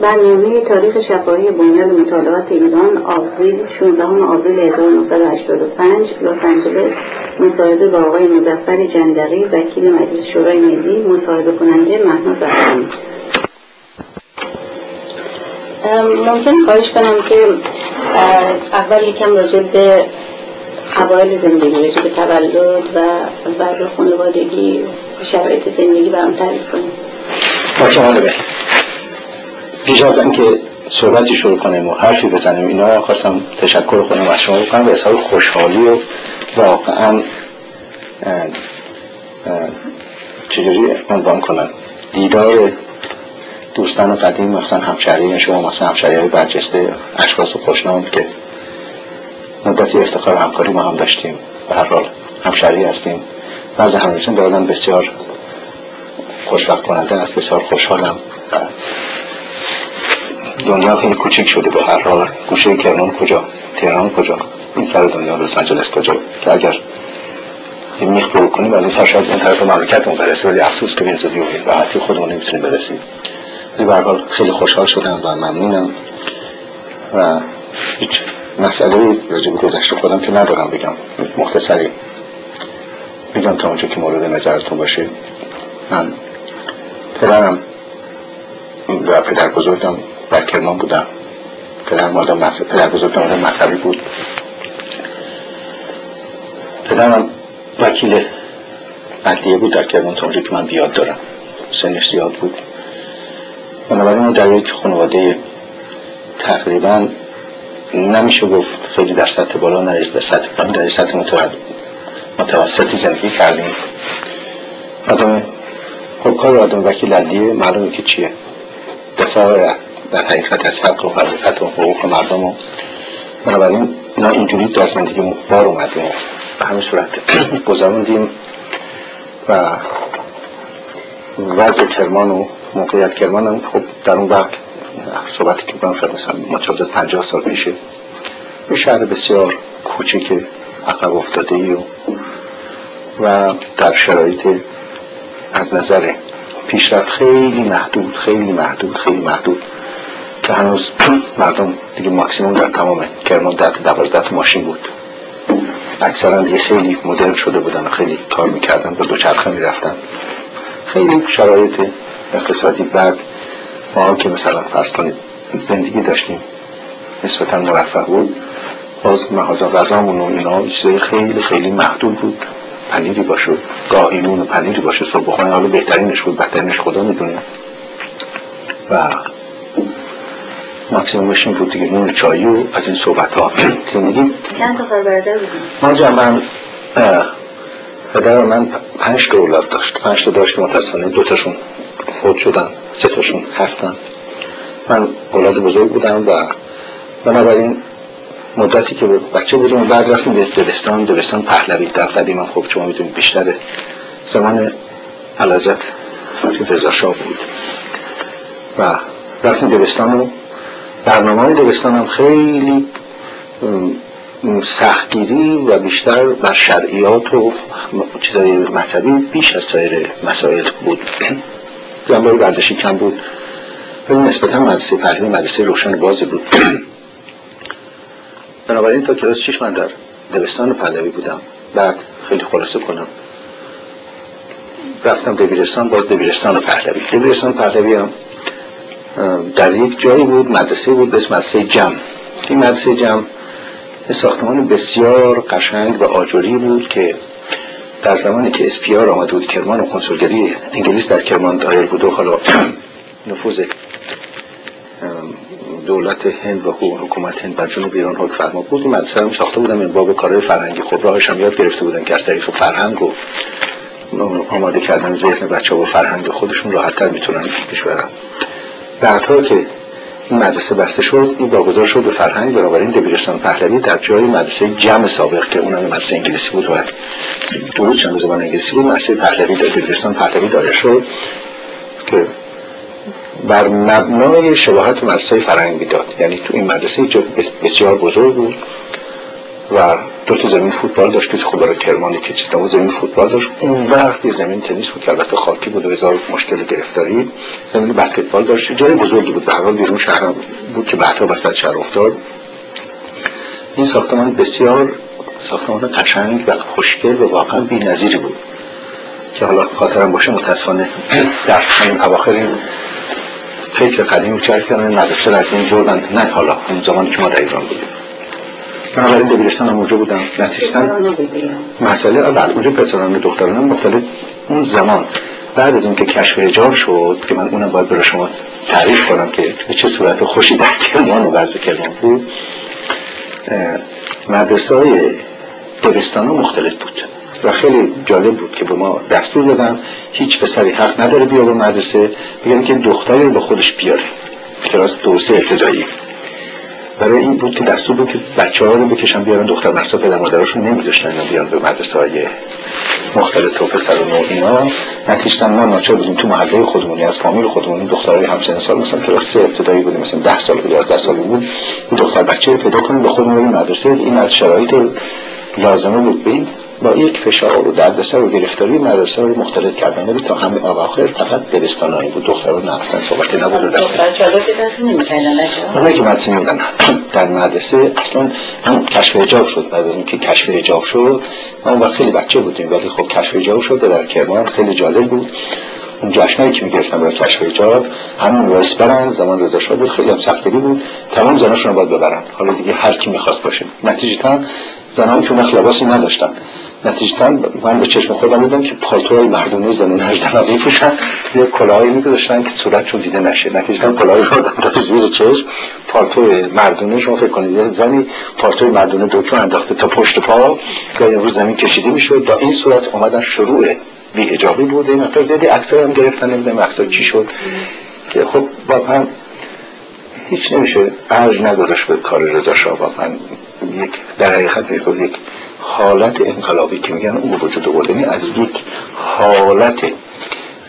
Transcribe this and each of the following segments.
برنامه تاریخ شفاهی بنیاد مطالعات ایران آوریل 16 آوریل 1985 لس آنجلس، مصاحبه با آقای مظفر جندقی وکیل مجلس شورای ملی، مصاحبه کننده مهناز افخمی. ممکن خواهش کنم که اول یکم راجع به اوایل زندگی، راجع به تولد و بعد خانوادگی شرایط زندگی برام تعریف کنید. ماشاءالله. پیش از اینکه صحبتی شروع کنیم و حرفی بزنیم اینا، خواستم تشکر کنم از شما بکنم به اظهار خوشحالی و واقعا چجوری عنوان کنم دیدار دوستان قدیم، مثلا همشهری شما، مثلا همشهری برجسته، اشخاص خوشنام که مدتی افتخار همکاری ما هم داشتیم، به هر حال همشهری هستیم و از همینشون دارم بسیار خوشبخت کننده است. بسیار خوشحالم. دنیا خیلی کوچک شده به هر حال. گوشه کرمان کجا، تهران کجا، این سر دنیا لس آنجلس کجا، که اگر یه میخ برو کنیم از این سر شاید اون طرف مملکتمون برسیم، ولی افسوس که به زودی و راحتی خودمون نمیتونیم برسیم. ولی به هر حال خیلی خوشحال شدم و ممنونم و هیچ مسئله راجع به گذشته خودم که ندارم بگم، مختصری بگم تا اونجا که مورد نظرتون باشه. من پدرم و پدر بزرگم در کرمان بودم. پدر بزرگم آدم مذهبی بود. پدرم وکیل عدلیه بود در کرمان تا اونجا که من بیاد دارم، سنش زیاد بود. بنابراین اون در یک خانواده تقریبا نمیشه گفت خیلی در سطح بالا نریز، در سطح پایین، در سطح متوسطی زندگی کردیم. آدم کار آدم وکیل عدلیه معلومه که چیه، دفاع در حقیقت از حق و حقیقت و حقوق مردم و بنابراین اینا اینجوری در زندگی بار اومدیم و به همین صورت گذاروندیم و وضع کرمان و موقعیت کرمان هم خب در اون وقت صحبتی که برام شد مثلا متجاوز 50 سال پیشه، یه شهر بسیار کوچیک عقب افتاده‌ای و در شرایط از نظر پیشرفت خیلی محدود که هنوز مردم دیگه ماکسیموم در تمام کرمان 10 تا 12 ماشین بود. اکثرا دیگه خیلی مدرن شده بودن و خیلی کار میکردن، با دوچرخه میرفتن. خیلی شرایط اقتصادی بعد ما که مثلا فرض کنید زندگی داشتیم نسبتا مرفه بود، باز مغازه غذامون و اینا چیزای خیلی محدود بود. پنیری باشه، گاهی نون و پنیری باشه صبح بخوریم، حالا بهترینش بود، بهترینش خدا میدونه و ماکسیمومش این بود دیگه، نون و چایی و از این صحبت ها. چند تا برادر بودیم؟ ما جمعا پدر من 5 تا اولاد داشت، 5 تا داشت، متاسفانه 2 تاشون فوت شدن، 3 تاشون هستن. من اولاد بزرگ بودم و بنابراین مدتی که بچه بودیم بعد رفتیم به دبستان پهلوی در قدیم. خب شما میدونید بیشتر زمان علازت فقید رضا شاه بود و رفتیم دبستان و برنامه‌های دبستان هم خیلی سختگیری و بیشتر بر شرعیات و چیزهای مذهبی بیش از سایر مسائل بود. جنبه ورزشی کم بود. نسبتا مدرسه پهلوی مدرسه روشن باز بود. بنابراین تا کلاس 6 من در دبستان پهلوی بودم. بعد خیلی خلاصه کنم رفتم دبیرستان، باز دبیرستان پهلوی. دبیرستان پهلوی هم در یک جایی بود، مدرسه بود به اسم مدرسه جمع. این مدرسه جمع ساختمان بسیار قشنگ و آجری بود که در زمانی که اسپیار آمده بود کرمان و کنسولگری انگلیس در کرمان دایر بود و حالا نفوذ دولت هند و حکومت هند بر جنوب ایران حکم فرما بود. این مدرسه هم ساخته بودن این باب کارهای فرهنگی، خبرهاش هم یاد گرفته بودن که از طریق فرهنگ و آماده کردن ذهن بچه‌ها و فرهنگ خودشون راحت‌تر میتونن پیش برن. بعدها که این مدرسه بسته شد، این واگذار شد به فرهنگ. بنابراین دبیرستان پهلوی در جای مدرسه جمع سابق که اونم مدرسه انگلیسی بود و دروس چند زبان انگلیسی بود، مدرسه پهلوی در دبیرستان پهلوی دایر شد که بر مبنای شباهت مدرسه فرهنگ میداد. یعنی تو این مدرسه بسیار بزرگ بود و دو تا زمین فوتبال داشت که خوب برای کرمانی کشید، دو زمین فوتبال داشت، اون وقت زمین تنیس بود که البته خاکی بود و هزار مشکل گرفتاری، زمین بسکتبال داشت، جای بزرگی بود، به هر حال بیرون شهر بود که بعدا وسط شهر افتاد. این ساختمان بسیار ساختمان قشنگ و خوشگل و واقعا بی‌نظیری بود که حالا خاطرم باشه متاسفانه در همین اواخر فکر قدیم کردن مدرسه از این بردن، نه حالا اون زمانی که ما در ایران بودیم. من اول دبیرستان هم اونجا بودم، نتیجتاً مسئله اول اونجا پسران و دختران مختلف اون زمان بعد از اون که کشف حجاب شد که من اونم باید برای شما تعریف کنم که به چه صورت خوشی در کرمان و وضع کرمان بود، مدرسه‌های دبستان مختلف بود و خیلی جالب بود که به ما دستور دادن هیچ پسری حق نداره بیا به مدرسه، میگن که دختری رو به خودش بیاره کلاس دوسه ابتدایی، برای این بود که دستور بود که بچه‌ها رو بکشن بیارن دختر مدرسه، پدر مادراشون نمی‌ذاشتن بیان به مدرسه‌های مختلف و پسر و اینا. نتیجتاً ما ناچار بودیم تو محله خودمونی از فامیل خودمون دخترای همسن سال مثلا کلاس ابتدایی بودیم، مثلا 10 سال بود 11 سال بود، این دختر بچه‌ای پیدا کنیم به خودمون مدرسه، این از شرایط لازمه بود بین با یک فشار و دردسر و گرفتاری مدرسه رو مختلط کردن بود تا همه اواخر فقط دبستانایی بود، دختران اصلا صحبت نبود و دختران چاله بزنن نمی‌کردن اونایی که مدرسه می‌بودن. در مدرسه اصلا هم کشف حجاب شد، بعد از اینکه کشف حجاب شد ما اون وقت خیلی بچه بودیم ولی خب کشف حجاب شد در کرمان خیلی جالب بود. اون جشنایی که می‌گرفتن برای کشف حجاب همون رئیس برن زمان رضا شاه بود، خیلی هم سختگیری بود، تمام زناشون رو باید ببرن، حالا دیگه هر کی می‌خواست باشه. نتیجتاً زنان که اون لباسی نداشتن، نتیجتاً من به چشم خودم دیدم که پالتوهای مردونه زنان هر زنان می‌پوشن، یه کلاهی می‌گذاشتن که صورتشون دیده نشه، نتیجتاً کلاهی بردن تا زیر چشم، پالتوی مردونه. شما فکر کنید زنی پالتوی مردونه دکتر انداخته تا پشت پا، گاهی روز زمین کشیده می‌شد. تا این صورت اومدن شروع بی‌حجابی بود. این مقدار زیادی اکثر هم گرفتن، نمی‌دونم اکثر چی شد که خب واقعاً هیچ نمیشه ارج نداشت به کار رضا شاه. واقعاً یک در حقیقت یک حالت انقلابی که میگن اون وجود آورد، از یک حالت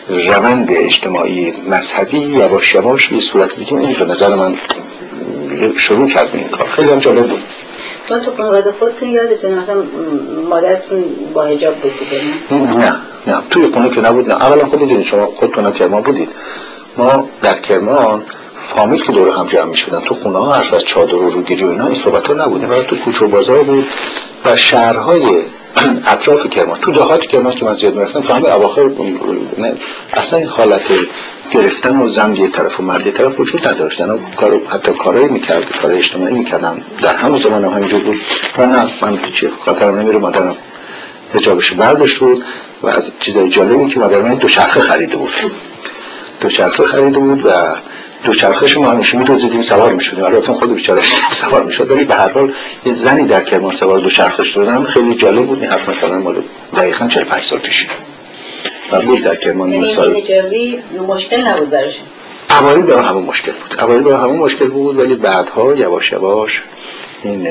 روند اجتماعی مذهبی یواش یواش به صورت میگیره. این به نظر من شروع کرد این کار، خیلی هم جالب بود. من تو خانواده خودتون یادتون مثلا مادرتون با حجاب بود دیگه؟ نه توی خونه که نبود. نه اولا خود دیدین شما خودتون کرمان بودید، ما در کرمان فامیل که دور هم جمع میشدن تو خونه ها، هر از چادر و روگیری و اینا این صحبت‌ها نبود، ولی تو کوچه و بازار بود و شهرهای اطراف کرمان، تو دهات کرمان که من زیاد میرفتم تا همه اواخر اصلا حالت گرفتن و زن یه طرف و مرد یه طرف وجود نداشتن و حتی کارایی میکرد، کارای اجتماعی میکردن در همون زمان هم همینجور بود. نه من پیچه خاطرم نمیره مادرم حجابش برداشت بود و از چیزای جالبی که مادر من دوچرخه خریده بود، دوچرخه خریده بود و دوچرخه‌ش ما همیشه می‌دوزیدیم سوار می‌شدیم، البته خود بیچاره‌ش سوار می‌شد ولی به هر حال یه زنی در کرمان سوار دوچرخه‌ش شدن خیلی جالب بود. این حرف مثلا مال دقیقاً 45 سال پیش و بود در کرمان. این سال حجابی مشکل نبود براش، اوایل برای همون مشکل بود، ولی بعدها یواش یواش این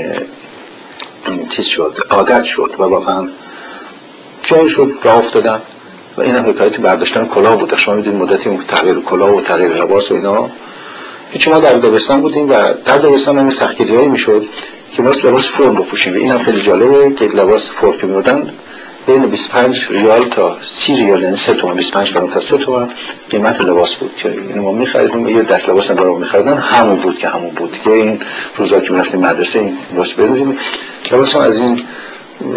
چیز شد، عادت شد و واقعاً جای شد راه افتادن. و این هم حکایت برداشتن کلاه بود. شما میدونید مدتی اون تغییر کلاه و تغییر لباس و اینا هیچ. ما در دبستان بودیم و در دبستان هم سختگیریایی میشد که ما لباس فرم بپوشیم و این هم خیلی جالبه که لباس فرم که میدادن بین 25 ریال تا 30 ریال، یعنی 3 تومن 25 گرم تا 3 تومن قیمت لباس بود که اینو ما می‌خریدیم. یه دست لباس هم برام می‌خریدن، همون بود که این روزا که می‌رفتیم مدرسه این لباس بدیم. لباس از این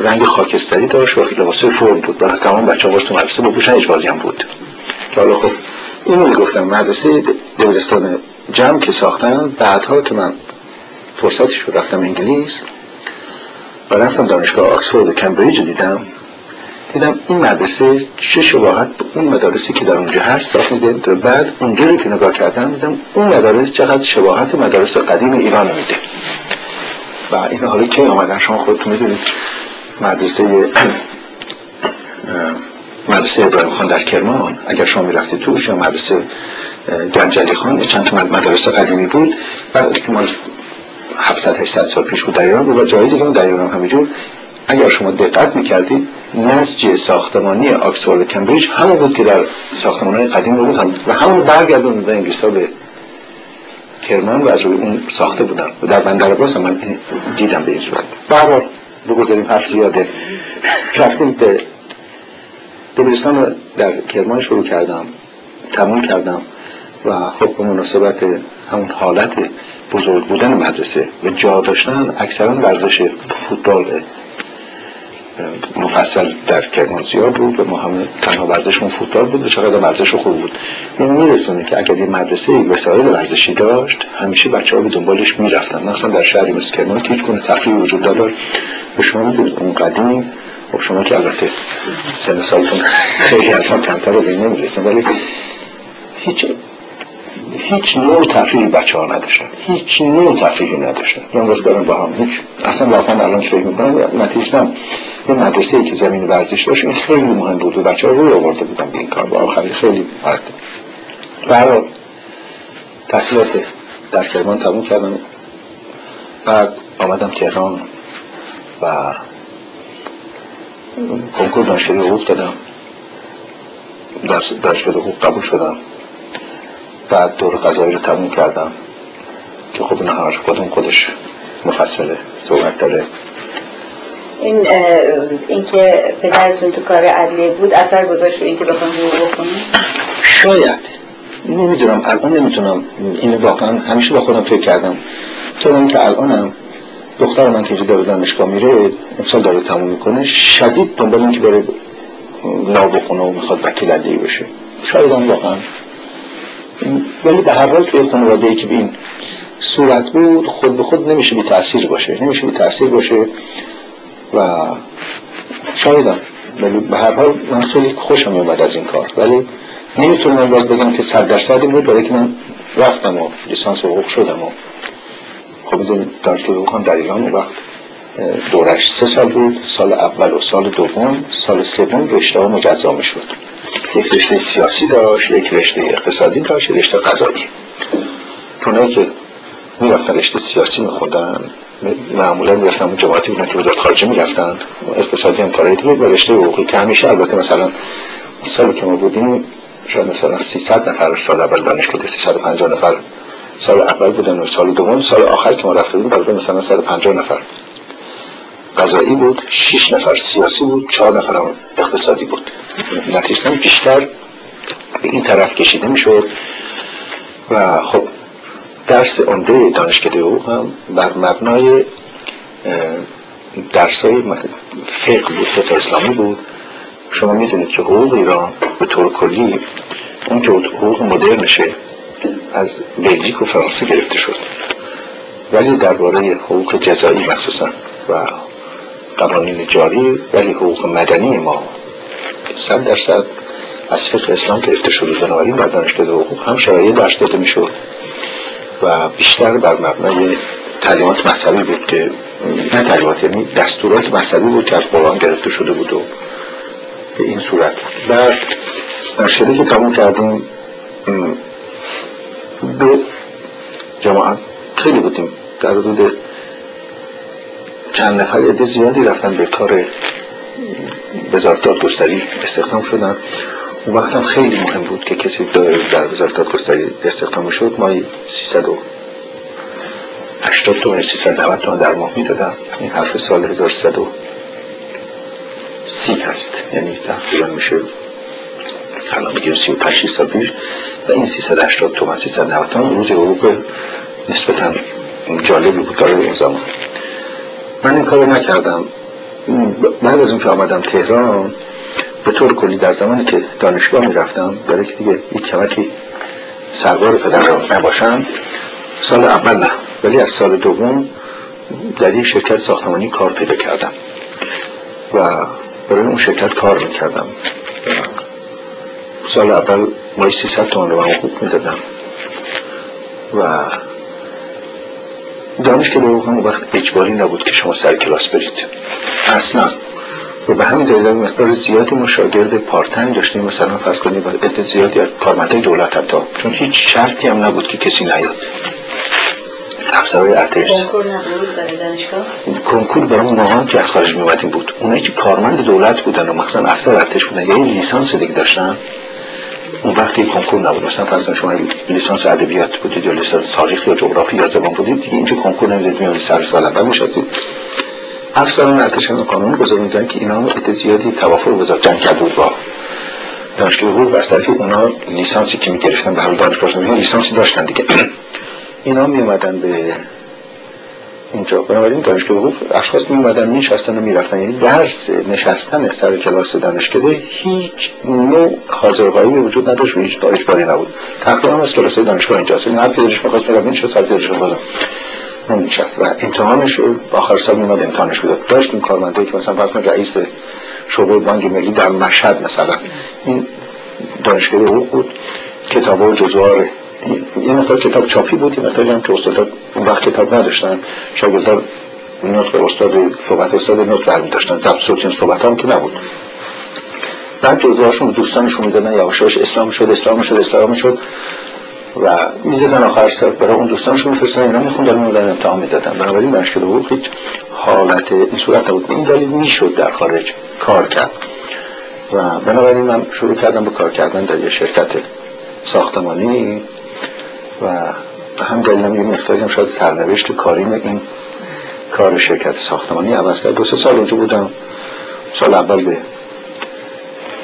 رنگ خاکستری داشت و لباس فرم بود، برای تمام بچه‌ها واسه تو مدرسه بپوشن اجباری هم بود. حالا خب اینو میگفتم مدرسه دبیرستان جمع که ساختن، بعدها که من فرصتی شد رفتم انگلیس و رفتم دانشگاه اکسفورد و کمبریج، دیدم این مدرسه چه شباهت به اون مدارسی که در اونجا هست ساخته میده. بعد اونجوری که نگاه کردم دیدم اون مدارس چقدر شباهت مدارس قدیم ایران میده و این حالا که اومدن شما خودتون میدونید مدرسه ابراهیم خان در کرمان اگر شما میرفتید توش، یا مدرسه گنجعلی خان چند تا مدرسه قدیمی بود و احتمال 700-800 سال پیش بود در ایران و جایی دیگه در ایران همینجور. اگر شما دقت میکردید نسج ساختمانی آکسفورد و کمبریج همون بود که در ساختمان‌های قدیم بود و همون برگردوند انگلیس‌ها به کرمان و از اون ساخته بودن و در بندرعباس من دیدم به این صورت. بگذاریم حرف زیاده. رفتیم به دبیرستان در کرمان شروع کردم، تمام کردم و خب به مناسبت همون حالت بزرگ بودن مدرسه و جا داشتن اکثرا ورزش فوتبال مفصل در کرمان زیاد بود و ما همه تنها ورزشمون فوتبال بود و چقدر ورزش خوب بود. این میرسونه که اگر یه مدرسه وسایل ورزشی داشت همیشه بچه‌ها به دنبالش میرفتن. مثلا در شهری مثل کرمان که هیچ گونه تفریحی وجود نداشت و شما میدونید اون قدیم، خب شما که البته سن سالتون خیلی از هم کمتر رو بین نمیرسن، ولی هیچ نوع تفریحی بچه‌ها نداشتن، هیچ نوع تفریحی نداشتن. من باز برام با هم هیچ اصلا واقعا الان فکر می‌کنم نتیجتاً یه مدرسه‌ای که زمین ورزش داشت این خیلی مهم بود و بچه‌ها رو آورده بودن به این کار و آخری خیلی مرد. بعد تحصیلات در کرمان تموم کردم، بعد آمدم تهران و کنکور دانشکده حقوق دادم، در دانشکده حقوق قبول شدم. بعد دور قضایی رو تموم کردم که خب نهار خودش مفصله صحبت داره. این که پدرتون تو کار عدلیه بود اثر گذاشت رو این که بخوام حقوق بخونم؟ شاید، نمیدونم، الان نمیتونم. اینو واقعا همیشه با خودم فکر کردم، چون اینکه الانم دختر من که داره دانشگاه میره، امسال داره تموم میکنه، شدید دنبال این که بره لا بخونه و میخواد وکیل عدلیه بشه، شاید هم واقعا. ولی به هر حال توی خانواده‌ای که به این صورت بود خود به خود نمیشه بی تأثیر باشه، نمیشه بی تأثیر باشه و شایدم. ولی به هر حال من خیلی خوشم اومد از این کار، ولی نمیتونم باید بگم که 100% بود، برای که من رفتم و لیسانس حقوق شدم و خب میدونید دانشگاه حقوق هم در ایران اون وقت دورش 3 سال بود، سال اول و سال دوم، سال سوم رشته‌ها مجزا میشد، یک رشته سیاسی داشت، یک رشته اقتصادی داشت، یک رشته قضایی. اونایی که میرفتن رشته سیاسی میخوندن معمولا میرفتن اون جماعتی بودن که وزارت خارجه میرفتن، اقتصادی هم کارایی دیگه، و رشته حقوقی که همیشه البته مثلا سالی که ما بودیم شاید مثلا 300 نفر سال اول دانشکده، 350 نفر سال اول بودن و سال دوم، سال آخر که ما رفته بودیم برای مثلا 150 نفر. قضایی بود، 6 نفر سیاسی بود، 4 نفر هم اقتصادی بود. نتیجتاً بیشتر به این طرف کشیده میشد و خب درس عمده دانشکده حقوق هم بر مبنای درسای فقه بود، فقه اسلامی بود. شما میدونید که حقوق ایران به طور کلی اون که حقوق مدرنشه از بلژیک و فرانسه گرفته شد، ولی درباره حقوق جزایی مخصوصاً و قوانین جاری، ولی حقوق مدنی ما 100% از فقه اسلام گرفته شده. بنابراین در دانشکده حقوق هم شرایط درس داده میشد و بیشتر بر مبنای تعلیمات مذهبی بود، که نه تعلیمات یعنی دستورات مذهبی بود که از قرآن گرفته شده بود و به این صورت. بعد دانشکده که تموم کردیم دو جماعت خیلی بودیم، در حدود چند نفر عده زیادی رفتن به کار وزارت دادگستری استخدام شدن. اون وقت هم خیلی مهم بود که کسی در وزارت دادگستری استخدام شد، ماهی 380 تومن 390 تومن در ماه میدادم. این حرف سال 1330 هست، یعنی تقریبا میشه الان میگیم 35 سال پیش، و این 380 تومن 390 تومن روزی حقوق نسبتا جالبی بود برای اون زمان. من این کارو نکردم. بعد از اون که آمدم تهران به طور کلی در زمانی که دانشگاه می رفتم، برای که دیگه یک کمکی سربار پدر رو نباشم، سال اول نه ولی از سال دوم در یک شرکت ساختمانی کار پیدا کردم و برای اون شرکت کار می کردم. سال اول مایی 300 تومن رو من خوب می دادم و دانشکده حقوق هم وقت اجباری نبود که شما سر کلاس برید اصلا، و به همین دلیل مقدار زیادی ما شاگرد پارتایم داشتیم، مثلا فرض کنید عدد زیادی از کارمندای دولت، حتی چون هیچ شرطی هم نبود که کسی نیاد. افسرهای ارتش کنکور نبود برای دانشگاه، کنکور برای اونها که از خارج می اومدیم بود، اونایی که کارمند دولت بودن و مثلا افسر ارتش بودن یا لیسانس دیگه داشتن اون وقتی کنکور نبود. مثلا فرض کنید شما لیسانس ادبیات بودید یا لیسانس تاریخ یا جغرافی یا زبان بودید، دیگه اینجا کنکور نمیدید، میونید سر سال اول میشدید افسران ارتشان قانون گذاروندن که اینا مدت زیادی توافق وزارت جنگ کرده بود با دانشگاه حقوق و از طرفی اونا لیسانسی که می‌گرفتن به هر دانشگاه لیسانسی داشتن دیگه. اینا می‌اومدن به اونجا، بنابراین دانشگاه حقوق اشخاص می‌اومدن می‌نشستن و می‌رفتن، یعنی درس نشستن سر کلاس دانشکده هیچ نوع حاضرغایی وجود نداشت و هیچ اجباری نبود. تقریبا از کلاس دانشگاه اینجاست، یعنی هر پدرش می‌خواست بره ببینه چه ساعتی شده نمی‌نشست و امتحانش آخر سال می‌اومد امتحانش بود. داشت این کارمندایی که مثلا فرض کن رئیس شعبه بانک ملی در مشهد مثلا، این دانشگاه حقوق بود، کتاب‌ها و جزوه‌ها، یه مقدار کتاب چاپی بود، یه مقداری هم که استادا اون وقت کتاب نداشتن، شاگردان نوت به استاد صحبت استاد نوت برمی‌داشتن، ضبط صوتی صحبت هم که نبود. بعد جزوه‌هاشون دوستانشون میدادن، یواشاش اسلام شد و میدادن آخر سر برای اون دوستانشون می‌فرستادن، اینا می‌خوندن می‌دادن امتحان می‌دادن. بنابراین دانشگاه حقوق هیچ حالت این صورت بود، این دلیل میشد در خارج کار کرد و بنابراین من شروع کردم به کار کردن در یه شرکت ساختمانی و هم دلیلم یه مقداری هم شاید سرنوشت و کاریم این کار شرکت ساختمانی عوض کرد. 2-3 سال اونجا بودم. سال اول به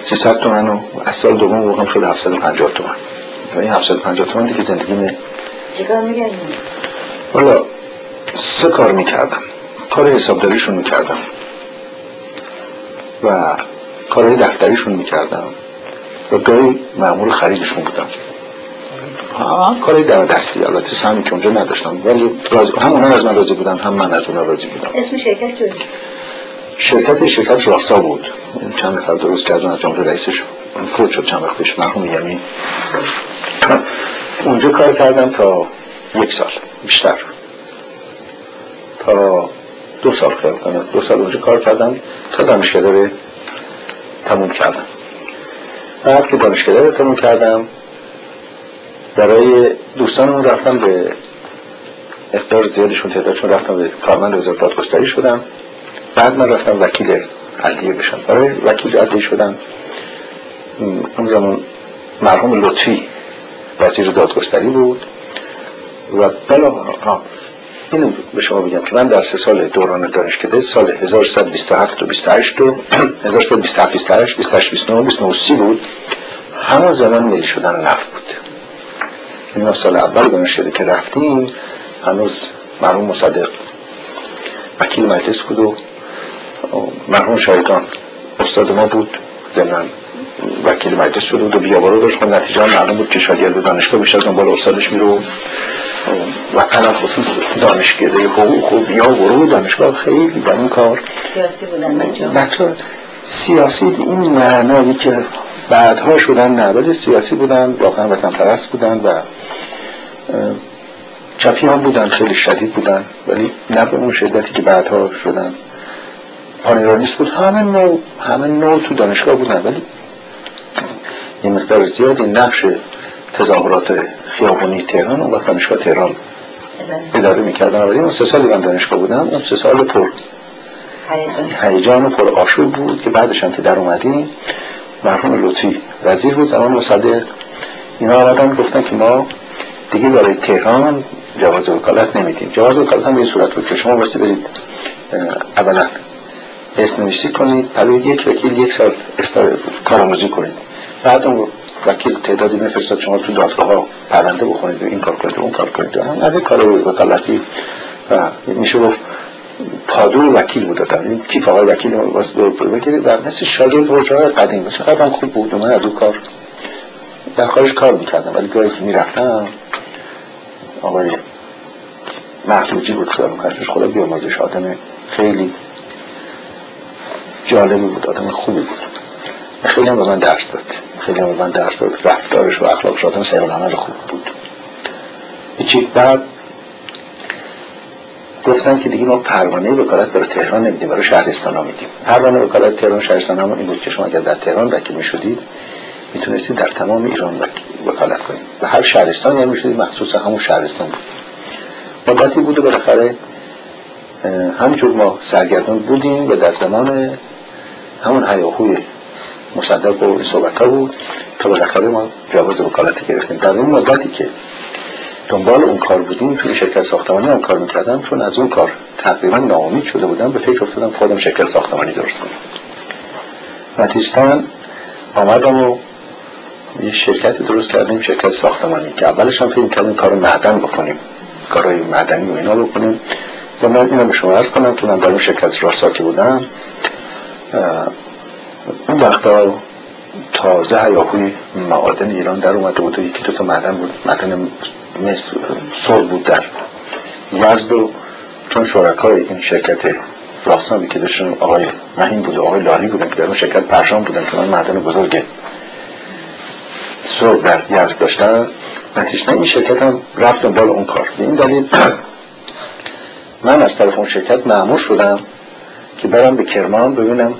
300 تومن و از سال دوم بودم شد 750 تومن و این 750 تومن دیگه زندگی چیکار می‌کردم؟ والا 3 کار می‌کردم. کار حسابداریشون می‌کردم و کارهای دفتریشون می‌کردم و گاهی مأمور خریدشون بودم. کارهای در دستی البته سهمی که اونجا نداشتم، ولی هم اونها از من راضی بودن هم من از اونها راضی بودم. اسم شرکت چیه؟ شرکت راسا بود. چند نفر درست کردن از جمله رئیسش فوت شد چند وقت پیش مرحوم یعنی اونجا کار کردم تا 1 سال بیشتر، تا 2 سال خیلی کنم 2 سال اونجا کار کردم تا دانشکده رو تموم کردم. بعد که دانشکده رو تموم کردم برای دوستانمون رفتم به اقدار زیادشون تعدادشون رفتم به کارمند وزارت دادگستری شدم. بعد من رفتم وکیل عدلیه بشم. برای وکیل عدلیه شدم. اون زمان مرحوم لطفی وزیر دادگستری بود و بلاها اینو به شما بگم که من در 3 سال دوران دانشکده سال 1127 و 28 و 1127 28 28 29 29 30 بود، همون زمان ملی شدن نفت بود. این سال اول دانشکده که رفتیم هنوز مرحوم مصدق وکیل مجلس بود و مرحوم شایگان استاد ما بود، ضمن وکیل مجلس شده بود و بیابارو داشت. نتیجه هم معلوم بود که شاگرد دانشگاه بیشتر دنبال استادش میره و قناع خصوص دانشکده حقوق و بیابارو دانشگاه خیلی در این کار سیاسی بودن. بچه سیاسی این معنایی که بعدها شدن نباید سیاسی بودن، واقعا وطن پرست بودن و چپی هم بودن، خیلی شدید بودن ولی نه به اون شدتی که بعدها شدن. پانیرانیست بود، همه نوع تو دانشگاه بودن ولی یه مقدار زیادی نقش تظاهرات خیابانی تهران و دانشگاه تهران اداره میکردن. ولی اون 3 سالی من دانشگاه بودم، اون 3 سال پر هیجان و پر آشوب بود که بعدش هم که در اومدیم مرحوم لطفی وزیر بود، زمان مصدق، اینا آمدن گفتن که ما دیگه برای تهران جواز وکالت نمیدیم. جواز وکالت هم به این صورت بود که شما بایستی برید اولا اسم نوشتی کنید، برای یک وکیل 1 سال کارآموزی کنید، بعد اون وکیل تعدادی میفرستاد شما تو دادگاه ها پرونده بخونید و این کار کنید و اون کار کنید. هم از کارهای وکالتی و میشه گفت پادو وکیل بودم، این کیف آقای وکیل بگیرید و مثل شاگرد برجاهای قدیم مثل قدم خوب بود و من از اون کار در کارش کار میکردم. ولی گاهی که میرفتم آقای محلوجی بود که میکردش، خدا بیامرزش، آدم خیلی جالبی بود، آدم خوبی بود، خیلی هم به من درس داد، رفتارش و اخلاقش آدم سیر العمل خوب بود. یکی بعد گفتن که دیگه ما پروانه وکالت برای تهران نمیدیم، برای شهرستان ها میدیم. پروانه وکالت تهران شهرستان ها این بود که شما اگر در تهران وکیل میشدید میتونستید در تمام ایران وکالت کنید و هر شهرستان یعنی میشدید مخصوص همون شهرستان بود. مدتی بود و بالاخره همینجور ما سرگردان بودیم و در زمان همون هیاهوی مصدق و صحبت ها بود تا بالاخره ما جواز وکالت گرفتیم. در این مدتی که دنبال اون کار بودیم، توی شرکت ساختمانی هم کار میکردم، چون از اون کار تقریبا ناامید شده بودم، به فکر افتادم خودم شرکت ساختمانی درست کنم. نتیجتاً آمدم و یه شرکت درست کردیم، شرکت ساختمانی، که اولش هم فکر کردیم کارو معدن بکنیم، کارهای معدنی و اینا بکنیم. من اینو به شما عرض کنم که من در شرکت راسا که بودم اون وقتا تازه هیاهوی معادن ایران در اومده بود و یکی دو تا معدن بود، معدن مس سر بود در یزد، و چون شرکای این شرکت راسا که داشتن آقای مهین بود و آقای لاری بودن که در اون شرکت پرشام بودن که من معدن بزرگ سر در یزد داشتن، نتیجه این شرکت هم رفت دنبال اون کار. به این دلیل من از طرف اون شرکت مأمور شدم که برم به کرمان ببینم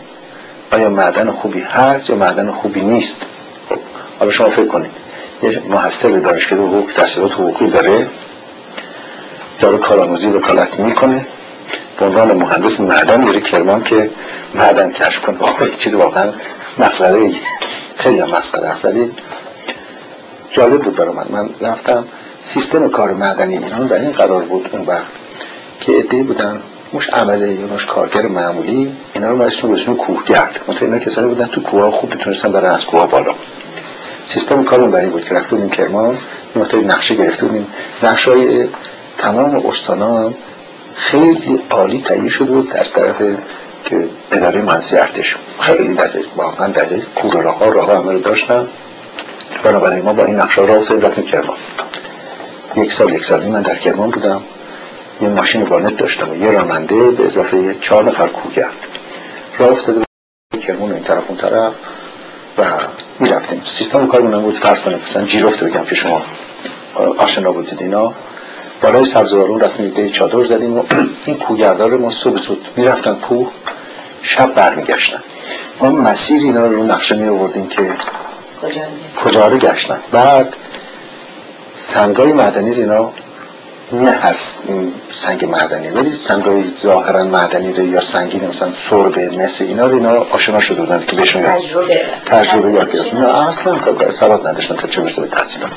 آیا معدن خوبی هست یا معدن خوبی نیست. خب حالا شما فکر کنید یه محصل دانشکده حقوق تحصیلات حقوقی داره کارآموزی وکالت میکنه، به عنوان مهندس معدن میره کرمان که معدن کشف کنه. واقعا چیز واقعا مسئله خیلی مسئله اصلی جالب بود برای من. رفتم سیستم کار معدنی ایران در این قرار بود اون وقت که عده‌ای بودن مش عمله یا مش کارگر معمولی، اینا رو برشون بزنون کوهگرد، منطقه اینا کسانی بودن تو کوه خوب بتونستن برن از کوه بالا. سیستم کارون بری بود که رفته بودیم کرمان، منطقه نقشه گرفته بودیم، نقشه های تمام استانان خیلی عالی تعیین شده بود از طرف که اداره منصی ارتش، خیلی دقیق، واقعا دقیق، کورالاها راه همه رو داشتن. بنابراین ما با این نقشه راه افتادیم رفتیم کرمان. یک سال من در کرمان بودم، یه ماشین وانت داشتم و یه راننده به اضافه 4 نفر کوهگرد. راه افتاده کرمان این طرف اون طرف و میرفتیم. سیستم کارمون بود فرض کنید مثلا جیرفته بگم که شما آشنا بودید، اینا بالای سبزوارون رفتیم یه چادر زدیم و این کوهگردان ما صبح زود میرفتن کوه، شب برمیگشتن. ما مسیر اینا رو نقشه می آوردیم که کجا رو گشتن. بعد سنگای معدنی اینا، نه هر سنگ معدنی ولی سنگای ظاهرا معدنی رو یا سنگین مثلا سربه مس اینا رو اینا آشنا شده بودن که بهشون تجربه یاد گرفتن، اصلا سواد نداشتن تا چه برسه به تحصیلات.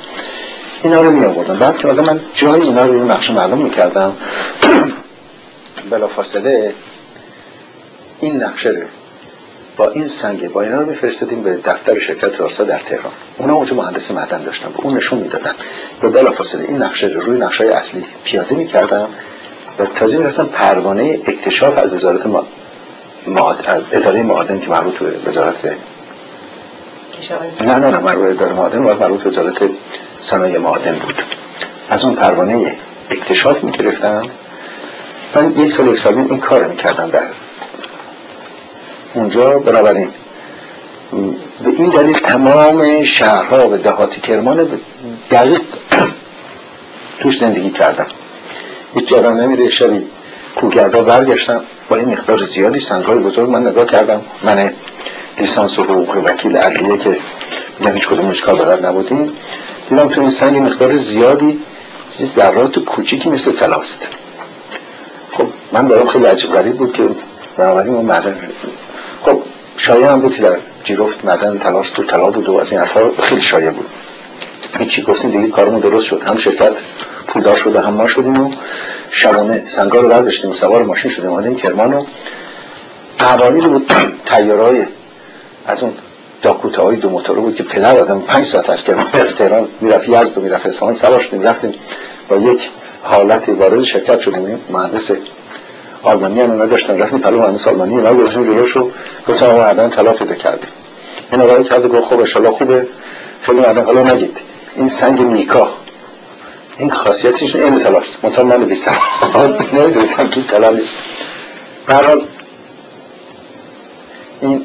اینا رو می آوردن. بعد که حالا من جای اینا رو نقشه معلوم می‌کردم، بلافاصله این نقشه رو با این سنگ با اینا رو می‌فرستادیم به دفتر شرکت راسا در تهران. اونا اونجا مهندس معدن داشتن و اون نشون میدادن. و بلافاصله این نقشه رو روی نقشه اصلی پیاده می‌کردم و تازه می‌رفتم پروانه اکتشاف از وزارت اداره معادن که مربوط به وزارت نه مربوط به معادن و مربوط به وزارت صنایع معادن بود. از اون پروانه اکتشاف می‌گرفتم. من یک سال این کارو می‌کردم در اونجا. بنابراین به این دلیل تمام شهرها و دهات کرمان دقیق توش زندگی کردم. هیچ جا نمیره. شبی کوهگردا برگشتم با این مقدار زیادی سنگای بزرگ. من نگاه کردم، من لیسانس حقوق وکیل عدلیه که میگن هیچ کدوم اشکال دارد نبودیم، دیدم تو این سنگ مقدار زیادی ذرات کوچیکی مثل طلاست. خب من برام خیلی عجیب غریب بود که بنابراین اون معدن. خب شایع هم بود که در جیرفت معدن تلاش تو طلا بود و از این حرفا خیلی شایع بود. هیچی گفتیم دیگه کارمون درست شد، هم شرکت پولدار شد و هم ما شدیم و شبانه سنگا رو برداشتیم، سوار ماشین شدیم اومدیم کرمان و قوالی رو طیاره‌های از اون داکوتاهای 2 موتوره بود که پدر آدم 5 ساعت از کرمان به تهران میرفت، یزد و میرفت اصفهان، سوار شدیم رفتیم با یک حالت وارد شرکت شدیم. مهندس آلمانی هم اونا داشتن، رفتیم پلو مهندس آلمانی اونا گذاشتیم جلوش و گفتم آقا معدن طلا پیدا کردیم. این آقای کرد و گفت خب انشالله خوبه خیلی معدن. حالا نگید این سنگ میکا این خاصیتش این طلاست، منتها من بیستم نمیدونستم که طلا نیست. به هر حال این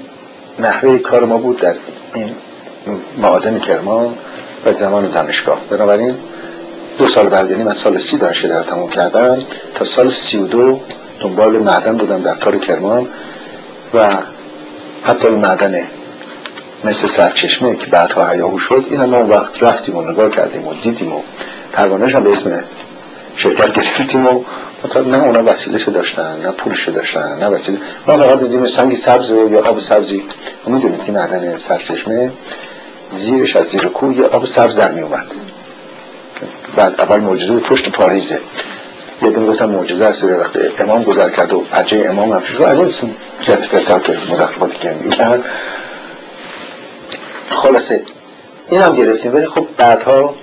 نحوه کار ما بود در این معادن کرمان و زمان دانشگاه. بنابراین 2 سال بعد، یعنی من سال 30 دانشگاه رو تموم کردم تا سال 32 دنبال معدن بودم در کار کرمان و حتی این معدن مثل سرچشمه که بعدها هیاهو شد این همه وقت رفتیم و نگاه کردیم و دیدیم و پروانه‌اش هم به اسم شرکت گرفتیم و نه اونا وسیله‌شو داشتن نه پولشو داشتن نه وسیله، ما فقط دیدیم سنگ سبز و یا آب سبزی. میدونید که معدن سرچشمه زیرش از زیر کوه یا آب سبز در میومد، بعد اول معجزه پشت پاریزه، یه دمی گفتم معجزه است به وقت امام گذر کرد و پجه امام افشو از این سون جت پرتاک مزخرفاتی کردن. خلاصه اینم گرفتیم، ولی خب بعدها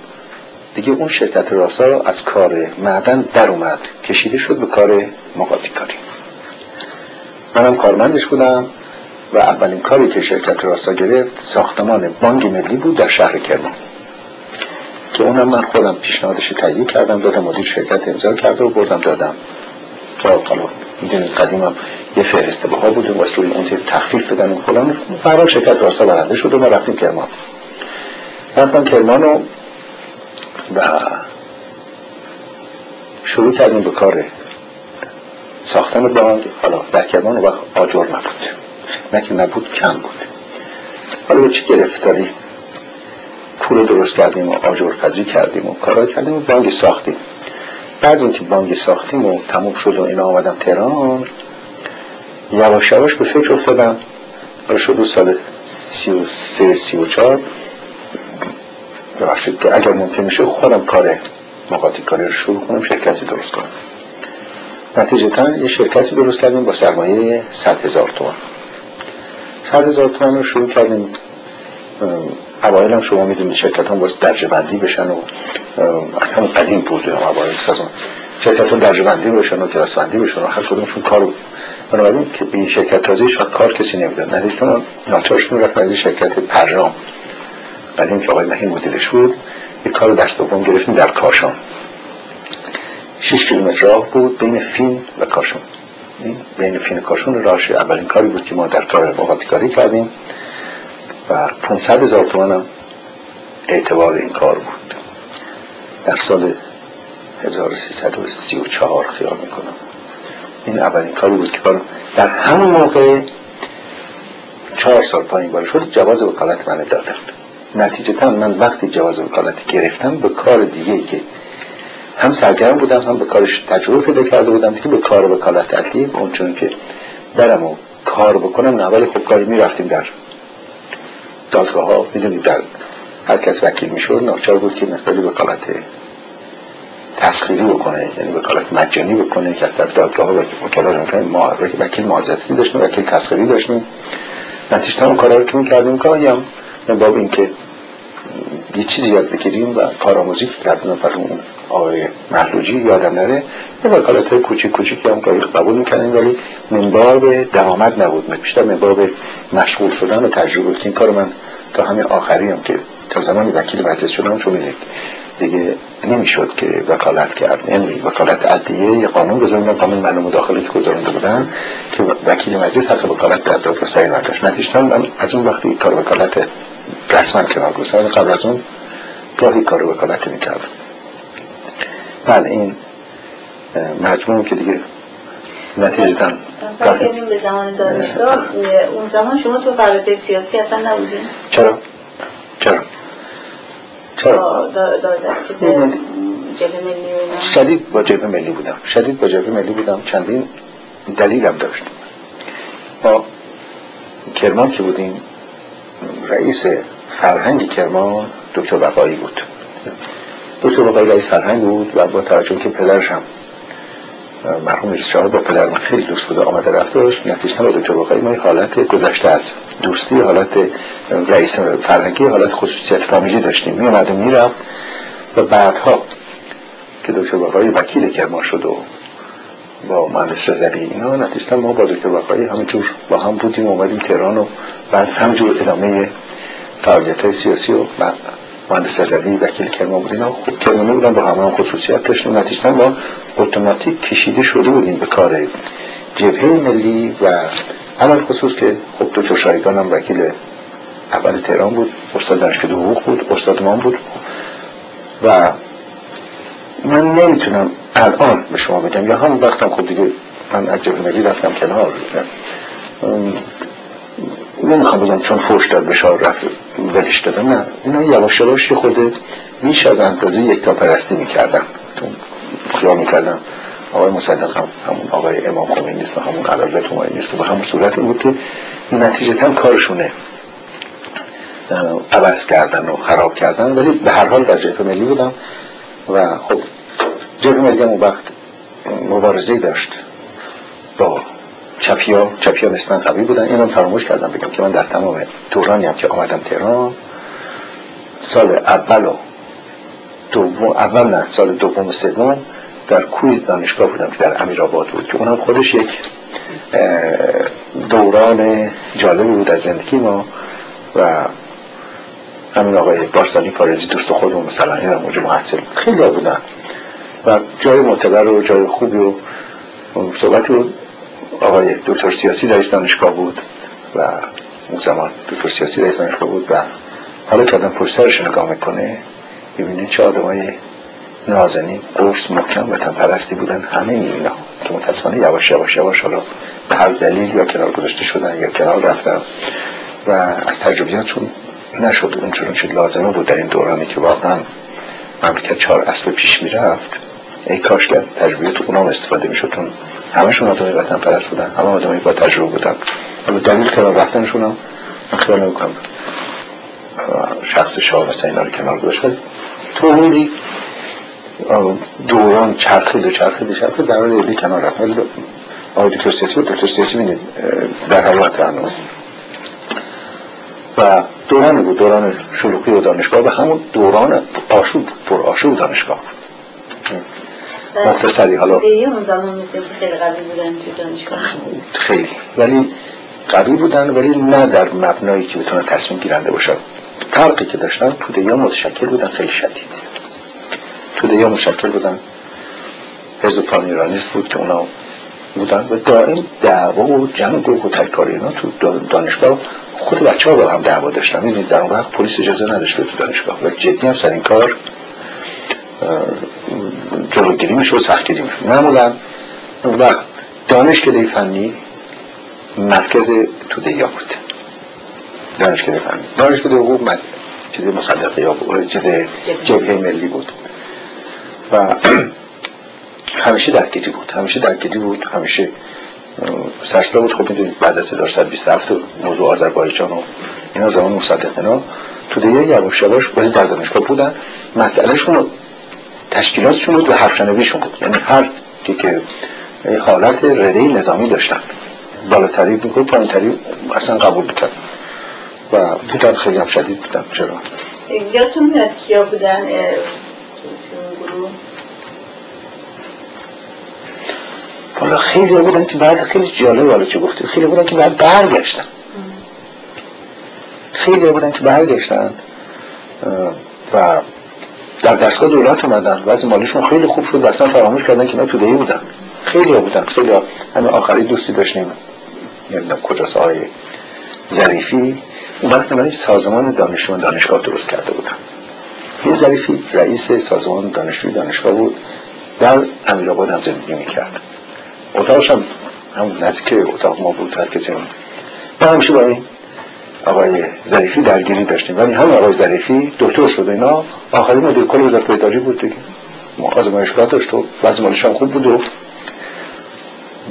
دیگه اون شرکت راسا از کار معدن در اومد، کشیده شد به کار مقاطی کاری. منم کارمندش بودم و اولین کاری که شرکت راسا گرفت ساختمان بانک ملی بود در شهر کرمان که اونم من خودم پیشنهادش رو تهیه کردم، دادم مدیر شرکت امضا کرد و بردم دادم. حالا میدونید قدیمم یه فهرست بها بود و واسه اون تخفیف دادن و فلان، فردا شرکت راسا برنده شد و ما رفتیم کرمان. رفتم کرمان و شروع کردیم به کار ساختن بانک. حالا در کرمان وقت آجر نبود، نه که نبود، کم بود. حالا به چی گرفتاری پول درست کردیم و آجرپزی کردیم و کارا کردیم و بانک ساختیم. بعد اینکه بانک ساختیم و تموم شد و اینا آمدم تهران، یواش یواش به فکر افتادم. حالا شد سال 33-34 ببخشید که اگر ممکن میشه خودم کار مقاطی کاری رو شروع کنم، شرکتی درست کنم. نتیجتا یه شرکتی درست کردیم با سرمایه 100,000 تومان. 100,000 تومان رو شروع کردیم. اوائل هم شما میدونید شرکت هم باز درجه بندی بشن و اصلا قدیم بود اوائل سازون شرکت هم درجه بندی بشن و کلاس بندی بشن و هر کدومشون کار رو بنابراین که به این شرکت تازیش و کار کسی نمیداد. ندیشتون ناچارشون رفت از شرکت پرنام قدیم که آقای محیم مدیرش بود، یک کار رو دست دوم گرفتیم در کاشان. 6 کیلومتر راه بود بین فین و کاشان. بین فین و کاشان راهش اولین کاری بود که ما در کار مقاطی کاری کردیم و 500,000 تومان هم اعتبار این کار بود. در سال 1334 خیال میکنم این اولین کاری بود که کارم در همون موقع 4 سال پایین بار شد جواز وکالت من دادم. نتیجتا من وقتی جواز وکالت گرفتم به کار دیگه که هم سرگرم بودم هم به کارش تجربه پیدا کرده بودم که به کار وکالت علی اونچون که درم و کار بکنم نه. ولی خب کاری میرفتیم در دادگاه ها، میدونید در هر کس وکیل میشد ناچار بود که مقداری وکالت تسخیری بکنه، یعنی وکالت مجانی بکنه که از طرف دادگاه ها وکالت میکنه. ما وکیل معزتی داشتیم، وکیل تسخیری داشتیم. نتیجتا اون کارها رو که میکردیم کاری هم باب این که یه چیزی یاد بگیریم و کارآموزی که کردیم برای آقای محلوجی یادم نره، یه وکالت های کوچیک کوچیکی هم کاری قبول میکنیم ولی منبار به درآمد نبود، بیشتر منبار به مشغول شدن و تجربه بود. این کار من تا همین آخری هم که تا زمانی وکیل مجلس شدم چون دیگه نمیشد که وکالت کرد، یعنی وکالت عدیه یه قانون گذاروندن، قانون معلوم مداخله که گذارونده بودن که وکیل مجلس حق وکالت در دادگستری نداشت. نتیجتا از اون وقتی کار وکالت رسما کنار گذاشتم، قبل از اون گاهی کار وکالت میکردم. بله این مجموعی که دیگه نتیجتاً پس بریم به زمان دانشگاه. اون زمان شما تو فعالیت سیاسی اصلا نبودین؟ چرا؟ جبهه ملی شدید با جبهه ملی بودم. چندین دلیلم داشتم. ما کرمان که بودیم رئیس فرهنگ کرمان دکتر بقایی بود. دکتر بقایی رئیس فرهنگ بود و با توجه که پدرش هم مرحوم رضا شاه با پدرم خیلی دوست بود آمده رفت داشت، نتیجتا با دکتر بقایی ما حالت گذشته از دوستی، حالت رئیس فرهنگی، حالت خصوصیت فامیلی داشتیم. می اومد و میرفت و بعدها که دکتر بقایی وکیل کرمان شد و با مهندس جندقی اینا، نتیجتا ما با دکتر بقایی همینجور با هم بودیم، اومدیم تهران و بعد همینجور ادامه فعالیت‌های سیاسی و مهندس جندقی وکیل کرمان بودیم. خوب کرمانی بودن، با همه هم خصوصیت داشتیم. نتیجتا ما اتوماتیک کشیده شده بودیم به کار جبهه ملی و علاوه خصوص که خب دکتر شایگان هم وکیل اول تهران بود، استاد دانشکده حقوق بود، استاد ما بود. و من نمیتونم الان به شما بگم یا همون وقتم خب دیگه من از جبهه ملی رفتم کنار، نمیخوام بگم چون فوش داد به شاه رفت ولش دادم، نه اینا یواش یواش یه خورده بیش از اندازه یکتاپرستی میکردن. خیال میکردم آقای مصدق همون آقای امام خمینی نیست، همون علیزاده خمینی نیست، به همون صورت بود که نتیجتا کارشونه عوض کردن و خراب کردن. ولی به هر حال در جبهه ملی بودم و خب جبهه ملی اون وقت مبارزه داشت با چپیا نسبتاً قوی بودن. اینو فراموش کردم بگم که من در تمام دورانی هم که آمدم تهران، سال اول و دوم، اول نه سال دوم و سوم در کوی دانشگاه بودم که در امیرآباد بود، که اونم خودش یک دوران جالبی بود از زندگی ما. و همین آقای باستانی پارزی دوست خودمون مثلا این هم اونجا محصل خیلی ها بودن و جای معتبر و جای خوبی و صحبت بود. آقای دکتر سیاسی رئیس دانشگاه بود و اون زمان دکتر سیاسی رئیس دانشگاه بود و حالا که آدم پشت سرش نگاه میکنه میبینید چه آدم های نازنین، قرص، محکم، وطن پرستی بودن. همه اینا که متاسفانه یواش یواش یواش حالا به هر دلیل یا کنار گذاشته شدن یا کنار رفتن و از تجربیاتشون نشد اونجوری که لازمه بود در این دورانی که واقعا مملکت 4 اصل پیش میرفت. ای کاش که از تجربیات اونام استفاده میشدون. همشون آدمای وطن پرست بودن، همه آدمای با تجربه بودن. اما دلیل کنار رفتنشون هم من خیال نمی‌کنم شخص شاه مثلا اینا رو کنار گذاشته. طوری دوران چرخید در حال یه کنار رفت. آقای دکتر سیاسی بود، دکتر سیاسی میدید در حیات هنوز و دوران بود، دوران شلوغی و دانشگاه و همون دوران آشوب بود، پر آشوب دانشگاه بود. مختصری حالا خیلی اون زمان مثل خیلی قوی بودن تو دانشگاه، خیلی ولی قوی بودن، ولی نه در مبنایی که بتونه تصمیم گیرنده باشه. فرقی که داشتن توده یا متشکل بودن خیلی شدید، توده یا متشکل بودن، حزب پانایرانیست بود که اونا بودن و دائم دعوا و جنگ و کتککاری. اینا تو دانشگاه خود بچه‌ها با هم دعوا داشتن. می‌دونید در اون وقت پلیس اجازه نداشت تو دانشگاه و جدی هم سر این کار جلوگیری می‌شد، سختگیری می‌شد. معمولاً اون وقت دانشکده فنی مرکز توده‌ای بود. دانشکده فنی، دانشکده حقوق چیز مصدقی بود، چیز جبهه ملی بود و همیشه درگیری بود، همیشه سرسلا بود. خب میدونید بعد از ۱۴۲۷ موضوع آذربایجان و اینا زمان مصدق اینا توده یواش یواش باید در دانشگاه بودن. مسئلهشون تشکیلاتشون بود و حرفشنویشون بود، یعنی هر کی که حالت رده نظامی داشتن بالاتری بود پایینتری اصلا قبول میکرد و بودن خیلی هم شدید بودن. چرا یادتون میاد کیا بودن گروه؟ والا خیلی بودن که بعد خیلی جالب والا چه گفته، خیلی بودن که بعد برگشتن، خیلی بودن که برگشتن و در دستگاه دولت اومدن. وضع مالیشون خیلی خوب شد و اصلا فراموش کردن که اینا توده‌ای بودن. خیلی ها بودن. همه آخری دوستی داشتیم، نمیدونم کجاست، آقای ظریفی اون وقت من سازمان دانشجویان دانشگاه درست کرده بودم. این ظریفی رئیس سازمان دانشجویان دانشگاه بود، در امیرآباد هم زندگی می‌کرد. اتاقش هم نزدیک اتاق ما بود، هر کسی بود. ما همیشه با این آقای ظریفی درگیری داشتیم، ولی همین آقای ظریفی دکتر شد، اینا آخرین مدیر کل وزارت اداری بود دیگه. آزمایشگاه داشت و آزمایشش هم خوب بود و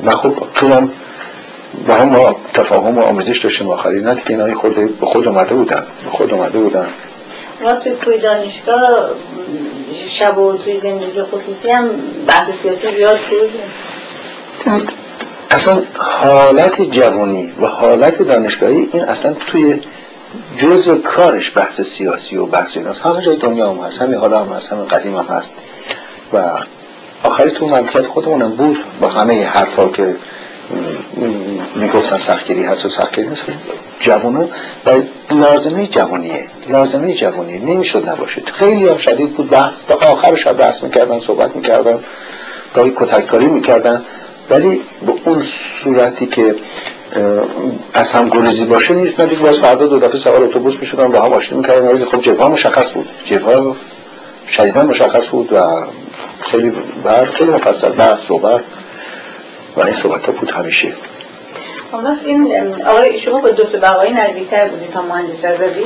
ما خوب تونم با هم ما تفاهم و آموزش داشتیم. آخرین نه که اینا خود به خود اومده بودن، ما توی دانشگاه شب و توی زندگی خصوصی هم بحث سیاسی زیاد بود. اصلا حالت جوانی و حالت دانشگاهی این اصلا توی جزء کارش بحث سیاسی و بحث این هست. همه جای دنیا هم هست، همه حالا هم هست، همه قدیم هم هست و آخری تو مملکت خودمونم بود با همه حرفا که میگفتن سختگیری هست و سختگیری هست. جوانو باید لازمه جوانیه، نمیشد نباشید. خیلی هم شدید بود بحث، تا آخرش هم بحث میکردن، صحبت میکردن، گاهی کتککاری میکردن، ولی به اون صورتی که از هم گریزی باشه نیست. من دیگه باز فردا دو دفعه سوار اتوبوس میشدم با هم آشتی میکردم. خب جبهه مشخص بود، جبهه شدیداً مشخص بود و خیلی خیلی مفصل بحث صحبت و این صحبت بود همیشه. اما این آقای شما با دکتر بقایی نزدیکتر بودید تا مهندس رضوی؟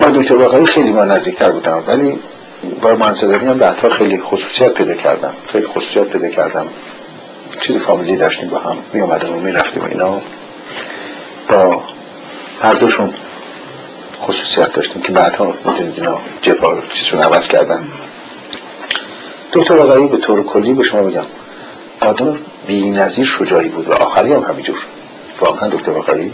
با دکتر بقایی خیلی من نزدیکتر بودم، ولی برای منصدقی هم بعدها خیلی خصوصیت پیدا کردم. چیز فامیلی داشتیم با هم، می آمدم و می رفتیم اینا. با هر دوشون خصوصیت داشتیم که بعدها می‌دونید اینا جبهه چیزون عوض کردن. دکتر بقایی به طور کلی به شما بگم آدم بی‌نظیر شجاعی بود و آخری هم همینجور. واقعا دکتر بقایی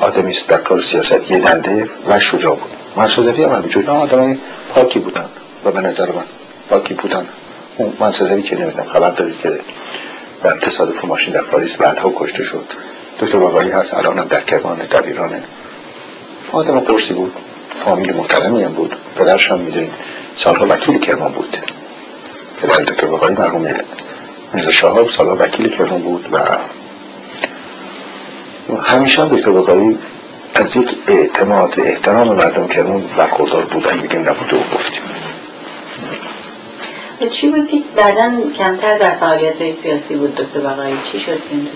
آدمی است در کار سیاست یه دنده و شجاع بود. منصوری هم همینجور، نه آدمای پاکی بودن و به نظر من پاکی بودن. اون منصوری که نمیدونم خبر دارید که در تصادف ماشین در پاریس بعدها کشته شد. دکتر بقایی هست الانم در کرمانه در ایرانه. آدم قرصی بود، فامیل محترمی هم بود، پدرش هم میدونید سالها وکیل کرمان بود. پدر دکتر بقایی مرحوم رضا شاه سالها وکیل کرمان بود و همیشه دکتر بقایی از یک اعتماد و احترام مردم کرمان برخوردار بودن. میگیم نبوده و گفتیم چی بودی؟ بعداً کمتر در فعالیت‌های سیاسی بود دکتر بقایی، چی شد اینجا؟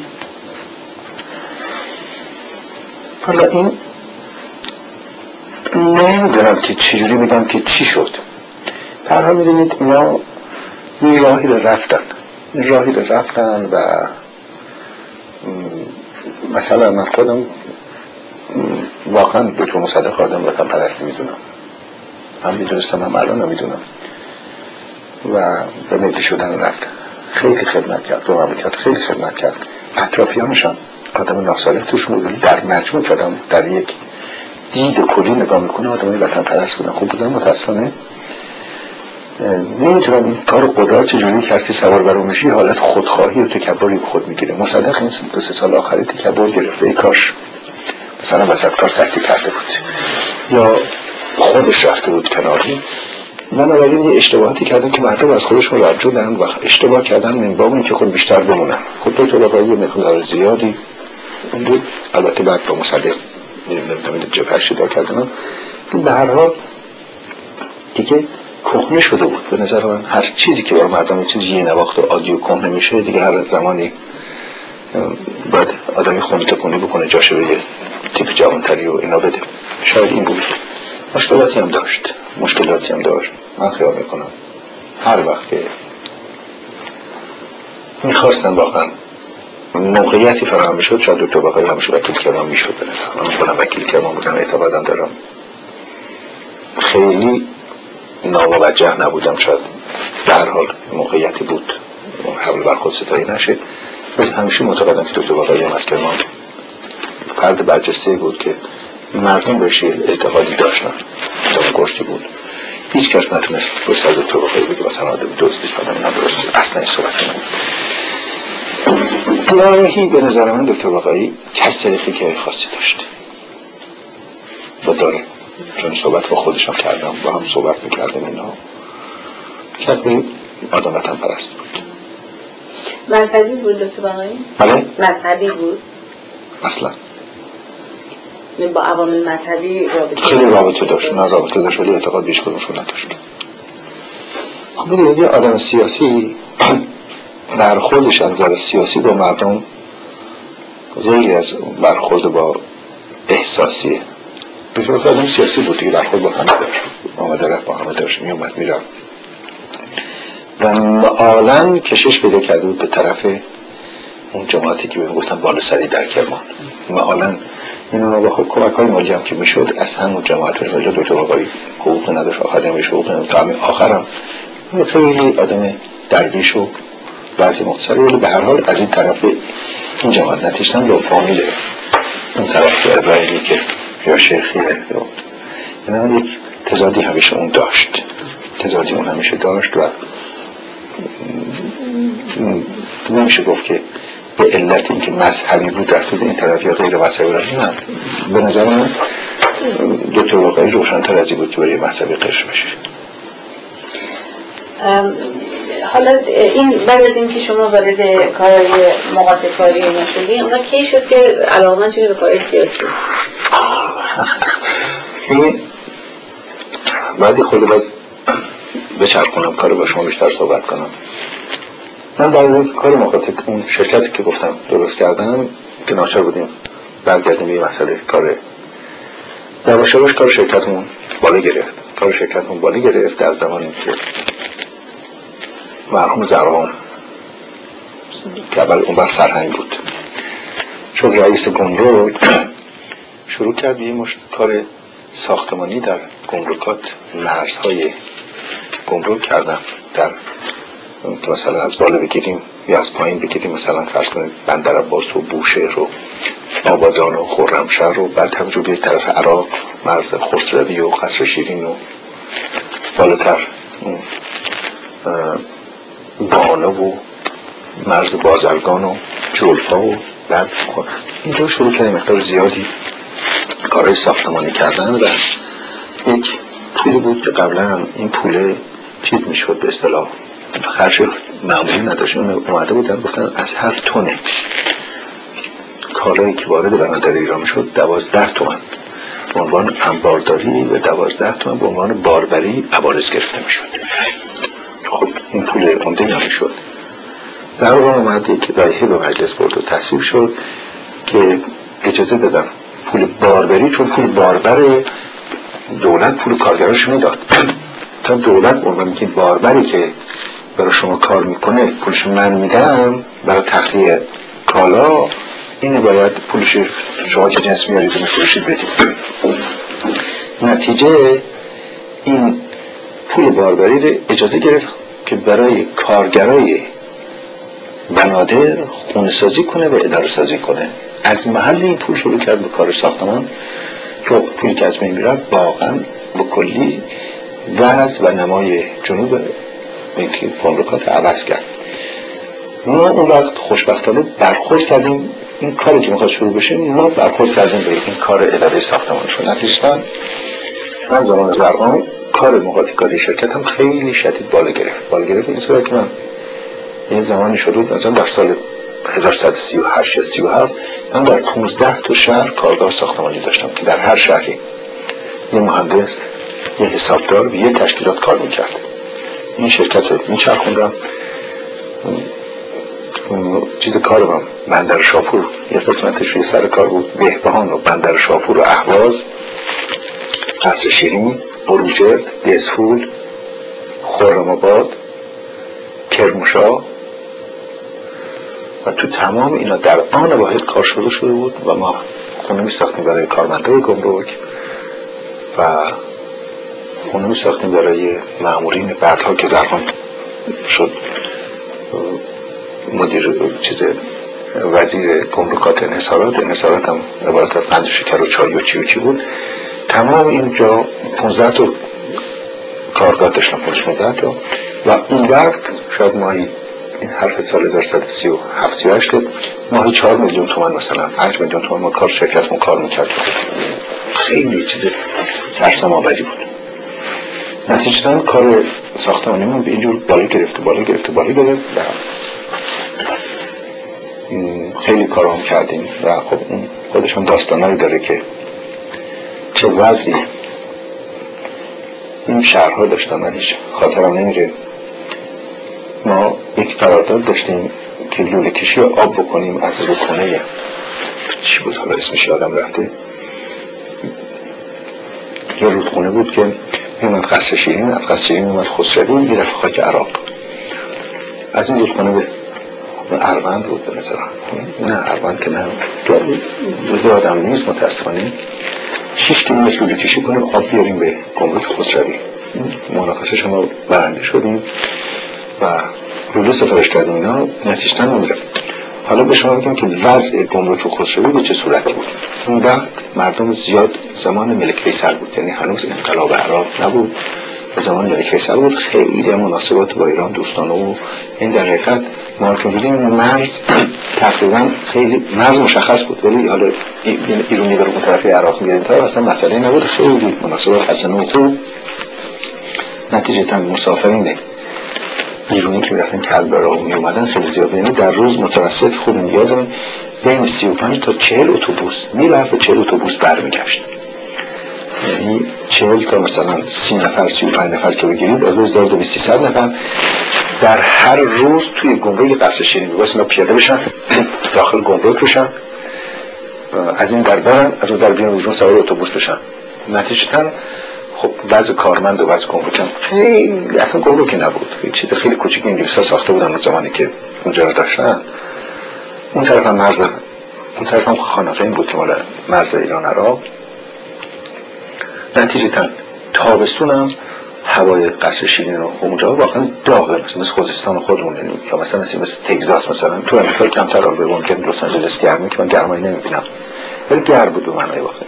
حالا این نمیدونم که چجوری بگم که چی شد. در حال میدونید اینا این راهی رو رفتن، این راهی رو رفتن و مثلا من خودم واقعا دکتر مصدق آدم وطن پرستی میدونم، هم میدونستم هم الان هم میدونم و به ملی شدن رفت. خیلی خدمت کرد، رو مملکت خیلی خدمت کرد. اطرافیانش هم آدم ناصالح توش بود. در مجموع آدم در یک دید کلی نگاه میکنه آدمای وطن پرست بودن. خوب بودن متاسفانه نمیتونم این کار قدرت چجوری کرد که سوار بر اون میشه. حالت خودخواهی و تکبری به خود میگیره. مصدق این 3 سال آخری تکبر گرفته. ای کاش مثلا وسط کار سختی کرده بود یا خودش رفته بود کناری. من اولین یه اشتباهاتی کردم که مردم از خودشون رجوع دارن و اشتباه کردن من با اون که خود بیشتر بمونن. خود دکتر بقایی مقدار زیادی اون بود، البته بعد با مصدق نمیدونم جبهش شده کردن. به هر حال دیگه کهنه شده بود به نظر من. هر چیزی که برای مردم یه چیزی نواخت و عادی و کهنه میشه دیگه هر زمانی باید آدمی خونی تکونی بکنه جاشه بده تیپ جوانتری و اینا بده. شاید این بود. مشکلاتی هم داشت. من خیال میکنم هر وقت که میخواستم واقعا موقعیتی فراهم میشد شاید دکتر بقایی همیشه وکیل کرمان میشد. من خودم وکیل کرمان بودم، اعتقادم دارم خیلی ناموجه نبودم. شاید در حال موقعیتی بود حمل بر خود ستایی نشه. همیشه معتقدم که دکتر بقایی هم از کرمان فرد برجسته بود که مردم بهش اعتقادی داشتن. دام گشتی بود، هیچ کس نتونست بسر دکتر بقایی بگه واسه آدم دوزدیست آدم ندرست. اصلا این صحبت نبود. گراهی به نظر من دکتر بقایی کس سلیخی که خاصی داشت و داره، چون صحبت با خودشم کردم با هم صحبت میکردم اینا کردیم. آدم وطن پرست بود. مذهبی بود دکتر بقایی؟ بله؟ مذهبی بود؟ اصلا با عوامل مذهبی رابطه داشت. نه رابطه داشت ولی اعتقاد بیش کدومشون نداشت. خب میدونید یه آدم سیاسی برخوردش از نظر سیاسی با مردم غیر از برخورد با احساسیه. بسیار که آدم سیاسی بود دیگه برخورد با همه داشت، آمده رفت با همه داشت، میومد میرفت و معالاً کشش بده کرده بود به طرف اون جماعتی که بگفتن بالا سری در کرمان. معالاً اینا با خود کمک های مالی هم که میشد از همون جماعت و رجا دکتر بقایی حقوق نداشت، آخری همیشه حقوق نداشت تا همین آخر هم خیلی آدم درویش و بعضی مختصری. ولی به هر حال از این طرف این جماعت نتیشتن یا فامیل اون طرف یا ابراهیمی که یا شیخیه یا اینا یک تضادی همیشه اون داشت. و نمیشه گفت که به علت اینکه مذهبی بود رفت این طرف یا غیر مذهبی را نمید. به نظر من دکتر بقایی روشن‌تر از این بود که برای مذهبی قشر بشه. حالا این بعد از اینکه شما وارد کارهای مقاطع‌کاری نشدید اونها کی شد که علاقه‌مند شدید به کار سیاسی؟ این بعضی خود باز بچرخونم کارو با شما بیشتر صحبت کنم. من در این کار مقاطع اون شرکتی که گفتم درست کردم که ناچار بودیم برگردیم به مسئله کار در باشباش. کار شرکتمون بالا گرفت. در زمانی که مرحوم زران که اول اون بر سرهنگ بود چون رئیس گمرک شروع کرد یه مشت کار ساختمانی در گمرکات مرزهای گمرک کردن، در مثلا از بالا بگیریم یا از پایین بگیریم، مثلا فرض کنید بندر عباس و بوشهر و آبادان و خرمشهر رو، بعد همجور به طرف عراق مرز خسروی و قصر شیرین و بالاتر باهانه و مرز بازرگان و جلفا و بعد اینجا شروع کردیم مقدار زیادی کارهای ساختمانی کردن. و یک پولی بود که قبلا این پوله چیز میشد به اصطلاح خرج معمولی نداشت، اومده بودن گفتن از هر تونه کالایی که وارد بنادر ایران شد 12 تومن به عنوان انبارداری و 12 تومن به عنوان باربری عوارض گرفته میشد. خب این پول عمده نمیشد. در واقع اومد که لایحه به مجلس برد و تصویب شد که اجازه دادن پول باربری، چون پول باربر دولت پول کارگراش میداد، تا دولت اونم میگه باربری که برای شما کار میکنه پولش من میدم برای تخلیه کالا، اینه باید پولش شما که جنس میارید و میفروشید بدید. نتیجه این پول باربری اجازه گرفت که برای کارگرای بنادر خونسازی کنه و اداره سازی کنه. از محل این پول شروع کرد به کار ساختمان که پولی که از می میرد واقعا به کلی وز و نمای جنوب اینکه گمرکات عوض کرد. ما اون وقت خوشبختانه برخورد کردیم، این کاری که میخواد شروع بشه ما برخورد کردیم به این کار اداره ساختمانشون. نتیجتاً من زمان زرقان کار مقاطع کاری شرکت هم خیلی شدید بالا گرفت این صورت که من یه زمانی شده مثلا در سال 1338 یا 37 من در 15 تا شهر کارگاه ساختمانی داشتم که در هر شهری یه مهندس، یه حسابدار و یه تشکیلات کار میکرد. این شرکت رو میچرخوندم. چیز کارم هم بندر شاپور یه قسمتش یه سر کار بود، بهبهان و بندر شاپور و اهواز، قصر شیرین، بروجرد، دزفول، خرم‌آباد، کرمانشاه و تو تمام اینا در آن واحد کار شده بود و ما خونه می‌ساختیم برای کارمندان گمرک و خونه می‌ساختیم برای مامورین. بعدها که زرقان شد مدیر وزیر گمرکات انحصارات هم عبارت از قند و شکر و چای و چی بود. تمام اینجا 15 تا کارگاه داشتم، 15 تا. و اون وقت شاید ماهی این حرف سال 1337 ماهی 4 میلیون تومان مثلا 5 میلیون تومان ما کار شرکتمون کار میکرد. خیلی چیز سرسام آوری بود. نتیجتاً کار ساختمانیمون به اینجور بالا گرفته و خیلی کارام کردیم و خب اون خودشون داستانایی داره که چه وضعی این شهرها داشتن. من هیچ خاطرم نمیره ما یک قرارداد داشتیم که لوله کشی رو آب بکنیم از رودخانه چی بود حالا اسمش یادم رفته، یه رودخانه بود که میومد قصر شیرین، از قصر شیرین میومد خسروی میرفت خاک عراق، از این رودخانه بود اروند بود به نظرم، نه اروند که نه دو آدم نیست متاسفانه، 6 کیلومتر لوله کشی کنیم آب بیاریم به گمرک خسروی. مناقصه شما برنده شدیم و لوله سفارش دادیم اینا، نتیجتاً نمیرفت. حالا به شما بگم که وضع گمرک خسروی به چه صورتی بود. اون وقت مردم زیاد زمان ملک فیصل بود، یعنی هنوز انقلاب عراق نبود، زمان ملک فیصل بود. خیلی مناسبات با ایران دوستانه و این در حقیقت ما که بودیم مرز تقریبا خیلی مرز مشخص بود، ولی حالا ایرانی برای اون طرف عراق میگیدیم تا اصلا مسئله نبود، خیلی مناسبات حسن و تو. نتیجتا مسافرین ایرانی که میرفتن کلبرا و میومدن خیلی زیاد بود، یعنی در روز متوسط خودم یادم بین 35 تا 40 اتوبوس میرفت و 40 اتوبوس برمیگشت، یعنی 40 تا مثلا 30 نفر 35 نفر که بگیرید از روز 2300 نفر در هر روز توی گمرک قصر شیرین می‌باست اینا پیاده بشن داخل گمرک بشن، از این در برن از اون در بیان وجون سوار اتوبوس بشن. نتیجتاً خب بعض کارمند و بعض گمرک هم خیلی اصلا گمرکی نبود، یه چیز خیلی کوچیک انگلیس‌ها ساخته بودن اون زمانی که اونجا رو داشتن. اون طرف هم مرز، اون طرف هم خانقین بود که مال مرز ایران عراق. نتیجتاً تابستونم هوای قصر شیرین رو اونجا واقعا داغه، مثل خوزستان خودمون، یا مثلا مثل تگزاس مثلا. تو امریکا کمتر آلبه ممکن لس آنجلس گرمه که من گرمایی نمیبینم، ولی گرم بود به معنای واقعی.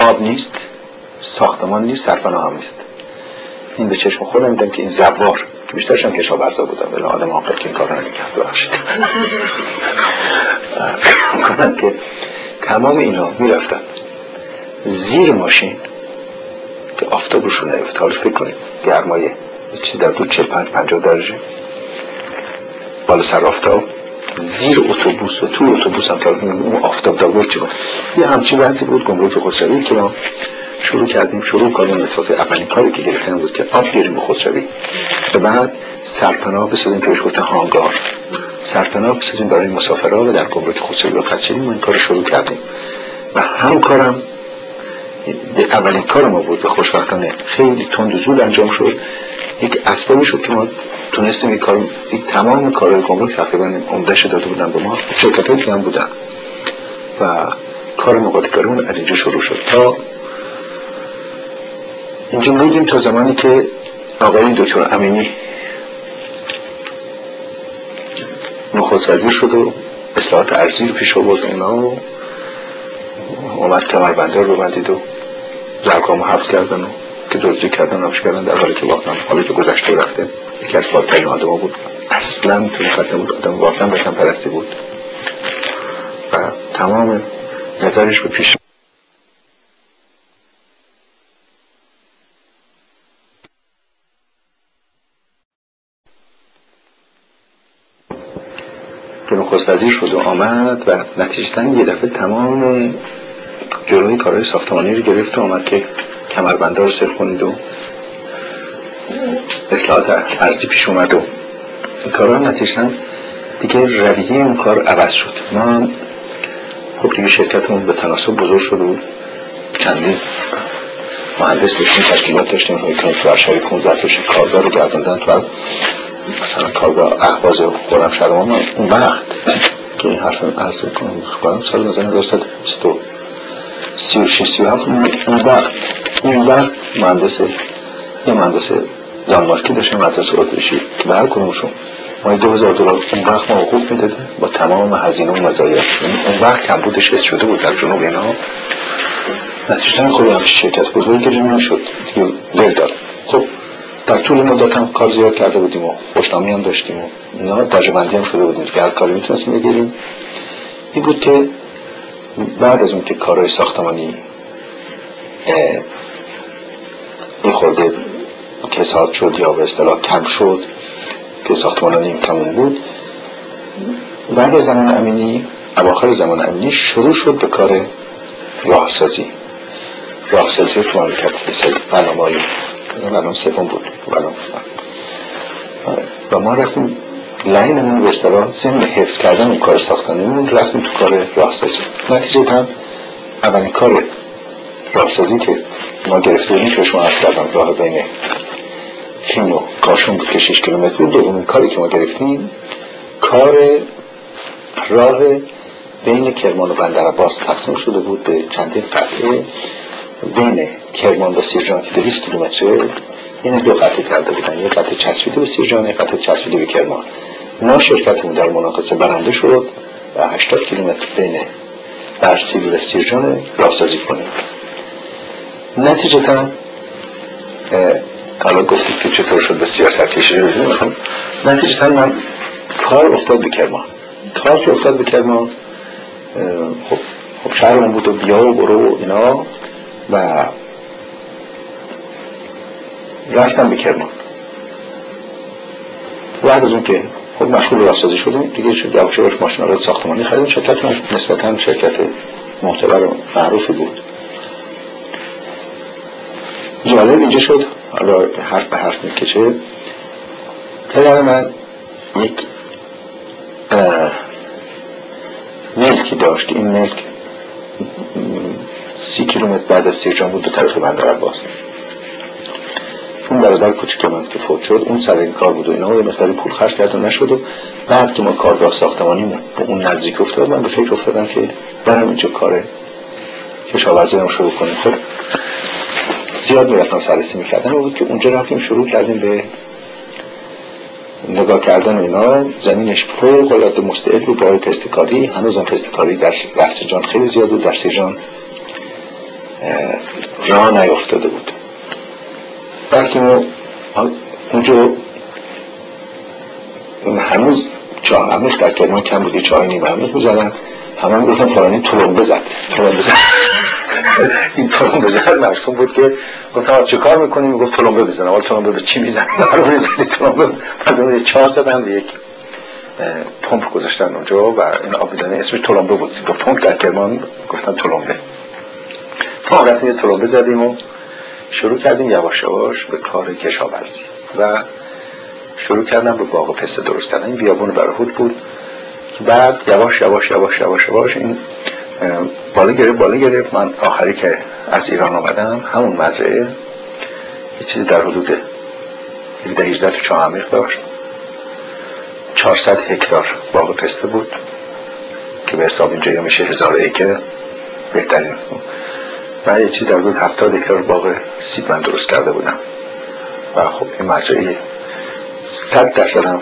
آب نیست، ساختمان نیست، سرپناه هم نیست. این به چشم خودم دیدم که این زوار که بیشترش هم کشاورزا بودن، ولی آدم عاقل که این کارو نمی‌کرد، ببخشید. گفتم که تمام اینا می‌رفتن زیر ماشین که آفتاب روشون نیفته. حالا فکر کنید گرمایه چیزی در دو 45-50 درجه بالا سر آفتاب، زیر اتوبوس و تو اتوبوس هم که اون آفتاب داور چی بود، یه همچین وضعی بود. گمرک خسروی که ما شروع کردیم اتفاق اولین کاری که گرفتیم بود که آب بیاریم به خسروی و بعد سرپناه بسازیم که بهش گفتن هانگار، سرپناه بسازیم برای مسافرها و در گمرک خسروی و قزوین ما این کارو شروع کردیم و هم کارم اولین کار ما بود. به خوشبختانه خیلی تند و زود انجام شد. یک اسبابی شد که ما تونستیم یک کار، یک تمام کارهای گمرک تقریبا عمده‌اش داده بودن به ما، شرکتایی که هم بودن و کار مقادیکارمون از اینجا شروع شد. تا اینجا بودیم تا زمانی که آقای دکتر امینی نخست وزیر شد و اصلاحات ارضی رو پیش آورد. اینا رو اومد کمربندار رو ببندید و زرگامو حبس کردن و که دزدی کردن، همش کردن، در حالی که واقعا حالی که گذشته رفته. یکی از بالاترین آدم‌ها بود، اصلا تو خط نبود، آدم واقعا وطن پرستی بود و تمام نظرش به پیش که نخست وزیر شد و آمد و نتیجتاً یه دفعه تمام جلوی کارهای ساختمانی رو گرفت و آمد که کمربنده رو صرف کنید و اصلاحات ارضی پیش اومد و این کارها نتیجتاً دیگه رویه اون کار عوض شد. ما خب دیگه شرکتمون به تناسب بزرگ شد و چندین مهندس داشتیم، تشکیلات داشتیم، هایی کنید تو ورشای 15 داشتیم، کارگاه رو گردندن تو مثلا کارگاه احواز خورم شهر ما. اون وقت که این حرف عرض کنم سال نظرم رسد 36-37 اون وقت مهندس، یه مهندس دانمارکی داشت، مهندس اتریشی که به هر کدومشون ما $2000 اون وقت ما حقوق میداده با تمام هزینه و مزایا. اون وقت کمبودش حس شده بود در جنوب اینا. نتیجتا خود همچی شرکت بزرگ جمعه شد دل دارم. خب در طول مدت هم کار زیاد کرده بودیم و خوشنامی هم داشتیم و اینا، درجه‌بندی هم شده بودیم که هر کاری میتونستیم بگیریم. این بود که بعد از اون که کارهای ساختمانی یه خورده کساد شد یا به اصطلاح کم شد که ساختمانان این کمون بود، بعد از زمان امینی، اواخر زمان امینی شروع شد به کار راهسازی تو مملکت. برنامه‌ای الان سوم بود و ما رفتیم لینمون به اصطلاح ضمن حفظ کردن اون کار ساختمانیمون رفتیم تو کار راهسازی. نتیجه هم اولین کار راهسازی که ما گرفته بودیم که شما عرض کردم راه بین کین و کاشون بود که 6 کیلومتر بود. دومین کاری که ما گرفتیم کار راه بین کرمان و بندرعباس تقسیم شده بود به چندین قطعه، بین کرمان و سیرجان که 200 کیلومتر این دو قطعه کرده بودن، یک قطعه چسبیده به سیرجان، یک قطعه چسبیده به کرمان. ما شرکتمون در مناقصه برنده شد و 80 کیلومتر بین برسی و سیرجان راهسازی کنیم. نتیجتاً حالا گفتید که چطور شد به سیاست کشیده بودیم. نتیجتاً من کار افتاد به کرمان. کار که افتاد به کرمان خب شهرمون بود و بیا و برو اینا و رفتم به کرمان. بعد از اون که خب مشغول راهسازی شدیم دیگه یواش‌یواش ماشین‌های ساختمانی خریدیم. شرکتمون نسبتاً شرکت معتبر و معروفی بود. جالب اینجا شد، حالا حرف به حرف میکشه، پدر من یک ملکی داشت. این ملک 30 کیلومتر بعد از سیرجان بود، دو طرف بندرعباس. اون برادر کوچیک من که فوت شد اون سر این کار بود و اینا، یه مقداری پول خرج کرد و نشد و بعد که ما کارگاه ساختمانیمون به اون نزدیک افتاد من به فکر افتادم که برم اینجا کار کشاورزی رو شروع کنم. خب زیاد میرفتن سررسی میکردن بود که اونجا رفتیم شروع کردیم به نگاه کردن اینا. زمینش فوق العاده مستعد بود برای تستکاری، هنوز هم تستکاری در رفسنجان خیلی زیاد بود، در سیجان راه نیافتاده بود. بلکه ما اونجا هنوز چاه عمیق در کرمان کم بودی، چاه نیمه عمیق می‌زدن، همه هم گفتن فلانی تلمبه زد این تلمبه زد مرسوم بود که گفتم چه کار میکنی؟ میگفت تلمبه بزن. اول تلمبه به چی میزن؟ برای زدی تلمبه بزن 400 به یک پمپ گذاشتن اونجا و این آبیدانه اسمش تلمبه بود. با پمپ در کرمان گفتن تلمبه. ما رفتیم تلمبه زدیم و شروع کردیم یواش یواش به کار کشاورزی و شروع کردم به باغ پسته درست کردن. این بیابون برهوت بود. بعد یواش یواش یواش یواش یواش این بالا گرفت. من آخری که از ایران آمدم همون مزرعه یه چیزی در حدود 18 تا چاه عمیق داشت، 400 هکتار باغ پسته بود که به حساب اینجا میشه 1000 ایکه بهترین. من یه چیزی در حدود 70 هکتار باغ سیب من درست کرده بودم و خب این مزرعه 100% هم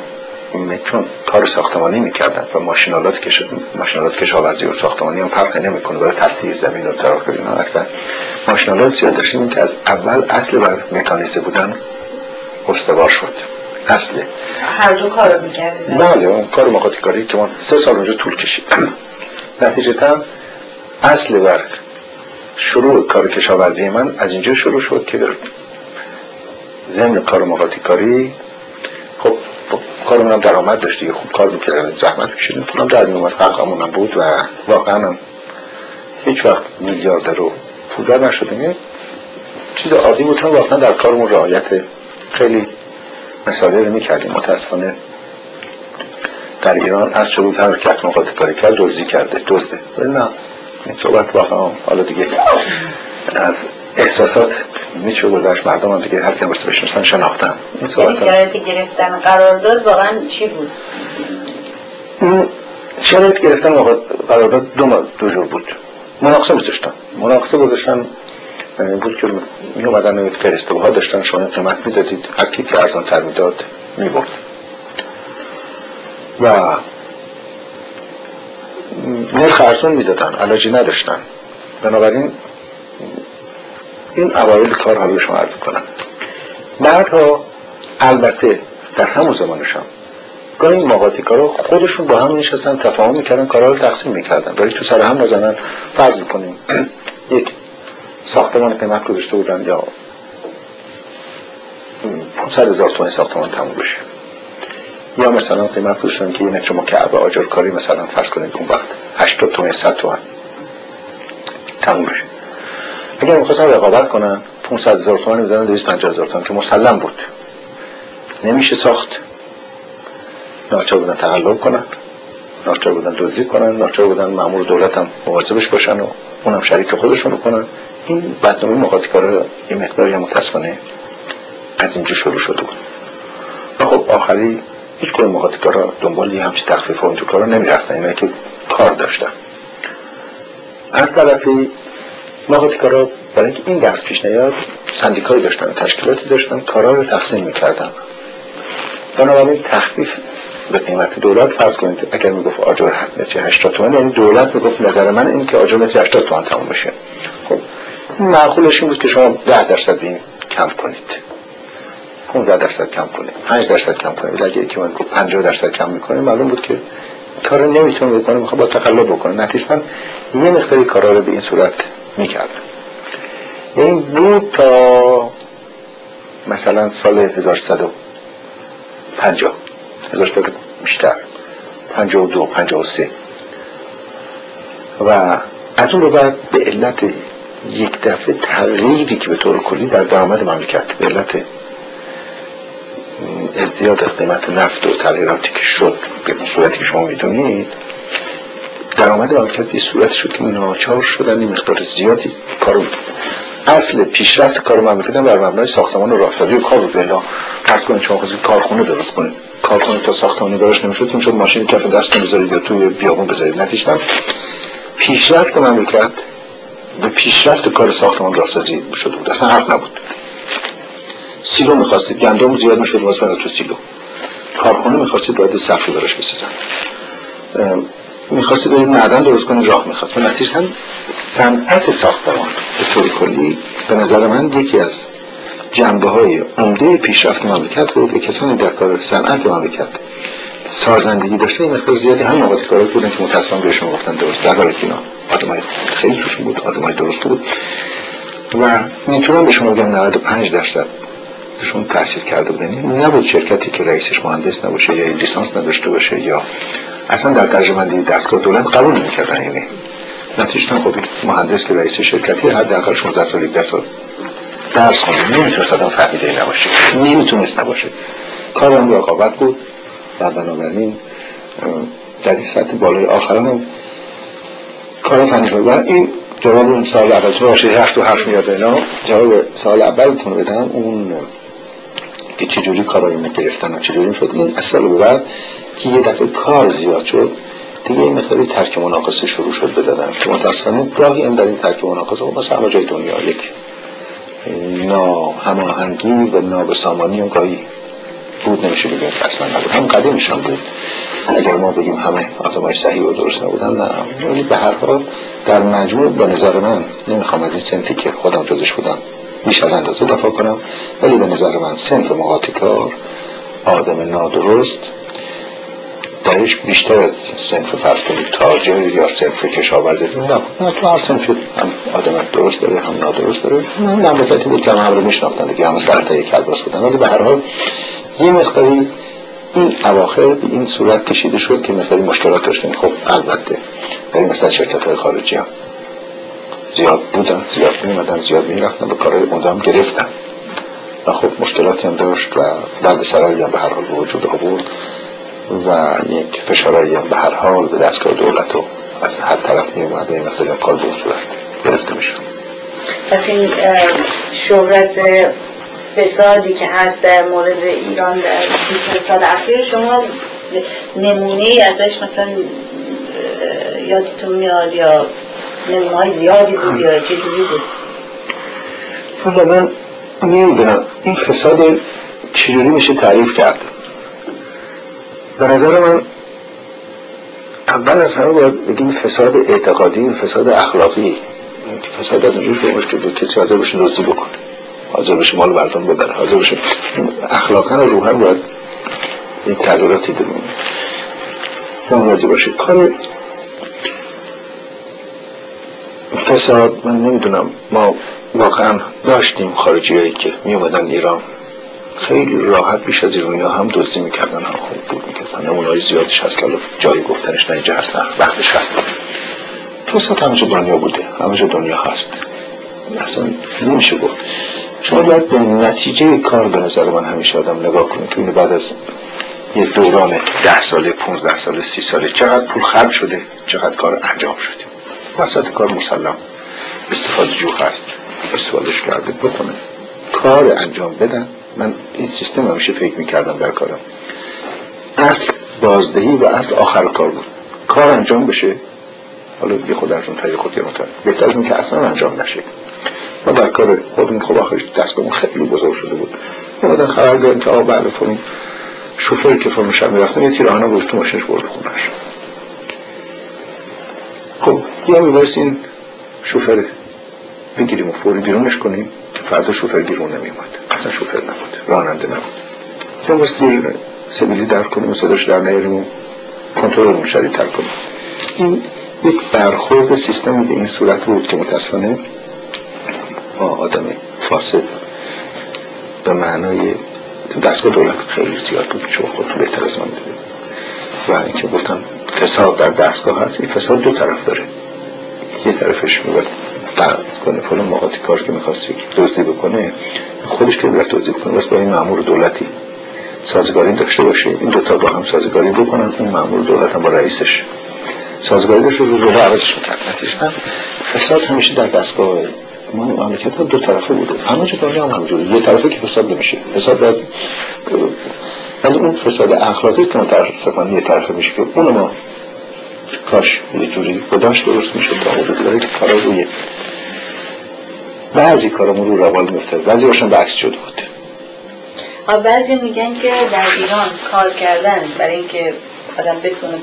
چون کار ساختمانی میکردن و ماشینالات کشاورزی و ساختمانی هم فرق نمیکنه برای تصحیح زمین و تراکم اینا. اصلا ماشینالات زیاد داشتیم که از اول اصل بر مکانیزه بودن استوار شد. اصل هر دو کارو میکردن. بله، کار مکاتیکاری که من 3 سال اونجا طول کشید. نتیجتا اصل بر شروع کار کشاورزی من از اینجا شروع شد که ضمن کار مکاتیکاری خب کارمونم درآمد داشت دیگه، خوب کار میکردن، زحمت کشیدن، پولم در میومد، حقمونم بود و واقعا هیچ وقت میلیاردر و پولدار نشدیم. چیز عادی بود، واقعا در کارمون رعایت خیلی مثالی رو میکردیم. متاسفانه در ایران از شروع حرکت مکاتبه کرد دزدی کرده، دزده ولی نه این صحبت واقعا حالا دیگه از احساسات میشه گذاشت. مردم هم دیگه هر کی واسه بشناسن شناختن. این شرایط گرفتن قرارداد واقعا چی بود؟ شرایط گرفتن قرارداد دو جور بود. مناقصه گذاشتن بود که می اومدن یک فرستگاه ها داشتن، شما قیمت میدادید، هر کی که ارزان تر میداد میبرد. و نرخ ارزان میدادن، علاجی نداشتن. بنابراین این اوایل کار ها رو شما عرض کنم. بعدها البته در همون زمانش هم گاهی این مقاطیکارا خودشون با هم نشستن تفاهم میکردن، کارها رو تقسیم میکردن برای تو سر هم نزنن. فرض میکنیم یک ساختمان قیمت گذاشته بودن یا 500,000 تومان ساختمان تموم بشه، یا مثلا قیمت گذاشتن که یه متر مکعب آجرکاری مثلا فرض کنیم اون وقت 80 تومان 100 تومان تموم بشه. اگر میخواستن رقابت کنن 500,000 تومان می‌دادن 250,000 تومان که مسلم بود، نمیشه ساخت. ناچار بودن تقلب کنن، ناچار بودن دزدی کنن، ناچار بودن مأمور دولت هم مواظبش باشن و اونم شریک خودشون رو کنن. این بدنامی مکاتبه‌کارا یه مقداری متاسفانه از اینجا شروع شده بود. و خب آخری هیچ کدوم مکاتبه‌کارا دنبال یه همچین تخفیف اونجا کارا نمی‌رفتن، اینا که کار داشتن. از طرفی مکاتبه‌کارا برای اینکه این درس پیش نیاد سندیکایی داشتن، تشکیلاتی داشتن، کارا رو تقسیم می‌کردن. بنابراین تخفیف به قیمت دولت فرض کنید اگر میگفت آجر 80 تومان، یعنی دولت میگفت نظر من این که آجر 80 تومان تموم بشه. خب این معقولش این بود که شما 10% این کم کنید، 15% کم کنید، 5% کم کنید. اگه یکی من گفت 50% کم می‌کنه، معلوم بود که کارا نمی‌تونه بکنه، می‌خواد با تقلب بکنه. نتیجتاً یه مقداری کارا رو به این صورت میکرد. این بود تا مثلا سال 1150 1100 بیشتر 52 53 و از اون رو بعد به علت یک دفعه تغییری که به طور کلی در درآمد مملکت به علت ازدیاد قیمت نفت و تغییراتی که شد به صورتی که شما میدونید درآمد مملکت به صورت شد که ناچار شدن این مقدار زیادی کارو اصل پیشرفت کار مملکت بر مبنای ساختمان و راهسازی و کار بلا فرض کنید شما خودت کارخونه درست کنید، کارخونه تا ساختمانی درست نمیشد، میشد ماشین کف دست بذارید یا توی بیابون بذارید. نتیجتا پیشرفت مملکت به پیشرفت کار ساختمان راهسازی شده بود، اصلا حرف نبود. سیلو می‌خواستید گندم زیاد می‌شد واسه تو سیلو، کارخونه می‌خواستید باید سقفی براش بسازن، می‌خواستید برید معدن درست کنید، راه می‌خواست. نتیجتاً صنعت ساختمان به طور کلی به نظر من یکی از جنبه‌های عمده پیشرفت مملکت بود که کسانی در کار صنعت مملکت سازندگی داشته. این مقدار زیادی هم نقاط کاری بودن که متأسفانه بهشون گفتن درست داره که اینا آدمای خیلی خوشون بود، آدمای درست بود و میتونم به شما بگم 95% شون تاثیر کرده بودن. این نبود شرکتی که رئیسش مهندس نباشه یا لیسانس نداشته باشه یا اصلا در ترجمه‌بندی دستگاه دولت قبول نمی‌کردن. یعنی نتیجتاً خود مهندس که رئیس شرکتی حداقل 16 سال 18 سال درس خونده، نمی‌تونستم فهمیده نباشه، نمی‌تونست نباشه. کارم رقابت بود و بنابراین در این سطح بالای آخران هم کار فنی بود. این جواب اون سال اول تو باشه 7 و 8 میاد اینا. جواب سال اولتون بدم اون که چجوری کارایی میگرفتن و چجوری شد. این از سال بعد که یه دفعه کار زیاد شد دیگه این مقداری ترک مناقصه شروع شد بدادن که متاسفانه گاهی این در این ترک مناقصه مثل همه جای دنیا یک ناهماهنگی و نابسامانی هم گاهی بود، نمیشه بگیم اصلا نبود. هم قدیمشان بود، اگر ما بگیم همه آدمای صحیح و درست نبودن نه، ولی به هر حال در مجموع به نظر من نمیخوام از این سنفی که خودم جزش بودم بیش از اندازه دفاع کنم، ولی به نظر من صنف مقاطع کار آدم نادرست درش بیشتر از صنف فرض کنید تاجر یا صنف کشاورز نبود. نه تو هر صنفی هم آدم درست داره هم نادرست داره. نه مملکتی بود که هم رو میشناختن دیگه، هم سر تا یک کلباس بودن. ولی به هر حال یه مقداری این اواخر به این صورت کشیده شد که مقداری مشکلات داشتن. خب البته برای مثلا شرکت‌های خارجی هم زیاد بودن، زیاد میمدن، زیاد میرفتن، به کارهای اونده هم گرفتن و خب مشکلاتی هم داشت و درد سرایی هم به هر حال به وجود آورد و یک فشارایی هم به هر حال به دستگاه دولت رو از هر طرف میومد به این مقداری هم کار به اون صورت گرفته میشد. پس این شهرت فسادی که هست در مورد ایران در 20 سال اخیر شما نمونه‌ای ازش مثلا یادتون میاد یا نمونه‌های زیادی بود یا چه جوری بود؟ حالا من نمیدونم این فساد چجوری میشه تعریف کرد. به نظر من اول از همه باید بگیم فساد اعتقادی، فساد اخلاقی، فساد از اونجور فرمش که کسی حاضر بشه دزدی بکنه، حاضر بشه مال مردم ببره، حاضر بشه. اخلاقا و روحا باید این تغییراتی درمونده باشه. کار فساد من نمیدونم، ما واقعا داشتیم خارجی هایی که میومدن ایران خیلی راحت بیش از ایرانی ها هم دزدی میکردن، هم خوب بود میکردن. نمونه‌های زیادش هست که جایی گفتنش نه، اینجا هست نه وقتش هست. فساد همه جا دنیا بوده، همه جا دنیا هست، اصلا نمیشه گفت. شما باید به نتیجه کار به نظر من همیشه آدم نگاه کنید که اینو بعد از یه دوران 10 ساله 15 ساله 30 ساله چقدر پول خرج شده، چقدر کار انجام شده. وسط کار مسلم استفاده جو هست، استفادهش کرده بکنه، کار انجام بدن. من این سیستم همیشه فکر میکردم در کارم اصل بازدهی و اصل آخر کار بود، کار انجام بشه. حالا یه خود انجام تایی خود یه مطالب بهتر از این که اصلا انجام نشه. ما در کار خودمون خب آخرش دستگاهمون خیلی بزرگ شده بود، ما بعدن خبر داریم که آقا براتون شوفر که فرمشن میرفتن یه تیراهانه گذاشت تو ماشینش برد خونش. خب یا میبایست این شوفر بگیریم و فوری بیرونش کنیم که فردا شوفر بیرون نمیماد، اصلا شوفر نبود، راننده نبود. یا میبایست دیر سبیلی در کنیم و صداش در نیاریم و کنترلمون شدیدتر کنیم. این یک برخورد سیستمی به این صورت بود که متاسفانه ما آدم فاسد به معنای دستگاه دولت خیلی زیاد بود که شما خودتون بهتر از من میدونید. و اینکه گفتم فساد در دستگاه هست، این فساد دو طرف داره. یه طرفش میگه فرض کنه فلان مقاطع کار که می‌خواسته دزدی بکنه خودش که برات دزدی بکنه، بس با این مأمور دولتی سازگاری داشته باشه، این دو تا با هم سازگاری بکنن، اون مأمور دولت هم با رئیسش سازگاری داشته باشه، رو عوضش کرد. نتیجتاً فساد همیشه در دستگاه ما مملکت دو طرفه بوده، همه چه دنیا هم همجوری یه طرفه که فساد نمیشه، فساد باید ولی اون فساد اخلاقی که در سفن یه طرفه میشه که اون ما کاش یه جوری گذاشت درست میشه تا حدود داره که کارا روی بعضی کارمون رو روال میفته، بعضی هاشون به عکس شده بود. بعضی میگن که در ایران کار کردن برای اینکه آدم بتونه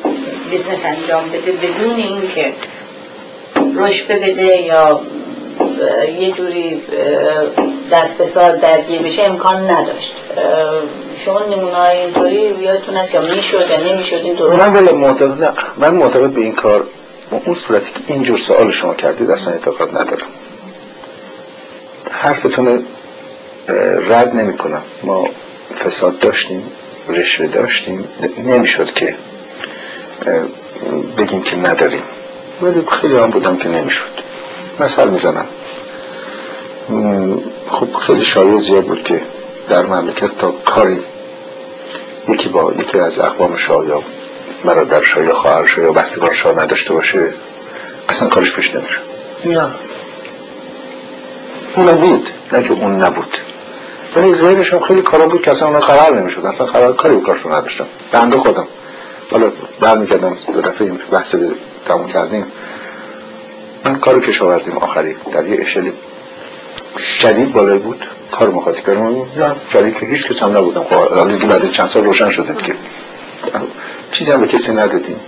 بیزنس انجام بده بدون اینکه رشد بده یا یه جوری در فساد درگیر بشه امکان نداشت. شما نمونه‌های اینطوری یادتون هست یا میشد یا نمیشد این طور؟ من معتقد به این کار اون صورتی که اینجور سوال شما کردید اصلا اعتقاد ندارم. حرفتون رد نمی کنم. ما فساد داشتیم، رشوه داشتیم، نمیشد که بگیم که نداریم، ولی خیلی هم بودم که نمیشد. مثال میزنم، خب خیلی شایع زیاد بود که در مملکت تا کاری یکی با یکی از اقوام شاه یا برادر شاه یا خواهر شاه یا بستگان شاه نداشته باشه اصلا کارش پیش نمیشه. نه اون بود، نه که اون نبود، ولی غیرش هم خیلی کارا بود که اصلا اون قرار نمیشد، اصلا قرار کاری کارشون نداشتم. بنده خودم حالا برمیکردم دو دفعه این بحث تموم کردیم، من کارو کشاورزیم آخری در یه اشل شدید بالای بود، کار مخاطی کردم یا شریک هیچ کس هم نبودم. حالا دیگه بعد چند سال روشن شده که چیزی هم به کسی ندادیم،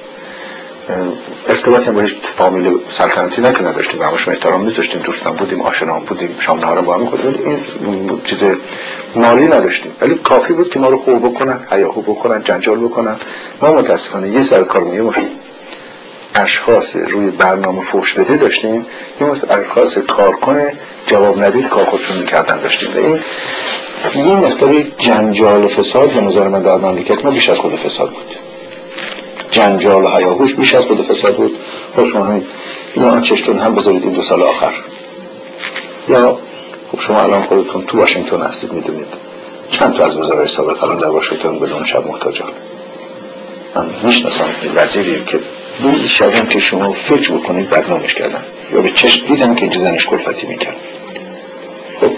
ارتباطی هم با هیچ فامیل سلطنتی نکنه نداشتیم، همش احترام میذاشتیم، دوستان بودیم، آشنا بودیم، شام نهار با هم خوردیم، این چیز مالی نداشتیم، ولی کافی بود که ما رو خوب بکنن، هیاهو بکنن، جنجال بکنن. ما متاسفانه یه سر کار میموشیم اشخاص روی برنامه فحش بده داشتیم، یه مثل اشخاص کارکن جواب ندید کار خودشون میکردن داشتیم. این یه مقدار جنجال و فساد به نظر من در مملکت ما بیش از خود فساد بود، جنجال و هیاهوش بیش از خود فساد بود. شما همین اینا چشتون هم بذارید این دو سال آخر، یا خب شما الان خودتون تو واشنگتن هستید میدونید چند تا از وزرای سابق الان در واشنگتن بدون شب محتاجان. من میشناسم وزیری که این شبم که شما فکر بکنید بدنامش کردن یا به چشم دیدم که اینجا زنش کلفتی میکرد. خب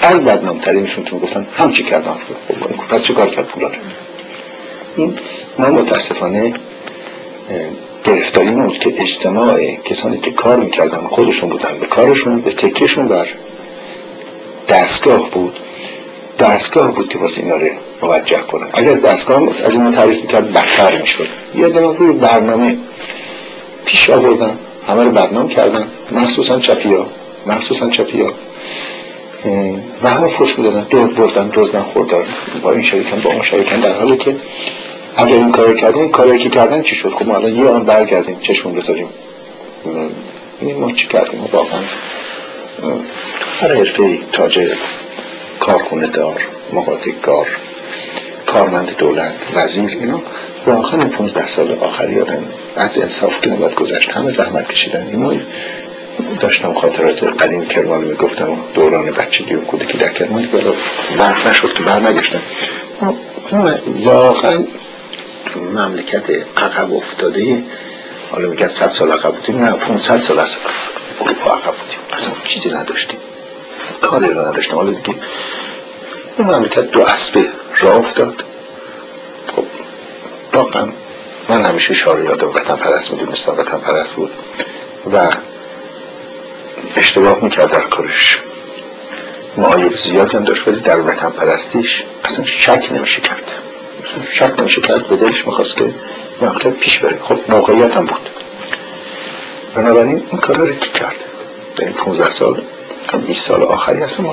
از بدنام ترینشون تو میگفتن همچی کردن، خب این کلفت چه کار کرد پولاره. این من متاسفانه گرفتاری بود که اجتماع کسانی که کار میکردن خودشون بودن، به کارشون، به تکیهشون بر دستگاه بود، دستگاه بود که واسه اینا رو موجه کنم. اگر دستگاه از این تعریف میکرد بدتر میشد. یه دمه روی برنامه پیش آوردن، همه رو بدنام کردن، مخصوصا چپی ها و همه فروش میدادن، دور بردن، دزدن، خوردن، با این شریکن با اون شریکن، در حالی که اگر این کار کردن، این کاری که کردن چی شد؟ خب ما الان یه آن برگردیم چشمون بذاریم این ما چی کردیم؟ ما واقعا هر حرفه‌ای، تاجر، کارخونه دار، مقاطع کار، کارمند دولت، وزیر، اینا در آخر 15 سال آخری آدم از انصاف که نباید گذشت، همه زحمت کشیدن. اینا داشتم خاطرات قدیم کرمان میگفتم، دوران بچگی و کودکی در کرمان که وقت نشد که برنگشتم. واقعا مملکت عقب افتاده، حالا میگن 100 سال عقب بودیم، نه 500 سال از اروپا عقب بودیم، اصلا چیزی نداشتیم، کاری رو نداشتیم. حالا دیگه این مملکت دو اسبه راه افتاد. خب واقعا من همیشه شعار یادم وطن پرست میدونستم، وطن پرست بود و اشتباه میکرد در کارش، معایب زیادی هم داشت ولی در وطن پرستیش اصلا شک نمیشه کرد، به دلش میخواست که مملکت پیش بره. خب موقعیت هم بود، بنابراین این کارها رو کی کرد در این 15 سال 20 سال آخری؟ اصلا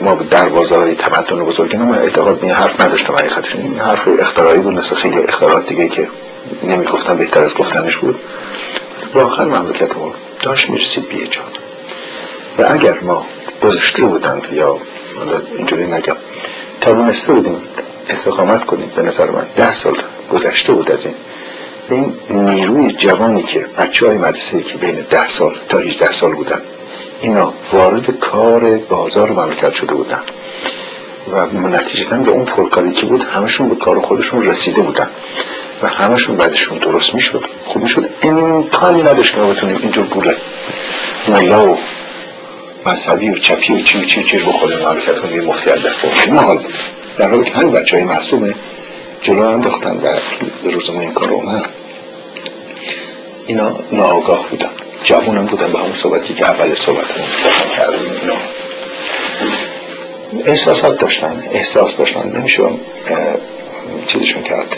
ما به دروازه‌های تمدن بزرگی من اعتقاد به حرف نداشتم، حقیقتش این حرف اختراعی بود، مثل خیلی اختراعات دیگه که نمیگفتن بهتر از گفتنش بود. واقعا مملکت ما داشت میرسید به جا و اگر ما گذشته بودند یا اینجوری نگم توانسته بودیم استقامت کنیم، به نظر من 10 سال گذشته بود از این نیروی جوانی که بچه‌های مدرسه‌ای که بین 10 سال تا 18 سال بودن اینا وارد کار بازار مملکت شده بودن و نتیجتاً به اون پرکاری که بود همشون به کار خودشون رسیده بودن و همشون بعدشون درست میشد، خوب میشد. این کاری نداشت ما بتونیم اینجور گوله ملا و مذهبی و چپی و چی رو بخوریم مملکت کنیم، یه مفتی از دست داریم، در حالی که همین بچه های معصومه جلو انداختن و روزمون این کار رو اومد. اینا ناآگاه بودن، جوانم بودم، با همون صحبتی که اول صحبتمون کردیم اینا احساسات داشتن، نمیشون چیزشون کرد،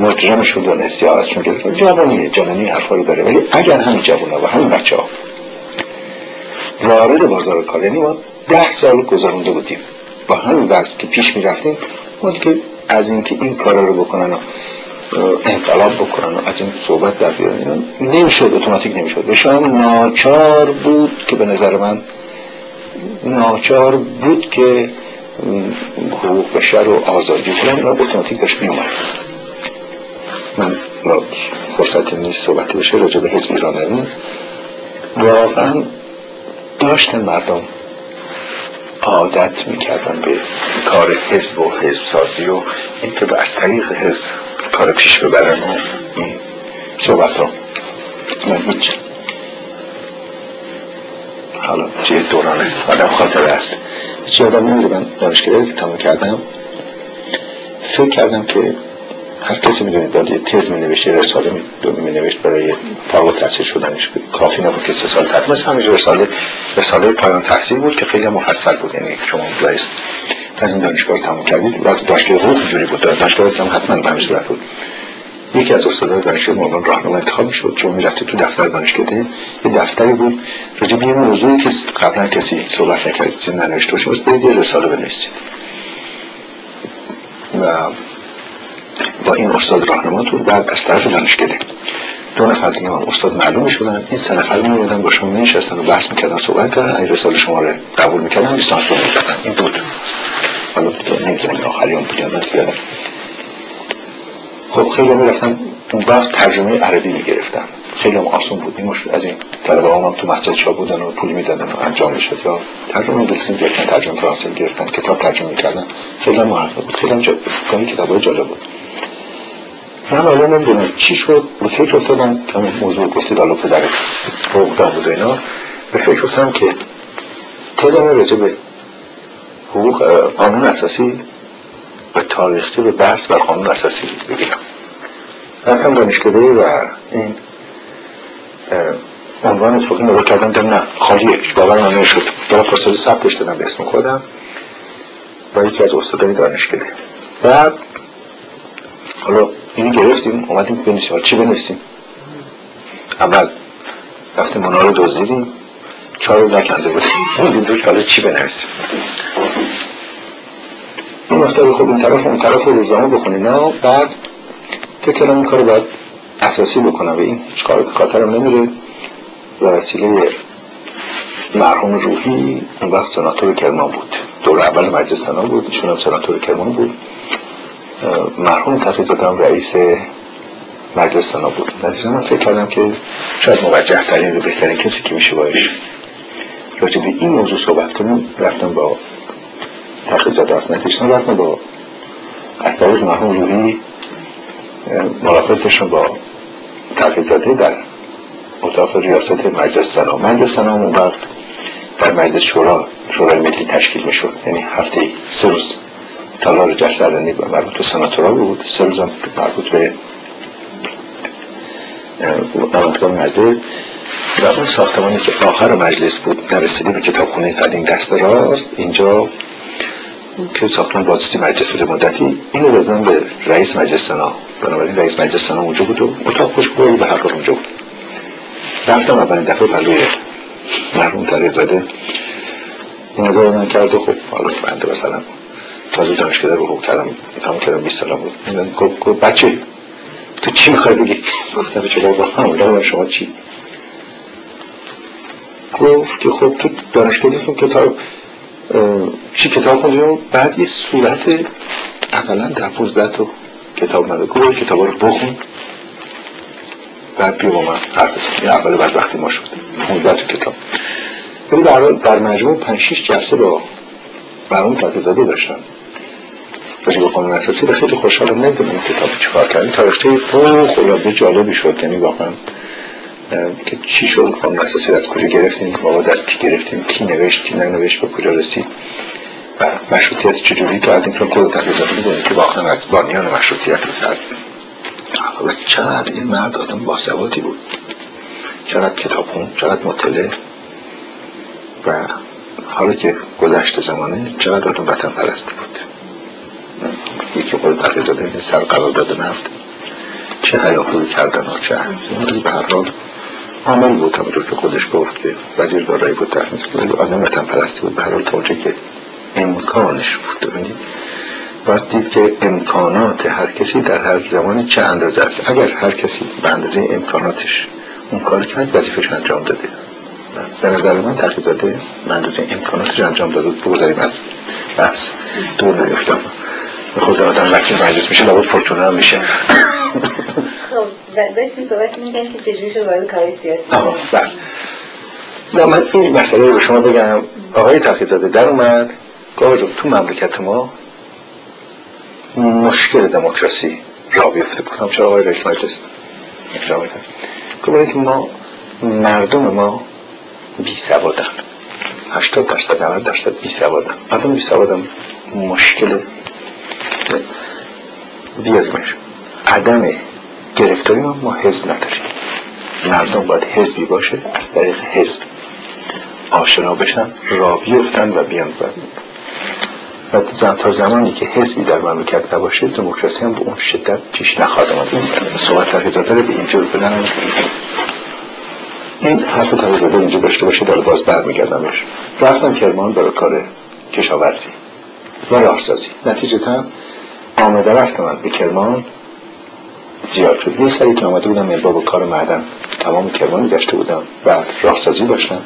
مجرمشون دانست یا ازشون گرفت. جوانی حرفا رو داره، ولی اگر همین جوانا و همین بچه ها وارد بازار کار، یعنی ما 10 سال گذارونده بودیم با همین وضع که پیش می رفتیم، ما دیگه از اینکه این کارا رو بکنن و انقلاب بکنن و از این صحبت در بیارن نمیشد، اتوماتیک نمیشد. بشان ناچار بود که به نظر من حقوق بشر و آزادی کردن را اتوماتیک داشت می اومد. من فرصتی نیست صحبت بشه راجع به حزب ایران نوین. واقعا داشتن مردم عادت میکردن به کار حزب و حزب سازی و اینکه به از طریق حزب کار پیش ببرن و این صحبت را. من هیچ حالا چه دورانه آدم خاطره است، چه آدم نمیده. من دانشکده تمام کردم، فکر کردم که هر کسی میدونید باید یه تز مینوشت، یه رساله مینوشت برای فارغ التحصیل شدنش، کافی نبود که 3 سال تدریس کنه. همین رساله پایان تحصیل بود که خیلی مفصل بود، یعنی شما بایست از این دانشگاه تمام کردید. از دانشگاه حقوق جوری بود، دانشگاه هم حتما به همین صورت بود. یکی از استادای دانشگاه معاون راهنما انتخاب شد، چون میرفت تو دفتر دانشکده، یه دفتری بود راجع به یه موضوعی که قبلا کسی صحبت نکرد، چیزی ننوشته بود، بس برید رساله بنویسید. با این استاد راهنما تو بعد از طرف دانشکده 2 نفر دیگه هم استاد معلوم شدن. این 3 نفر میومدن با شما نشستن و بحث میکردن، صحبت کردن، این رساله شما رو قبول میکردن، لیسانس رو میدادن. این بود حالا نمیدونم آخری اون پیدا نکردم. خب خیلی میرفتن اون وقت ترجمه عربی میگرفتن، خیلی هم آسون بود. میموش از این طلبه ها هم تو مسجد شاه بودن و پول میدادن و انجام شد، یا ترجمه انگلیسی گرفتن، ترجمه فرانسوی گرفتن، کتاب ترجمه میکردن. خیلی هم موفق بود، خیلی هم کتابای جالب بود. من حالا نمیدونم چی شد، به فکر افتادم همین موضوع گفتید حالا پدرت حقوقدان بود و اینا، به فکر افتادم که تزم راجع به حقوق قانون اساسی و تاریخچه به بحث بر قانون اساسی بگیرم. رفتم دانشکده و این عنوان فوقی نگاه کردم، دیدم نه خالیه، باورم نمیشد. در فرصتی ثبتش دادم به اسم خودم و یکی از استادای دانشکده. بعد حالا اینو گرفتیم اومدیم بنویسیم، چی بنویسیم؟ اول رفتیم اونا رو دزدیدیم، 4 رو نکنده بودیم، دوش حالا چی بنویسیم؟ اون وقتا خب این طرف اون طرف روزنامه بخونیم نه. بعد فکر این کار رو باید اساسی بکنم و این هیچ کار به خاطرم نمیره. به وسیله مرحوم روحی، اون وقت سناتور کرمان بود، دور اول مجلس سنا بود، ایشون هم سناتور کرمان بود، مرحوم تفیزادم رئیس مجلس سنا بود. نتیجه من فکر کردم که شاید موجه ترین و بهترین کسی که میشه باش راجع به این موضوع صحبت کنم. رفتم با تفیزاده از نتیجه، رفتم با از طریق مرحوم روحی ملاقاتشون با تفیزاده در اتاق ریاست مجلس سنا. مجلس سنا اون وقت در مجلس شورای ملی تشکیل میشد، یعنی هفته‌ای 3 روز تالار جشنواره‌ای مربوط به سناتورها بود، 3 روز هم مربوط به نمایندگان مجلس. در اون ساختمانی که آخر مجلس بود، رسیدیم به کتابخونه قدیم دست راست اینجا که ساختمان بازرسی مجلس بود مدتی. اینو دادن به رئیس مجلس سنا، بنابراین رئیس مجلس سنا اونجا بود و اتاق خوشبویی به هر حال اونجا بود. رفتم اولین دفعه پلوی مرحوم طریق‌زاده، این نگاه من کرد و خب حالا بنده مثلا تازه دانشکده رو حقوق کردم 20 سالم بود. گفت بچه تو چی میخوای بگی؟ گفتم به چه با هم شما چی؟ گفت که خب تو دانشکده تو کتاب چی کتاب خوندیم؟ بعد یه صورت اقلا 10-15 تا کتاب نده، گفت کتابا رو بخون بعد بیا با من حرف بزن. اول بعد وقتی ما شد 15 تا کتاب، ولی در مجموع 5-6 جلسه با برام تفیزاده داشتم راجع به قانون اساسی. خیلی خوشحالم، نمیدونم کتاب چیکار کردن، تاریخچه فوق‌العاده جالبی شد، یعنی واقعا که چی شد قانون اساسی، از کجا گرفتیم، گرفتیم، کی نوشت، کی ننوشت، به کجا رسید و مشروطیت چجوری کردیم، چون خود تفیزاده بودن که واقعا از بانیان مشروطیت رسید. حالا چقدر این مرد آدم باسوادی بود، چقدر کتابخون، چقدر مطلع، و حالا که گذشته زمانه چقدر آتون وطن پرست بود. یکی خود تقریزاده این سر قرار داده نفت چه هیاهویی کردن و چه همزی به هر حال عمل بود. همونجور که خودش گفت که وزیر دارایی بود تحمیز کنید و آدم وطن پرستی بود به هر حال تا اونجا که امکانش بود. باید دید که امکانات هر کسی در هر زمانی چه اندازه است. اگر هر کسی به اندازه امکاناتش اون کار کرد وظیفه‌اش انجام داده. به نظر من تحقیق‌زاده به اندازه امکاناتش انجام داده. بگذاریم از بحث دور نیفتم. خود آدم وقتی مجلس میشه لابد فورچونه هم میشه. خب داشتیم صحبت می‌کردیم که چجوری شد وارد کارهای سیاسی. نه من این مسئله رو به شما بگم. آقای تحقیق‌زاده در اومد گفت تو مملکت ما مشکل دموکراسی را بیفته. گفتم چرا آقای رئیس مجلس؟ گفتم که ما مردم ما بی سوادن، 80% 90% بی سوادن. مردم بی سوادن مشکل بیاریمش. عدم گرفتاری ما حزب نداریم. مردم باید حزبی باشه، از طریق حزب آشنا بشن، را بیفتن و بیان باید. و تا زمانی که حزبی در مملکت نباشه دموکراسی هم به اون شدت پیش نخواهد آمد. این صحبت تحقیق‌زاده رو به اینجور بدن، این حرف تحقیق‌زاده اینجور داشته باشه داره باز برمیگردم بهش. رفتم کرمان برای کار کشاورزی و راهسازی. نتیجتا آمده رفت من به کرمان زیاد شد. یه سری که آمده بودم با کار معدن تمام کرمان میگشته بودم و راهسازی داشتم.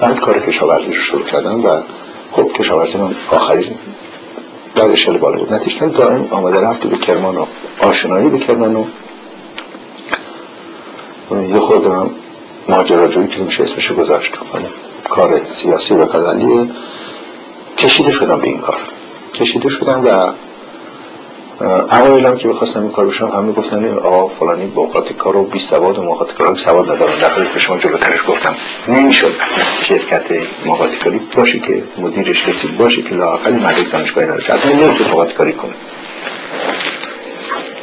بعد کار کشاورزی رو شروع کردم و خب کشاورزی من آخری در اشل بالا بود. نتیجتاً دائم آمده رفته به کرمان و آشنایی به کرمان و یه خورده من ماجراجویی که میشه اسمشو گذاشت کار سیاسی و کاردنیه. کشیده شدم به این کار، کشیده شدم و اوایلم که بخواستم این کار بشم همه گفتن این آقا فلانی با اوقات کار و بی سواد و موقعات کار سواد ندارن. در حالی که شما جلوترش گفتم نمیشد شرکت موقعات کاری باشه که مدیرش کسی باشه که لااقل مدرک دانشگاهی نداره، اصلا نمیتونه موقعات کاری کنه.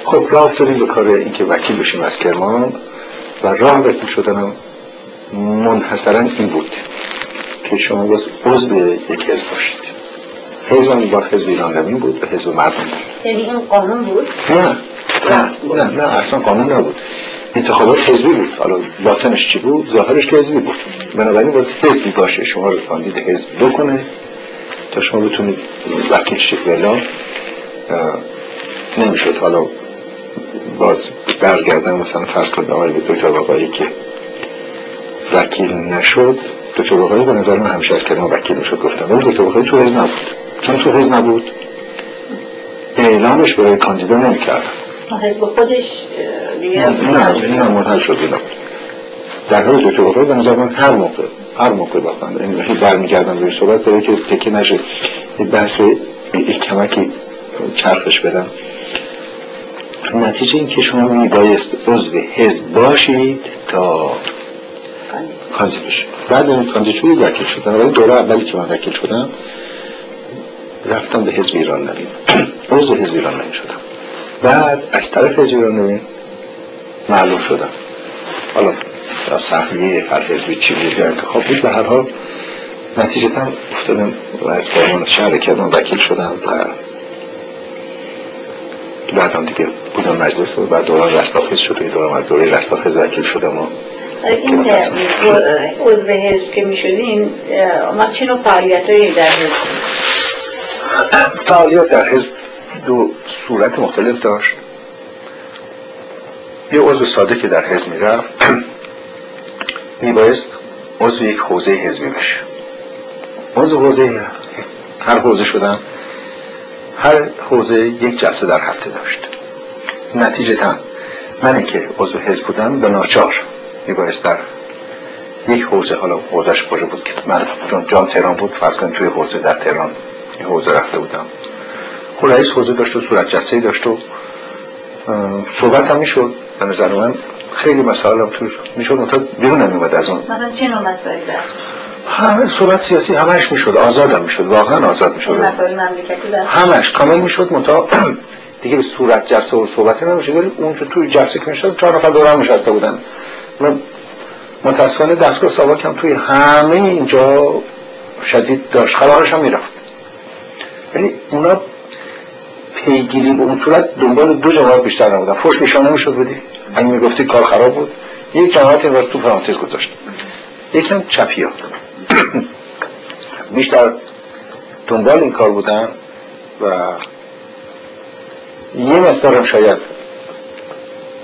خب راه افتادیم به کار اینکه وکیل بشیم از کرمان و راه وکیل شدنم منحصرا این بود که شما باز عضو یک حزب باشید. حزبم با حزب ایران نوین بود و حزب مردم بود. یعنی این قانون بود؟ نه اصلا قانون نبود. انتخابات حزبی بود. حالا باطنش چی بود؟ ظاهرش که حزبی بود. بنابراین باز حزبی باشه. شما رو فاندید حزب بکنه تا شما بتونید وکیل شید. ولا نمیشد. حالا باز برگردن مثلا فرض کنید آقای دکتر بقایی که وکیل نشد. دکتر بقایی به نظر من همیشه از کلمه وکیل میشد گفتم، ولی دکتر بقایی تو حزب نبود. چون تو حزب نبود اعلامش برای کاندیدا نمیکرد. حزب خودش دیگه نه منحل شد اینا. در حال دکتر بقایی به نظر من هر موقع بخوند این وقتی برمیگردم به صحبت داره که تکی نشه بحث کمکی چرخش بدم. نتیجه این که شما میبایست عضو حزب باشید تا کاندید بشید. بعد این کاندید شدی وکیل شدن. ولی دوره اولی که من وکیل شدم رفتم به حزب ایران نوین. عضو حزب ایران نوین شدم. بعد از طرف حزب ایران نوین معلوم شدم. حالا صحنه هر حزبی چی بود انتخاب بود. به هر حال نتیجتاً افتادم از کرمان شهر کرمان وکیل شدم و بعدم دیگه بودم مجلس و بعد دوران رستاخیز شد. دوره رستاخیز وکیل شدم و این عضو حزب که می شدیم ما چی نوع فعالیت هایی در حزب؟ فعالیت در حزب دو صورت مختلف داشت. یه عضو ساده که در حزب می رفت می بایست عضو یک حوزه حزبی بشه. عضو حوزه هر حوزه شدن، هر حوزه یک جلسه در هفته داشت. نتیجتاً من که عضو حزب بودم به ناچار میبایست در یک حوزه، حالا حوزهش باشه بود که من جان تهران بود فرض کنید توی حوزه در تهران یه حوزه رفته بودم. خب رئیس حوزه داشت و صورت جلسه‌ای داشت و صحبت هم میشد. به نظر من خیلی مسائل هم توش میشد منتها بیرون نمیومد از اون. مثلا چه نوع مسائلی داشت؟ همه صحبت سیاسی همش میشد، آزاد هم میشد، واقعا آزاد میشد. مسائل مملکتی داشت همش کامل میشد منتها دیگه به صورت جلسه و صحبت نمیشد. ولی اون توی جلسه که میشد 4 نفر دور هم نشسته بودن. من متاسفانه دستگاه ساواک هم توی همه اینجا شدید داشت، خلاقش هم میرفت. یعنی اونا پیگیری به اون صورت دنبال دو جماعت بیشتر نبودن. فوش نشانه میشد بودی اگه میگفتی کار خراب بود، یک جماعت این تو پرانتز گذاشت، یکم چپی ها بیشتر دنبال این کار بودن و یه مقدارم شاید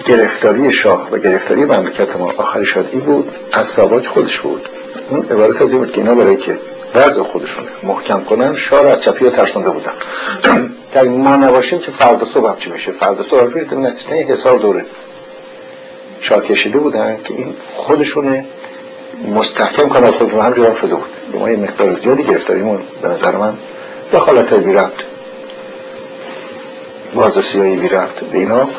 گرفتاری شاه و گرفتاری مملکت ما آخری شد این بود از ساواک خودش بود. اون عبارت از این بود که اینا برای که وضع خودشون محکم کنن شاه را از چپی ها ترسانده بودن. اگه ما نباشیم که فردا صبح هم چی میشه، فردا صبح هم بیرد نتیجه حساب دوره شاه کشیده بودن که این خودشونه مستحکم کنن از خودشون، همجور هم شده بود. به ما یه مقدار زیادی گرفتاریمون به نظر من دخالت های بیرفت بازرسی هایی بیرفت به اینا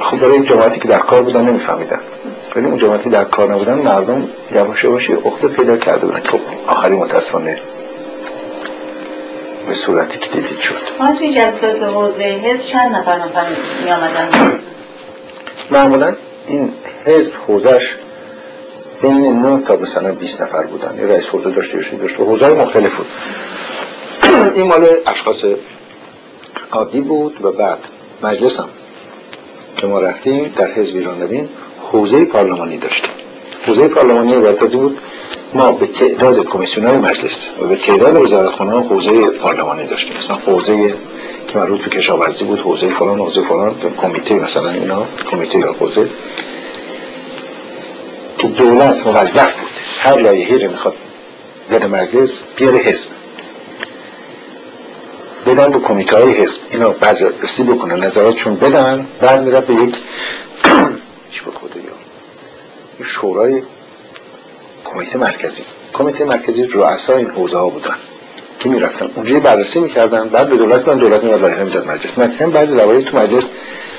خب برای این جماعتی که در کار بودن نمیفهمیدن، ولی اون جماعتی در کار نبودن مردم یواش یواش عقده پیدا کرده بودن. خب آخری متاسفانه به صورتی که دیدید شد. ما توی جلسات حوزه حزب چند نفر مثلا می آمدن؟ معمولا این حزب حوزهش بین 9 تا مثلا 20 نفر بودن. یه رئیس حوزه داشته حوزه مختلف بود. این مال اشخاص عادی بود و بعد مجلس هم که ما رفتیم در حزب ایران نوین حوزه پارلمانی داشتیم. حوزه پارلمانی ورتازی بود. ما به تعداد کمیسیون‌های مجلس و به تعداد وزارتخانه‌ها حوزه پارلمانی داشتیم. مثلا حوزه که مربوط به کشاورزی بود، حوزه فلان، حوزه فلان، کمیته مثلا اینا، کمیته یا حوزه که دولت موظف بود هر لایحه‌ای رو می‌خواد بده مجلس بیاره حزب بدن به کمیته‌های حزب اینا بررسی بکنه نظراتشون بدن، بعد میره به یک چی بود خدایا شورای کمیته مرکزی رؤسای این حوزه ها بودن که میرفتن اونجوری بررسی میکردن، بعد به دولت میاد لایحه میداد مجلس. مثلا بعضی روایت تو مجلس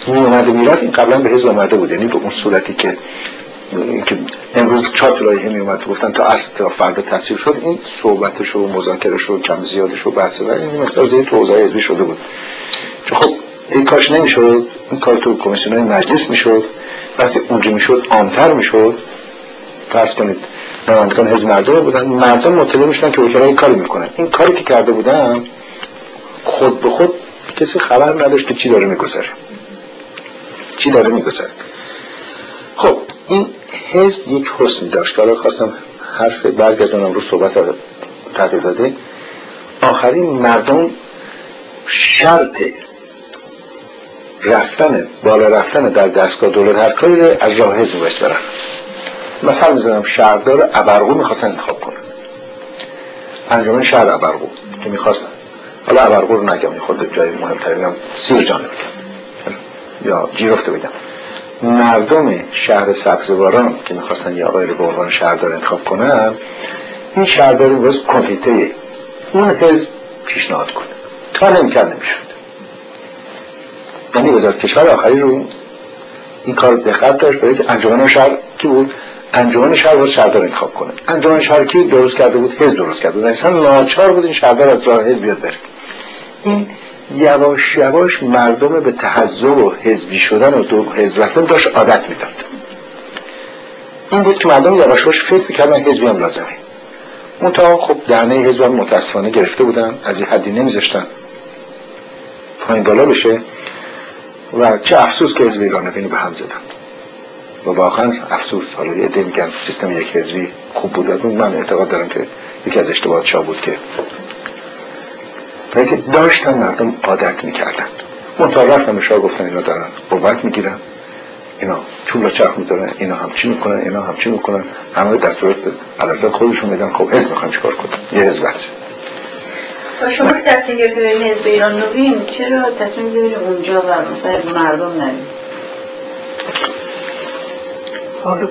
میومد و میرفت، این قبلا به حزب اومده بود، یعنی به اون صورتی که امروز چات لایحه میومد گفتن تا اصل تا فردا تصویب شد، این صحبتش و مذاکرهش و کم زیادش و بحث و این مقدار زیاد تو حوزه حزبی شده بود که خب این کاش نمیشد، این کار تو کمیسیون مجلس میشد. وقتی اونجوری میشد عامتر میشد، فرض کنید نمایندگان حزب مردم بودن، مردم مطلع میشدن که وکلا این کاری میکنن، این کاری که کرده بودن خود به خود کسی خبر نداشت که چی داره میگذره. خب این حزب یک حسنی داشت. حالا خواستم حرف برگردونم رو صحبت تقی‌زاده. آخرین مردم شرط رفتن بالا رفتن در دستگاه دولت هر کاری از راه حزب برن. مثلا میزنم شهردار ابرقو میخواستن انتخاب کنن، انجمن شهر ابرقو که میخواستن، حالا ابرقو رو نگم خود جای مهمترینم سیرجان بگم یا جیرفته بگم، مردم شهر سبزواران که میخواستن یه آقای رو به عنوان شهردار انتخاب کنن، این شهردار رو باز کنفیته اون حزب پیشنهاد کنه، تا نمیکرد نمیشد. یعنی وزارت کشور آخری رو این کار دقت داشت برای که انجمن شهر کی بود، انجمن شهر باز شهردار انتخاب کنه. انجمن شهر کی درست کرده بود؟ حزب درست کرده بود. اصلا ناچار بود این شهردار از راه حزب بیاد بره. این یواش یواش مردم به تحزب و حزبی شدن و دور حزب رفتن داشت عادت میداد. این بود که مردم یواش یواش فکر میکردن حزبی هم لازمه. اونتا خب دهنه حزب هم متأسفانه گرفته بودن، از این حدی نمیذاشتن پایین بالا بشه و چه افسوس که حزب ایران نوین به هم زدن. و واقعا افسوس. حالا یه عده میگن سیستم یک حزبی خوب بود، من اعتقاد دارم که یکی از اشتباهات شاه بود که بلکه داشتن مردم عادت میکردن. منتها رفتن به شاه گفتن اینا دارن قوت میگیرن، اینا چوب را چرخ میزنن، اینا همچی میکنن، همه دستورات علاوه خودشون میدن. خب حزب میخوان چیکار کنن؟ یه حزب هست. و شما تصمیم گرفتید به حزب ایران نوین چرا تصمیم گرفتید اونجا و مثلا از مردم نرید؟ حالا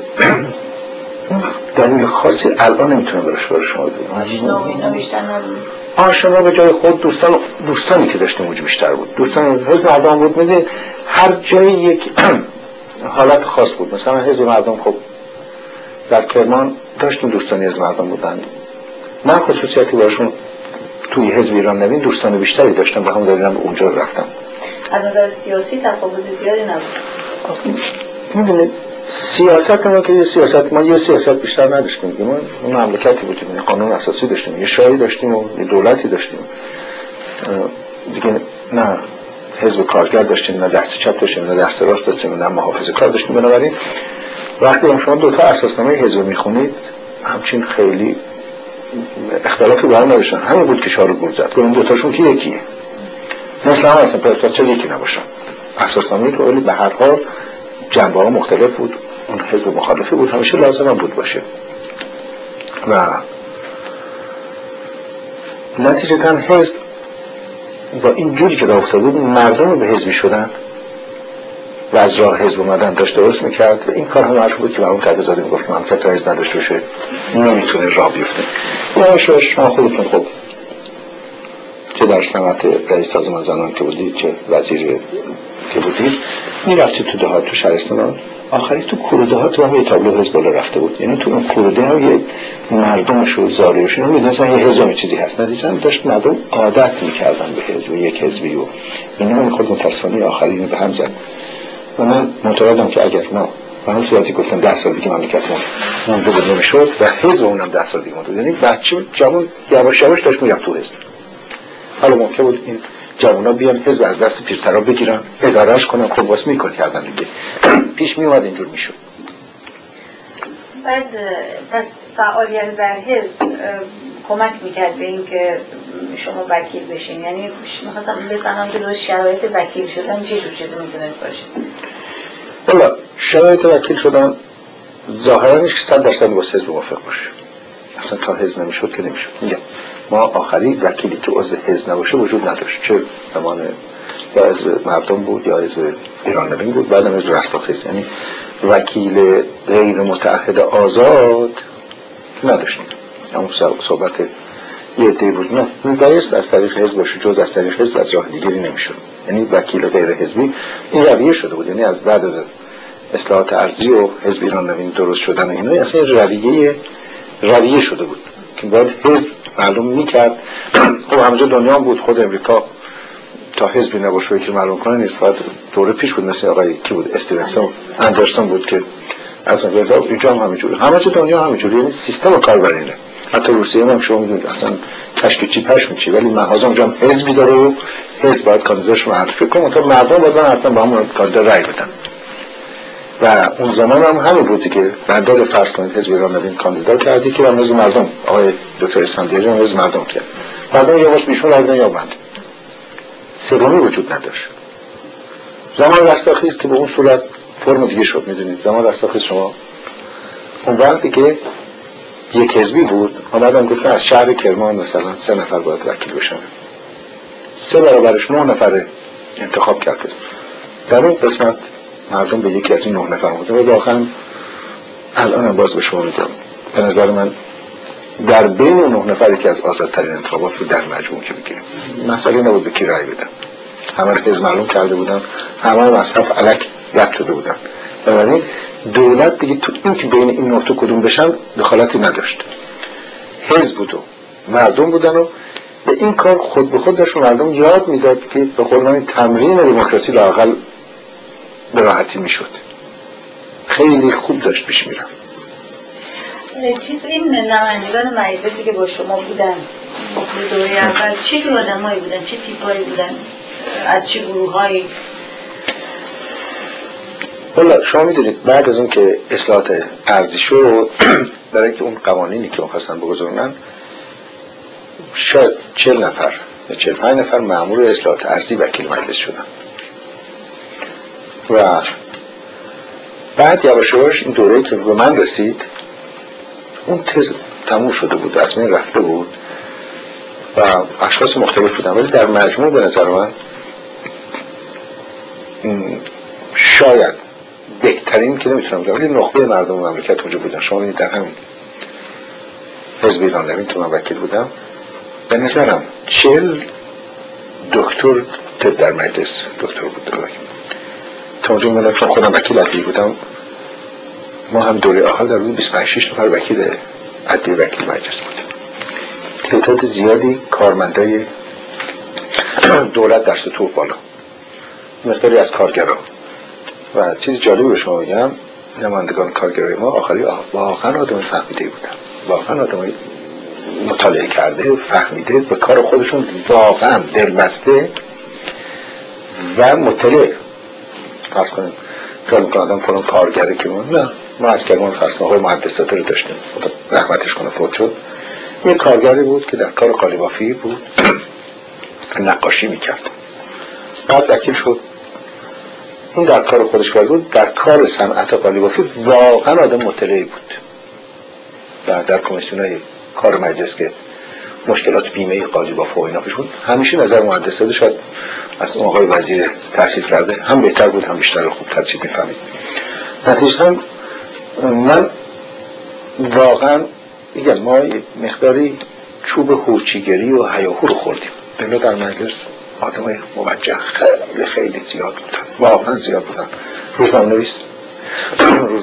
دلیل خاصی الان نمیتونم برای شما بگم. آشنا به جای خود دوستانی که داشتیم وجود بیشتر بود، دوستان حزب مردم بود، میده هر جایی یک حالت خاص بود. مثلا حزب مردم خب در کرمان داشتیم دوستانی حزب مردم بودند. من خصوصیتی براشون توی حزب ایران نوین دوستان بیشتری داشتم، به همون دلیلم اونجا رفتم. از نظر سیاسی تفاوت زیادی نبود. میدونید سیاست هم که ما یه سیاست بیشتر نداشتیم. ما مملکتی بودیم، یه قانون اساسی داشتیم، یه شاهی داشتیم و یه دولتی داشتیم. دیگه نه حزب کارگر داشتیم، نه دست چپ داشتیم، نه دست راست داشتیم، نه محافظه کار داشتیم. بنابراین وقتی هم شما دوتا اساسنامه حزب میخونید همچین خیلی اختلافی برای نداشتن. همین بود که شارو گول زد، گفتم دوتاشون که یکیه، مثل هم هستن، پرکتاس چرا یکی نباشن؟ اساسنامه که ولی به هر حال جنبه ها مختلف بود. اون حزب مخالفی بود، همیشه لازم هم بود باشه و نتیجتاً حزب با این جوری که رفته بود مردم به حزبی شدن و از راه حزب اومدن داشت درست میکرد و این کار هم عرف بود که اون قدر زاده میگفت مملکت را حزب نداشت روشه نمیتونه راه بیفته. باشه شما خودتون خوب که در سمت رئیس سازمان زنان که بودید، که وزیر که بودید، میرفتید تو دهات، تو شهرستان، آخری تو کوروده ها تو هم یه تابلو حزب الله رفته بود. یعنی تو اون کوروده ها یه مردمش و زاریوش اینا میدونستن یه حزب چیزی هست، ندیدن داشت مردم عادت میکردن به حزب، یک حزبی و اینا. من خود متاسفانه آخری اینو به هم زد و من معتقدم که اگر ما به اون صورتی گفتم 10 سال دیگه مملکتمون اون بده نمیشد و حزب اونم 10 سال دیگه بود، یعنی بچه جوان یواش یواش داشت میرفت تو حزب. حالا ممکن بود این جوانا بیان حزب از دست پیرترا بگیرن، ادارهش کنن، خواست میکرد کردن دیگه، پیش میومد اینجور میشد. بعد پس فعالیت در حزب کمک میکرد به این که شما وکیل بشین. یعنی میخواستم بفهمم که دو شرایط وکیل شدن چه جور چیزی میتونست باشه. بله شرایط وکیل شدن ظاهرا که 100% میگوست حزب موافق باشه، اصلا تا حزب نمیشد که نمیشد. میگم ما آخری وکیلی که عضو حزب نباشه وجود نداشت، چه زمان یا از مردم بود یا از ایران نوین بود، بعدم از رستاخیز، یعنی وکیل غیر متعهد آزاد نداشتیم. اون صحبت یه عده‌ای بود نه میبایست از طریق حزب باشه، جز از طریق حزب از راه دیگری نمیشد. یعنی وکیل غیر حزبی این رویه شده بود، یعنی از بعد از اصلاحات ارضی و حزب ایران نوین درست شدن و اینا اصلا رویه شده بود که باید حزب معلوم میکرد. خب همجا دنیا هم بود، خود امریکا تا حزبی نباشه که معلوم کنه نیست. باید دوره پیش بود، مثل آقای کی بود استیونسون اندرسون بود که اصلا اینجا هم همینجوری، همه جا دنیا همینجوری، یعنی سیستم کاربرینه. حتی روسیه هم شما میدونید اصلا کشک چی پش میچی، ولی مغازه اونجا هم حزبی داره و حزب باید کاندیداش معرفی کنه تا مردم بازن حتما با همون کاندیدا رای بدن. و اون زمان هم همه بودی که بندار فرض کنید حزب ایران نوین کاندیدا کردی که امروز مردم آقای دکتر اسفندیاری امروز مردم کرد، مردم یا باش میشون رای بدن یا بند سومی وجود نداشت. زمان رستاخیز که به اون صورت فرم دیگه شد. میدونید زمان رستاخیز شما اون وقتی که یک حزبی بود آمدن گفتن از شهر کرمان مثلا 3 نفر باید وکیل بشن، 3 برابرش 9 نفر انتخاب کرده. در اون قسمت مردم به یکی از این 9 نفر بودن و باخن. الان هم باز به شما میگم به نظر من در بین اون 9 نفر که از آزادترین انتخابات رو در مجموع که بگیریم مسئله نبود به کی رای بدم، همه رو حزب معلوم کرده بودن، همه رو مصرف علک رد شده بودن. بنابراین دولت دیگه تو این که بین این 9 تا کدوم بشن دخالتی نداشت. حزب بود و مردم بودن و به این کار خود به خود داشت مردم یاد میداد که به قول من تمرین دموکراسی لااقل به راحتی میشد. خیلی خوب داشت پیش میرفت. چیز این نمایندگان مجلسی که با شما بودن تو دوره اول چه جور آدمایی بودن، چه تیپایی بودن، از چه گروهایی؟ والا شما میدونید بعد از اون که اصلاحات ارضی شد برای که اون قوانینی که می‌خواستن بگذارن شاید 40 نفر یا 45 نفر مأمور اصلاحات ارضی وکیل مجلس شدن و بعد یواش یواش این دوره‌ای که به من رسید اون تز تموم شده بود، از من رفته بود و اشخاص مختلف بودن. ولی در مجموع به نظر من شاید بهترین که نمیتونم بگم ولی نخبه مردم مملکت اونجا بودن. شما ببینید در همین حزب ایران نوین تو من وکیل بودم، به نظرم 40 دکتر طب در مجلس دکتر بود تا اونجا میمونم، چون خودم وکیل عدلی بودم. ما هم دوره آخر در بود 26 نفر وکیل عدلی وکیل مجلس بود. تعداد زیادی کارمندای دولت در سطوح بالا، مقداری از کارگران. و چیز جالبی به شما بگم نمایندگان کارگرای ما واقعا آدم فهمیده بودن، واقعا آدمای مطالعه کرده، فهمیده، به کار خودشون واقعا دلبسته و مطالعه. فرض کنیم خیال میکنه آدم فلان کارگره که من نه، ما از کرمان خرسنه های مهندساته رو داشتیم، رحمتش کنه فوت شد. یه کارگری بود که در کار قالیبافی بود، نقاشی میکرد، بعد وکیل شد. این در کار خودش بود، در کار صنعت قالیبافی واقعا آدم مطلعی بود و در کمیسیونای کار مجلس که مشکلات بیمه قالیباف و اینا پیش بود همیشه نظر مهندس داده شد، از اون آقای وزیر تحصیل کرده، هم بهتر بود هم بیشتر خوب ترتیب میفهمید. نتیجتا من واقعا میگم ما مقداری چوب هورچیگری و هیاهو رو خوردیم. بلا در مجلس آدمای موجه خیلی زیاد بودن، واقعا زیاد بودن.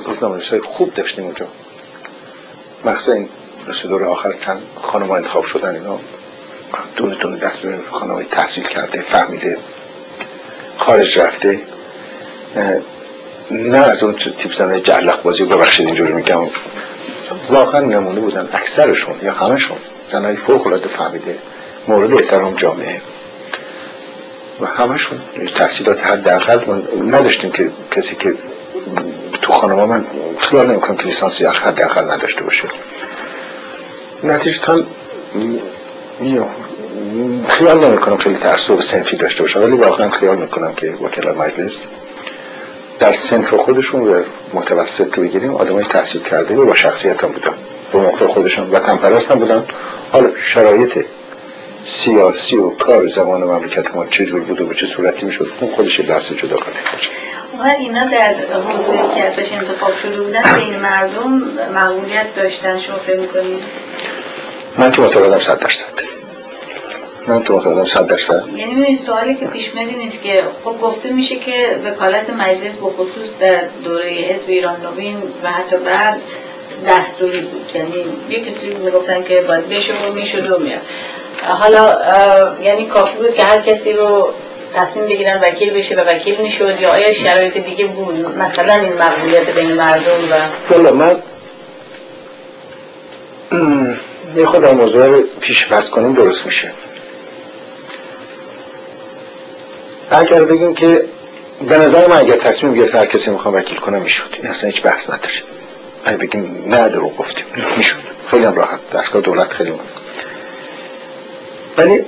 روزنامه‌نویس های خوب داشتیم اونجا، مخصوصا این دور آخر کن خانم ها انتخاب شدن، اینا دونه دونه دست به خانم های تحصیل کرده، فهمیده، خارج رفته، نه از اون تیپ زنهای جعلق بازی، ببخشید اینجوری میگم، واقعا نمونه بودن اکثرشون یا همشون، زنهای فوق العاده فهمیده، مورد احترام جامعه و همشون تحصیلات حداقل نداشتیم که کسی که تو خانم ها من خیال نمی کنم که لیسانسی حداقل نداشته باشه. نتیجتا خیال نمی کنم خیلی تعصب صنفی داشته باشم، ولی واقعا خیال میکنم که وکلا مجلس در صنف خودشون و متوسط که بگیریم آدمای تحصیل کرده و با شخصیت هم بودن، به موقع خودشون وطن پرست هم بودن. حالا شرایط سیاسی و کار زمان مملکت ما چجور بود و به چه صورتی میشد اون خودش درس جدا کنه. آقا اینا در حوزه‌ای که ازش انتخاب شده بودن به این مردم معمولیت داشتن، شما فکر میکنید؟ من که معتقدم 100%. من تو معتقدم 100%. یعنی این سوالی که پیش میاد نیست که خب گفته میشه که وکالت مجلس به خصوص در دوره حزب ایران نوین و حتی بعد دستوری بود، یعنی یک سری میگفتن که باید بشه و میشد و میاد. حالا یعنی کافی بود که هر کسی رو تصمیم بگیرن وکیل بشه و وکیل میشد، یا آیا شرایط دیگه بود مثلا این مقبولیت بین مردم و بله. من یه خود در موضوع رو پیش بس کنیم درست میشه اگر بگیم که به نظر من اگر تصمیم گرفت هر کسی میخوام وکیل کنم میشد، این اصلا هیچ بحث نداره. اگر بگیم نه درو گفتیم میشد، خیلی هم راحت، دستگاه دولت خیلی مهم. ولی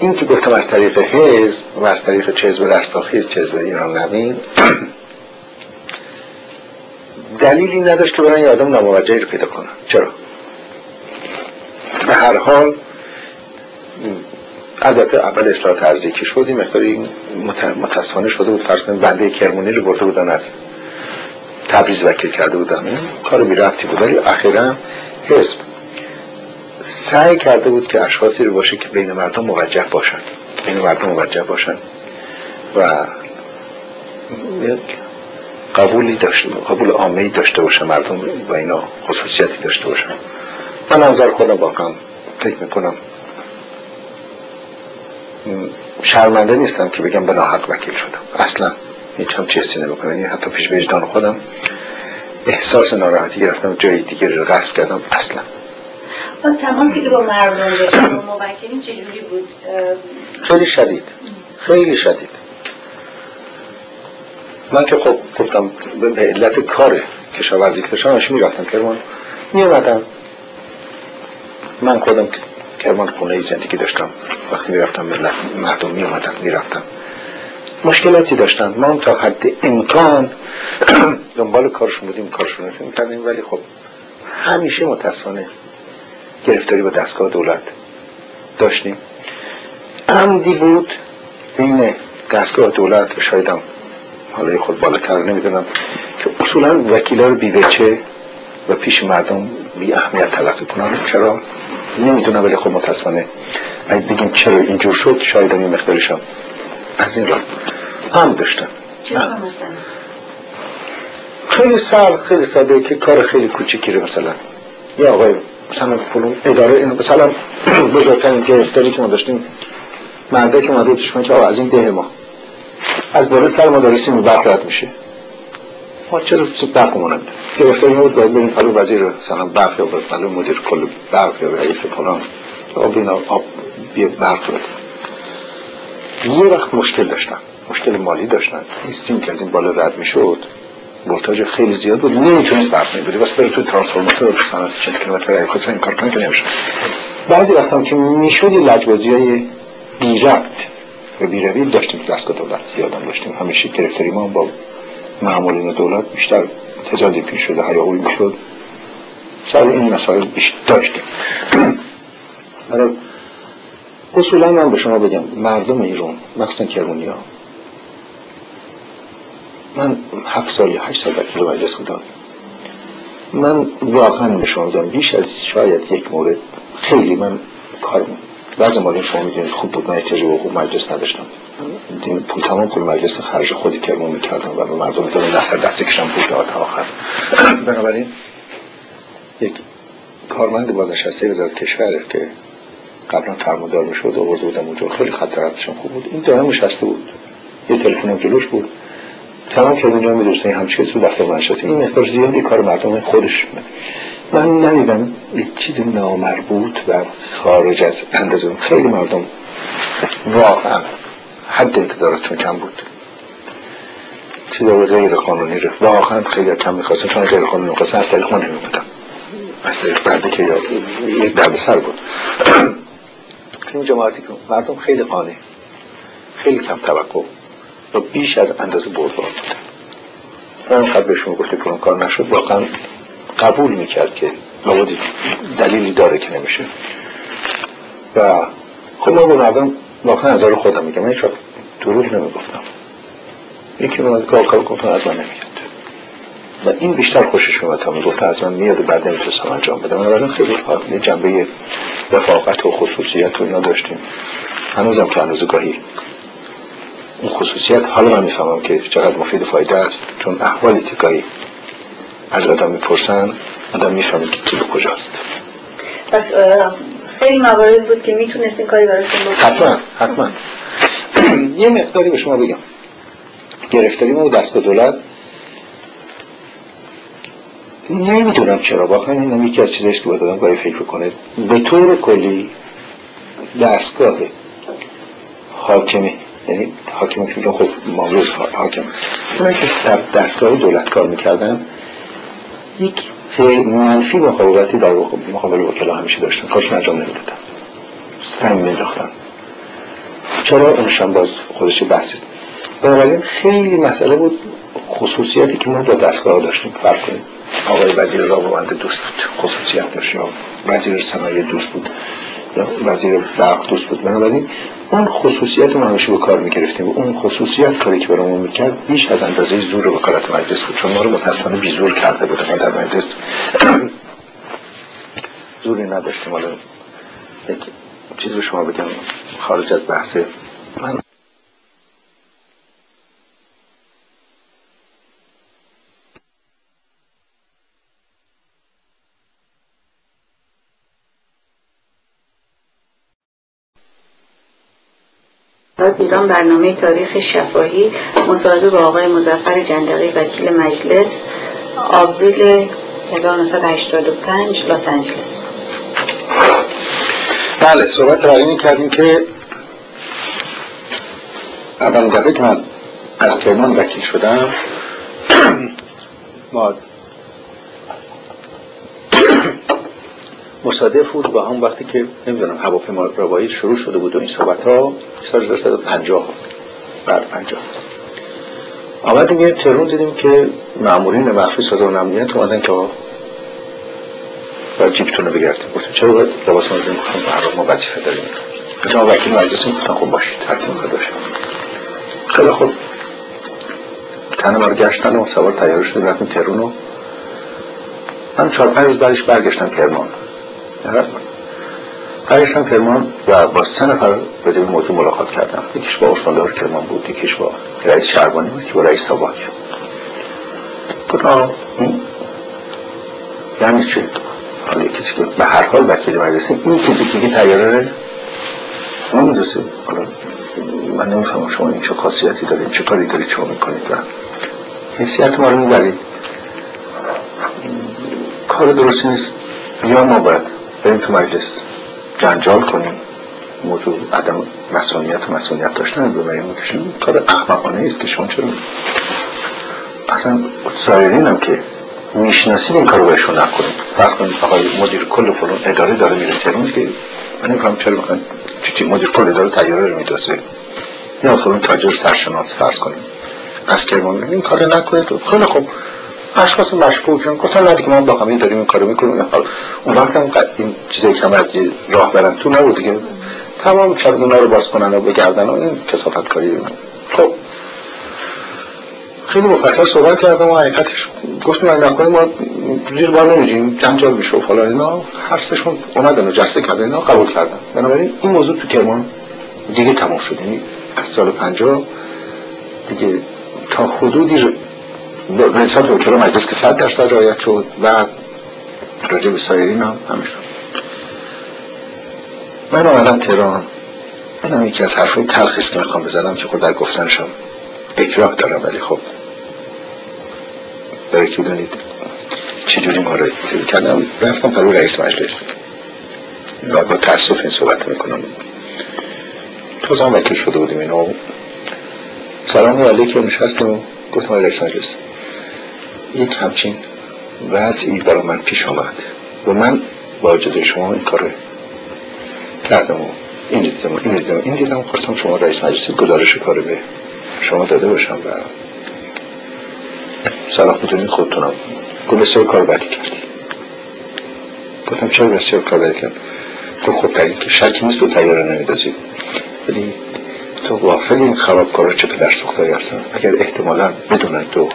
این که گفتم از طریق حزب و از طریق حزب رستاخیز، حزب ایران نوین، دلیلی نداشت که برن یه آدم ناموجهی رو پیدا کنن. چرا؟ به هر حال البته اول اصلاح طرزی که شد این مقداری متاسفانه شده بود. فرض کنید بنده کرمانی رو برده بودن از تبریز وکیل کرده بودن، کار بی ربطی بود، ولی اخیرا حزب سعی کرده بود که اشخاصی رو باشه که بین مردم موجه باشن، بین مردم موجه باشن و قبولی داشته، قبول عامه‌ای داشته باشه، مردم با اینا خصوصیتی داشته باشن. من نظر خودم واقعا فکر میکنم شرمنده نیستم که بگم به ناحق وکیل شدم، اصلا هیچ هم چیزی نمیکنم، یعنی حتی پیش وجدان خودم احساس ناراحتی گرفتم، جای دیگری رو غصب کردم اصلا. و تماسی که با مردم داشت با موکلین چجوری بود؟ خیلی شدید، خیلی شدید. من که خب گفتم به علت کار کشاورزی که داشتم همشون میرفتم کرمان، میامدم. من خودم کرمان خونه زندگی داشتم، وقتی میرفتم مردم میامدم میرفتم، مشکلاتی داشتن، من تا حد امکان دنبال کارشون بودیم، کارشون رو میکردیم، ولی خب همیشه متاسفانه گرفتاری با دستگاه دولت داشتیم. عمدی بود بین دستگاه دولت و شایدم حالا خود بالاتر نمیدونم که اصولا وکیلا رو بی‌وجه و پیش مردم بی اهمیت تلقی کنن. چرا نمیدونم، ولی خود متاسفانه اگه بگیم چرا اینجور شد شایدم این مقدارشم از این را هم داشتم. چرا خیلی سر خیلی ساده که کار خیلی کوچیکی رو مثلا یه آقای مثلا پولون اداره اینو مثلا بزرگترین گرفتاری که ما داشتیم مرده که اومده دشمن که از این ده ما از بالا سر مدارسی میبرد رد میشه، ما چرا سوتر قمونم گرفته این بود باید بریم پلو وزیر مثلا برق یا پلو مدیر کل برق یا رئیس فلان آب اینا آب بیه برق بده. یه وقت مشکل داشتن، مشکل مالی داشتن، این سینک از این بالا رد میشد، ولتاژ خیلی زیاد بود، نمیتونست برق میبری بس بره تو ترانسفورماتور مثلا 40 کیلومتر راه خودش این کار کنه که نمیشه. بعضی وقتا که میشد لجبازیای بی ربط و بی رویل داشتیم تو دستگاه دولت، یادم داشتیم همیشه کرکتری ما با معمولین دولت بیشتر تضادی پیش شده، هیاهویی میشد سر این مسائل بیشتر داشتیم. اصولا من به شما بگم مردم ایران مخصوصا کرمانی‌ها، من 7 سال یا 8 سال وکیل مجلس بودم، من واقعا به شما بگم بیش از شاید یک مورد خیلی من کارم بعضی مالی شما میدونید خوب بود، من احتیاج به حقوق مجلس نداشتم، پول تمام پول مجلس خرج خودی کرمون میکردم و به مردم دارم دست دسته کشم پول داد آخر. بنابراین یک کارمند بازنشسته وزارت کشور که قبلا فرماندار میشد آورده بودم اونجا، خیلی خطراتشون خوب بود، این دائم نشسته بود، یه تلفنم جلوش بود، تمام کرمونیا میدونستن همچین چیزی دفتر مجلس، این مقدار زیادی کار مردم خودش بود. من ندیدم یک چیز نامربوط و خارج از اندازه، خیلی مردم واقعا حد انتظاراتشون کم بود، چیزهای غیر قانونی رو واقعا خیلی کم میخواستن، چون غیر قانونی میخواستن از طریق من نمیبودم، از طریق برده که یک درد سر بود. این جماعتی که مردم خیلی قانع، خیلی کم توقع و بیش از اندازه بردبار بودن. من قبل به شما گفته پرون کار نشد، واقعا قبول میکرد که نبودی دلیلی داره که نمیشه و خب من بنابراین واقعا از داره خودم میگم، من هیچ وقت دروغ نمیگفتم، یکی من کار گفتن از من نمیاد و این بیشتر خوشش میاد تا میگفتن از من میاد و بعد نمیتونستم انجام بدم. من بنابراین خیلی یه جنبه رفاقت و خصوصیت و اینا داشتیم، هنوزم تو هنوزگاهی این خصوصیت، حالا من میفهمم که چقدر مفید و فایده است، چون احوال تیکایی از آدم میپرسن، آدم میفهمه که کی به کجاست. پس خیلی موارد بود که میتونستین کاری براتون بکنید. حتما یه مقداری به شما بگم گرفتاری ما و دستگاه دولت، نمیدونم چرا واقعا، اینم یکی از چیزاست که باید آدم برای فکر کنه. به طور کلی دستگاه حاکمه، یعنی حاکم که خب مامور حاکم، اونایی که در دستگاه دولت کار میکردن یک سری منفی مخالفتی در مقابل وکلا همیشه داشتن، کارشون انجام نمیدادن، سم میداختن. چرا اونشان باز خودش بحث است. بنابراین خیلی مسئله بود خصوصیتی که ما با دستگاه داشتیم فرق کنیم. آقای وزیر رابطه دوست بود، خصوصیت داشت، یا وزیر صنایع دوست بود، یا وزیر برق دوست بود. بنابراین اون خصوصیت ما همیشه به کار می‌گرفتیم و اون خصوصیت کاری که برامون می‌کرد بیش از اندازه زور وکالت مجلس بود، چون ما رو متأسفانه بیزور کرده بود. ما در مجلس زوری نداشتیم. حالا یک چیز به شما بگم خارج از بحث من، ایران برنامه تاریخ شفاهی مصاحبه با آقای مظفر جندقی وکیل مجلس آوریل 1985 لس آنجلس. بله، صحبت را این کردیم که اولین دفعه که من از کرمان وکیل شدم ما مصادف بود با هم وقتی که نمیدونم هواپیما ربایی شروع شده بود و این صحبت ها سال 1950 بر 50 آمدیم یه ترون دیدیم که مامورین مخفی سازمان ماموریت اومدن که با جیبتون رو بگردیم. گفتم چرا باید لباس ما رو میخوام برای ما وظیفه داریم، گفتم وکیل مجلسیم، گفتم خب باشید حتما خدا شد. خیلی خوب تنه ما رو گشتن و سوار طیاره شدیم رفتیم ترون و من 4-5 روز بعدش برگشتم کرمان. برگشتم کرمان و با 3 نفر به این موضوع ملاقات کردم، یکیش با استاندار کرمان بود، یکیش با رئیس شهربانی بود، یکی با رئیس ساواک. گفتم یعنی چه؟ حالا کسی که به هر حال وکیل مجلسه این که تیاره رو نمیدرسه، حالا من نمیفهمم شما این چه خاصیتی دارید، چه کاری دارید، چه میکنید. حسیت ما رو میبرید. کار درستی نیست. یا ما باید بریم تو مجلس جنجال کنیم، موضوع عدم مسئولیت و مسئولیت داشتن رو بریم میکشیم. کار احمقانه ایست که شما چرا اصلا ظاهرین هم که میشناسید این کارو بهشون نکنید. فرض کنید آقای مدیر کل فلان اداره داره میره تهران که من نمی‌فهمم چرا میخوان چی مدیر کل اداره تجاره رو میدوسه یا فلان تاجر سرشناس فرض کنید از کرمان این کارو نکنید. خیلی خوب اشخاص مشکوک هم گفتن نه دیگه ما با همین داریم این کارو میکنیم. حالا اون وقت هم این چیزایی که از راه برن تو نبود دیگه، تمام چرمونا رو باز کنن و بگردن و این کثافت کاری. خب خیلی مفصل صحبت کردم و حقیقتش گفتم من نکنه ما دیگه بار نمی‌ریم جنجال میشه فلان اینا هر سهشون اومدن و جلسه کردن اینا قبول کردن. بنابراین این موضوع تو کرمان دیگه تموم شد. یعنی از سال 50 دیگه تا حدودی رئیسات وکلا مجلس که 100% رعایت شد و راجع به سایرین هم همین شد. من اومدم تهران. اینم یکی از حرفای تلخیه که میخوام بزنم که خود در گفتنشم اکراه دارم، ولی خب برای که بدونید چجوری ما رو ایتیل کردم. رفتم پرو رئیس مجلس و با تأسف این صحبت میکنم. توزم وکیل شده بودیم اینا و سلام علیکم نشستم و گفتم رئیس مجلس یک همچین وضعی برای من پیش آمد و من با اجازه شما این کار کردم و این دیدم خواستم شما رئیس مجلس گزارش کار به شما داده باشم و صلاح میدونید خودتونم. گفت بسیار کار بدی کردی. گفتم چرا بسیار کار بدی کردی؟ گفت خب ترین که شکی نیست و تیاره نمیدازید، ولی تو غافل این خرابکارا چه پدر سوختهایی هستن. اگر احتمالا بدونن تو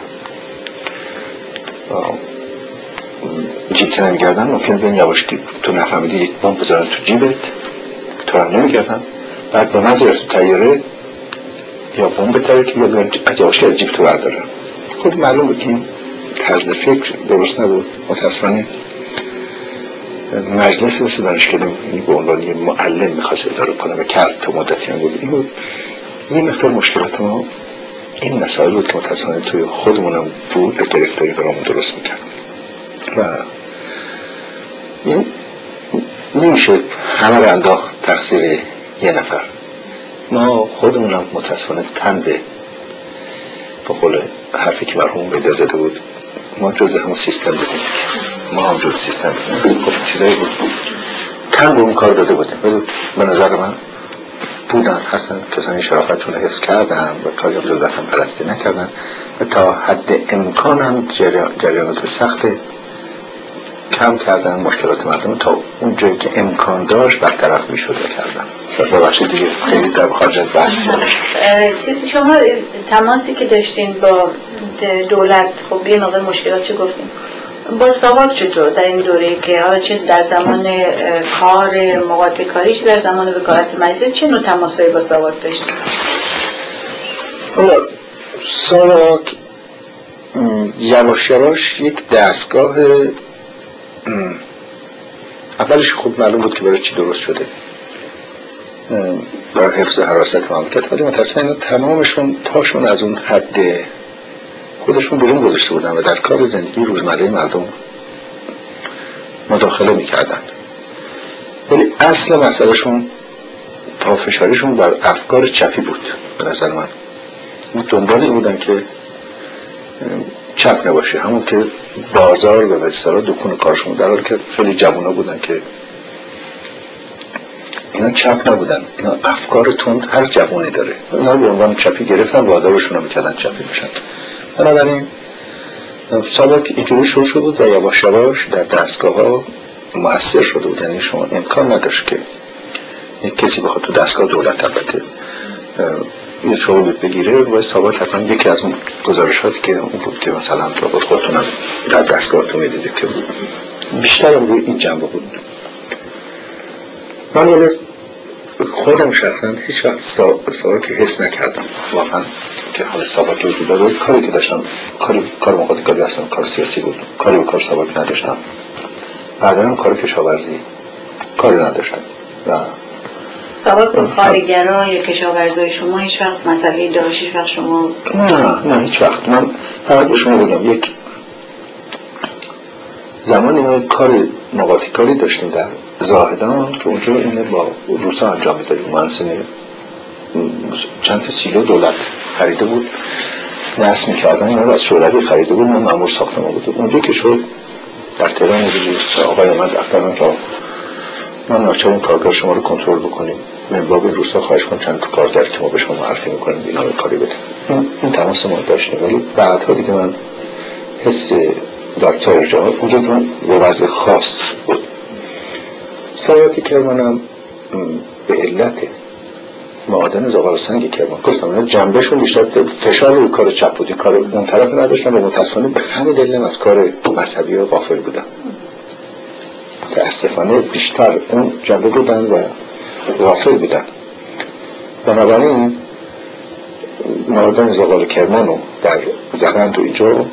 جیبت نمیگردن ممکنه بین یواشتی تو نفهمیدی یک بمب بذارن تو جیبت تو هم نمیگردن، بعد به منظر تیاره یا بمب بذاره که یواشتی از جیب تو بردارن. خب معلوم بود این طرز فکر درست نبود. متاسفانه مجلس رسید دانشکده به عنوان یه معلم میخواست اداره کنه و کرد تا مدتی هم بود. این بود یه مقدار مشکلات ما این مسائل بود که متاسفانه توی خودمونم بود و گرفتاری برامون درست میکرد و این نمیشه همه رو انداخت تقصیر یه نفر. ما خودمونم متاسفانه تن به قول حرفی که مرحوم بده زده بود ما جز همون سیستم بودیم، ما هم جز سیستم بودیم. خب چیزایی بود تن به اون کار داده بودیم. ولی به نظر من بودن هستن کسانی شرافتشون رو حفظ کردن و کاری هم جزت هم پرستی نکردن و تا حد امکان هم جریانات سخت کم کردن، مشکلات مردم تا اون جایی که امکان داشت برطرف میشد کردن. ببخشید دیگه خیلی در خارج از بحث شما تماسی که داشتین با دولت خب یه موقع مشکلات چه گفتیم با ساواک چطور در این دوره که حالا چه در زمان کار مقاطع کاری چه در زمان وکالت مجلس چه نوع تماسایی با ساواک داشتیم؟ ساواک یواش یواش یک دستگاه اولش خوب معلوم بود که برای چی درست شده در حفظ و حراست مملکت، ولی متاسفانه تمامشون پاشون از اون حد خودشون بیرون گذاشته بودن و در کار زندگی روزمره مردم مداخله میکردن. ولی اصل مسئلهشون پافشاریشون بر افکار چپی بود. به نظر من دنبال این بودن که چپ نباشه، همون که بازار و بسترها دکون کارشون، در حالی که خیلی جوونا بودن که اینا چپ نبودن. اینا افکار تند هر جوانی داره، اینا به عنوان چپی گرفتن وادارشون رو میکردن چپی بشن. بنابراین ساواک اینجوری شروع شده بود و یواش یواش در دستگاه ها مؤثر شده بود. یعنی شما امکان نداشت که یک کسی بخواد تو دستگاه دولت البته یه شغل بگیره و ساواک حتما یکی از اون گزارشاتی که اون بود که مثلا تو خودتونم در دستگاهتون میدیدید که بیشتر روی این جنبه بود. من ولی خودم شخصا هیچ وقت ساواک حس نکردم واقعا که حال ساواک وجود داره. کاری که داشتم کار مقادکاری هستم، کار سیاسی بود، کاری به کار ساواک نداشتم. بعدا هم کار کشاورزی کاری نداشتم و ساواک و کارگرا یا کشاورزای شما هیچ وقت مسئله داعش هیچ وقت شما نه هیچ وقت. من فقط شما بگم یک زمانی ما کار نقاطی کاری داشتیم در زاهدان که اونجا اینه با روسا انجام می‌دادیم. من سنه چند تا سیلو دولت خریده بود نصب می‌کردن، اینا رو از شوروی خریده بود، ما مأمور ساختمان بود. اونجا که شد در تهران بود آقای احمد افتادن که ما ناچار این کارگر شما رو کنترل بکنیم، منباب روسا خواهش کن چند تا کارگر که ما به شما معرفی می‌کنیم اینا رو کاری بده. این تماس ما داشتیم، ولی بعدها دیگه من حس دکتر جان اونجا به وضع خاص بود. سایاتی کرمانم به علت معادن زغال سنگ کرمان گفتم جنبشون بیشتر فشار روی کار چپ بودی، کار اون طرف نداشتن و متاسفانه به همین دلیل از کار مذهبی و غافل بودم. متاسفانه بیشتر اون جنبه بودن و غافل بودن، بنابراین معادن زغال کرمانو در زغند و ایجا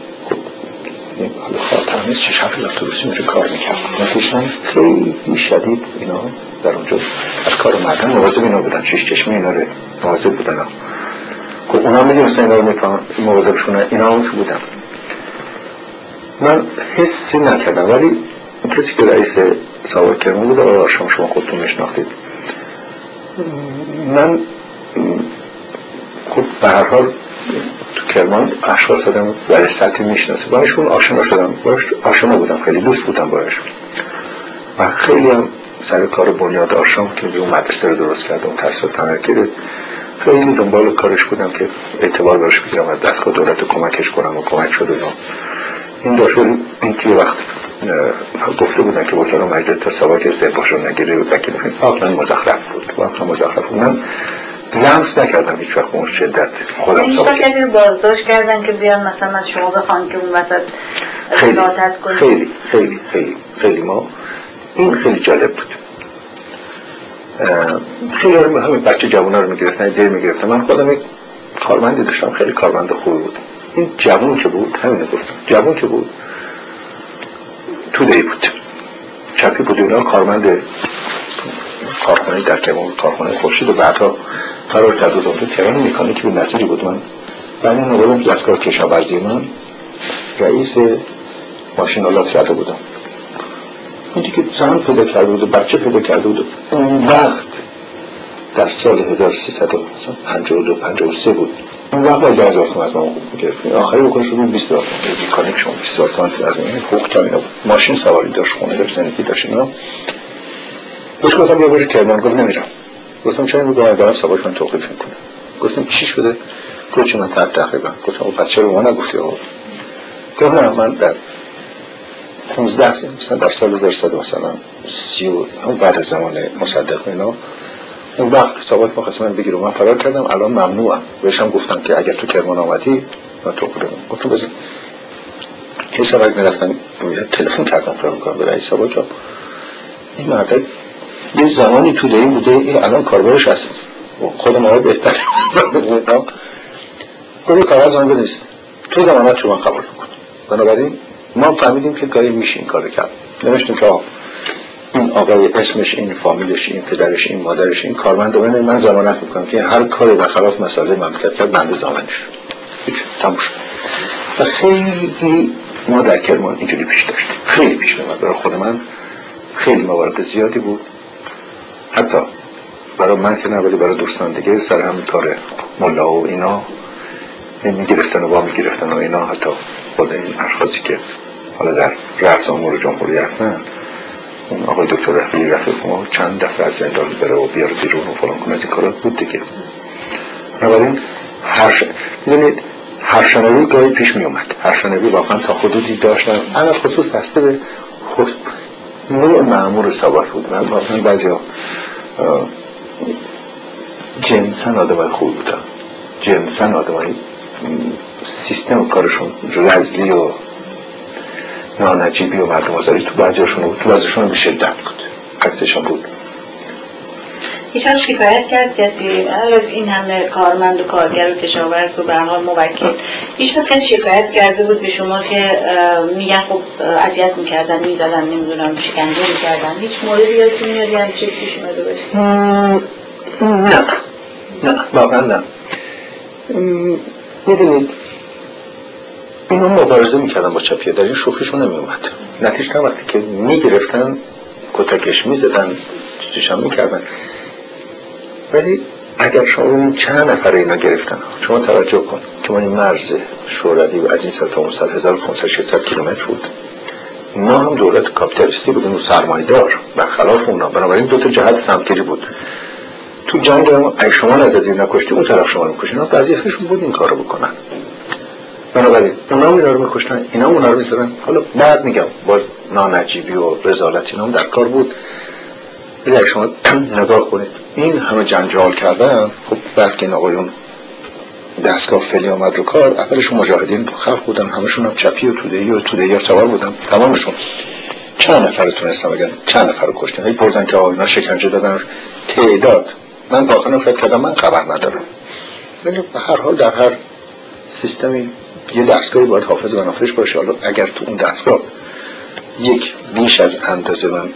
حالا خاطر نیست چه شفت زفتروسی اونجا کار میکرد نتیشن خیلی شدید اینا در اونجا از کار معدن مواظب اینا بودن، شیش چشمه اینا رو مواظب بودن. خب اونا هم میدونستن اینا رو میپنن مواظبشونه اینا هم بودن. من حسی نکردم، ولی کسی که رئیس ساواک کرمان بود آقای هاشم شما خودتون میشناختید. من خب به هر حال تو کرمان اشخاص آدم در سطح میشناسه، باشون آشنا شدم، باش آشنا بودم، خیلی دوست بودم باشون و خیلی هم سر کار بنیاد آشام که به اون مدرسه رو درست کرد اون تصویر تمر کرد خیلی دنبال کارش بودم که اعتبار براش بگیرم و دستگاه دولت رو کمکش کنم و کمک شد. این داشت این که وقت گفته بودن که با کنم مجلس تا ساواک استعباش رو نگیره و بکی بخیم آقلا مزخرف بود واقعا مزخرف بودم، لمس نکردم هیچ وقت اون شدت خودم ساواک. هیچ وقت کسی رو بازداشت کردن که بیان مثلا از شما بخوان که اون وسط اضاعتت کنید؟ خیلی خیلی خیلی خیلی ما این خیلی جالب بود. خیلی همین بچه جوان ها رو میگرفتن دیر میگرفتن. من خودم یک کارمندی داشتم خیلی کارمند خوبی بود. این جوان که بود همینه گفتم جوان که بود توده بود چپی بود اونا کارمند کارخانه در کرمان کارخانه خورشید و بعدها فرار کرد و داده تهران مکانیکی به نظری بود. من بعد این نوبادم دستگاه کشاورزی من رئیس ماشین‌آلات کرده بودم اینجا که زن پیدا کرده بود و بچه پیدا کرده بود. اون وقت در سال 1352-53 بود اون وقت باید 10,000 تومان از من حقوق می‌گرفتیم، آخری بکنش رو بود 20,000 تومان بیکانیک شما 20,000 تومان از من حقوق کمی نبود، ماشین سواری داشت خونه داشت زندگی داشت اینا. بهش گفتم بیا برو کرمان، گفت نمیرم. گفتم چرا؟ میگم دارم ساواک من توقیف میکنه. گفتم چی شده؟ گفت چون من تحت تقریبا. گفتم پس چرا ما نگفتی؟ گفت نه من در 15 سال در سال 1330 همون بعد از زمان مصدق اینا اون وقت ساواک می‌خواست من بگیره من فرار کردم الان ممنوعم. بهش هم گفتم که اگر تو کرمان آمدی من توقیف می‌کنم. گفتم بزن که ساواک نرفتن تلفن کردم فرار کردم به رئیس ساواک. این مرد یه زمانی توده این بوده این الان کاربرش هست خود ما رو بهتر گروه کاربر زمان بنویست تو زمانت چون قبول بکن. بنابراین ما فهمیدیم که گاهی میشه این کار کرد، نمیشتیم که این آقای اسمش این فامیلش این پدرش این مادرش این کارمند من زمانت میکنم که هر کاری بخلاف مسئله مملکت کرد بنده زمانش هیچ تموم شد. و خیلی ما در کرمان اینجوری پیش داشتیم، خیلی پیش میمد برای خود من خیلی موارد زیادی بود حتی برای من که نه ولی برای دوستان دیگه سر همین کار ملا و اینا میگرفتن و با میگرفتن و اینا حتی خود این اشخاصی که حالا در رأس امور جمهوری هستن اون آقای دکتر رفیق ما چند دفعه از زندان بره و بیاره بیرون و فلان کنه از این کارات بود دیگه. بنابراین هر شنوی گاهی پیش می اومد، هر شنوی واقعا تا حدودی داشتن اما خصوص بسته به خود نوع مأمور ساواک بود. من واقعا بعضیا جنسن آدمای خوب بودن، جنسن آدمای سیستم کارشون رزلی و نانجیبی و مردم آزاری تو بعضیشون بود، تو بعضیشون به شدت بود، عکسشون بود. ایشان شکایت کرد کسی این همه کارمند و کارگر و کشاورز و به هر حال موکل ایشان کسی شکایت کرده بود به شما که میگن خب اذیت میکردن میزدن نمیدونم شکنجه میکردن؟ هیچ موردی یادتون میاد یعنی چیز پیش اومده باشه؟ نه واقعا نه. میدونید اینا مبارزه میکردن با چپیه، در این شوخیشون نمیومد. نتیجتا وقتی که میگرفتن کتکش میزدن، چیزش هم میکردن. ولی اگر شما چند نفر اینا گرفتن، شما توجه کن که ما این مرز شوروی از این سال تا اون سال 1500 کیلومتر بود. ما هم دولت کاپیتالیستی بودیم و سرمایه‌دار، برخلاف اونا. بنابراین دو تا جهت سمتگیری بود. تو جنگ هم اگه شما نزدی نکشتی، اون طرف شما رو می‌کشن. وظیفه‌شون بود این کارو بکنن. بنابراین اونا اینا رو می‌کشتن، اینا اونا رو می‌زدن. حالا بعد میگم باز نانجیبی و رذالت اینا هم در کار بود. اگه شما نگاه کنید این همه جنجال کردن، خب بعد که آقایون دستگاه فعلی آمد رو کار، اولشون مجاهدین خلق بودن، همشون هم چپی و توده‌ای و توده‌ای سوار بودن، تمامشون. چند نفر تونستن بگن، چند نفر رو کشتن. هی بردن که آقا اینا شکنجه دادن، تعداد من واقعا فکر کردم، من خبر ندارم. ولی به هر حال در هر سیستمی یه دستگاهی باید حافظ منافعش باشه. حالا اگر تو اون دستگاه یک بیش از اندازه من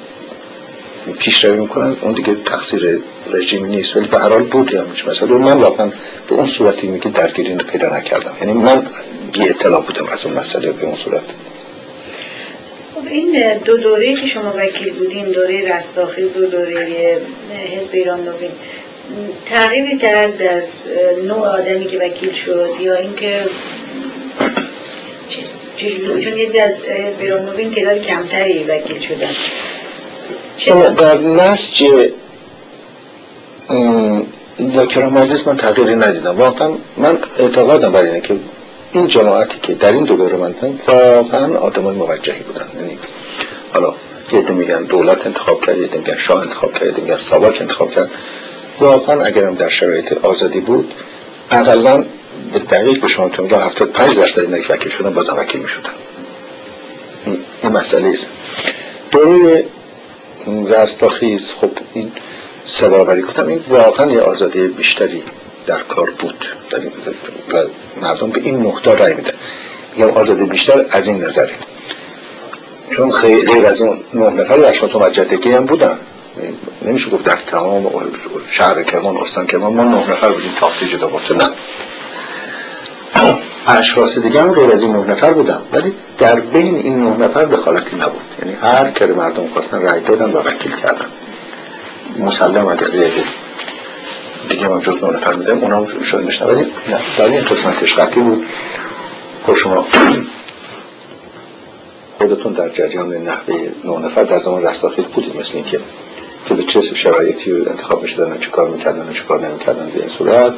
پیشروی میکنن، اون دیگه تقصیر رژیم نیست، ولی به هر حال بود. یا مثلا من واقعا به اون صورتی میگه درگیری پیدا نکردم، یعنی من بی اطلاع بودم از اون مسئله به اون صورت. خب این دو دوره که شما وکیل بودین، دوره رستاخیز و دوره حزب ایران نوین، تغییری کرد در نوع آدمی که وکیل شد یا اینکه چجوری؟ چون یه از حزب ایران نوین که داره کمتری وکیل شدن در نسج دکتران مجلس من تغییری ندیدم. واقعا من اعتقادم بر اینه که این جماعتی که در این دو دوره من دیدم واقعا آدمای موجهی بودن. یعنی حالا یه عده میگن دولت انتخاب کرد، یه عده میگن شاه انتخاب کرد، یه عده میگن ساواک انتخاب کرد. واقعا اگرم در شرایط آزادی بود، حداقل به دقیق به شما میگم 75% اینا که وکیل شدن بازم وکیل میشدن. این مسئله است. دوره رستاخیز خب این سوابری کردم، این واقعا یه آزادی بیشتری در کار بود و مردم به این نقطه رای میدن. میگم آزادی بیشتر از این نظره، چون خیلی از اون 9 نفر اشراف مجددی هم بودن. نمیشه گفت در تمام شهر کرمان، استان کرمان ما 9 نفر بودیم، تاختی جدا گفته نه، اشخاص دیگه هم غیر از این 9 نفر بودن، ولی در بین این 9 نفر دخالتی نبود. یعنی هر که مردم خواستن رای دادن و وکیل کردن. مسلم اگر دیگه من جز 9 نفر میدم، اونا هم شده میشنم. ولی نه، در این قسمتش قطعی بود. خب شما خودتون در جریان نحوه 9 نفر در زمان رستاخیز بودید، مثل این که به چه شرایطی انتخاب میشدن و چه کار میکردن و چه کار نمیکردن به این صورت.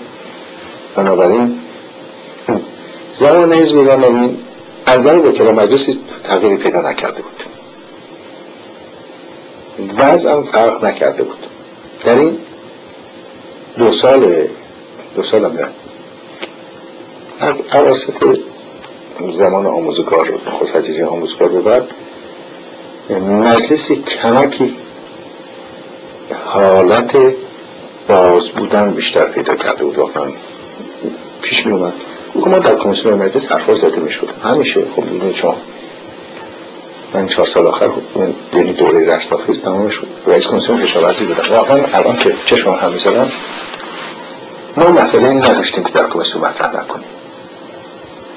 بنابراین زمان حزب ایران نوین از نظر وکلا مجلسی تغییری پیدا نکرده بود، وضع هم فرق نکرده بود. در این 2 سال هم نه، از اواسط زمان آموزگار، خودپذیری آموزگار به بعد، مجلسی کمکی حالت باز بودن بیشتر پیدا کرده بود. واقعا پیش می اومد ما در کمیسیون مجلس حرفا زده میشد همیشه. خب ببینید شما، من 4 سال آخر یعنی دوره رستاخیز تمام شد، رئیس کمیسیون کشاورزی بودم. واقعا الان که چشمم هم می‌ذارم، ما مسئله این نداشتیم که در کمیسیون مطرح نکنیم،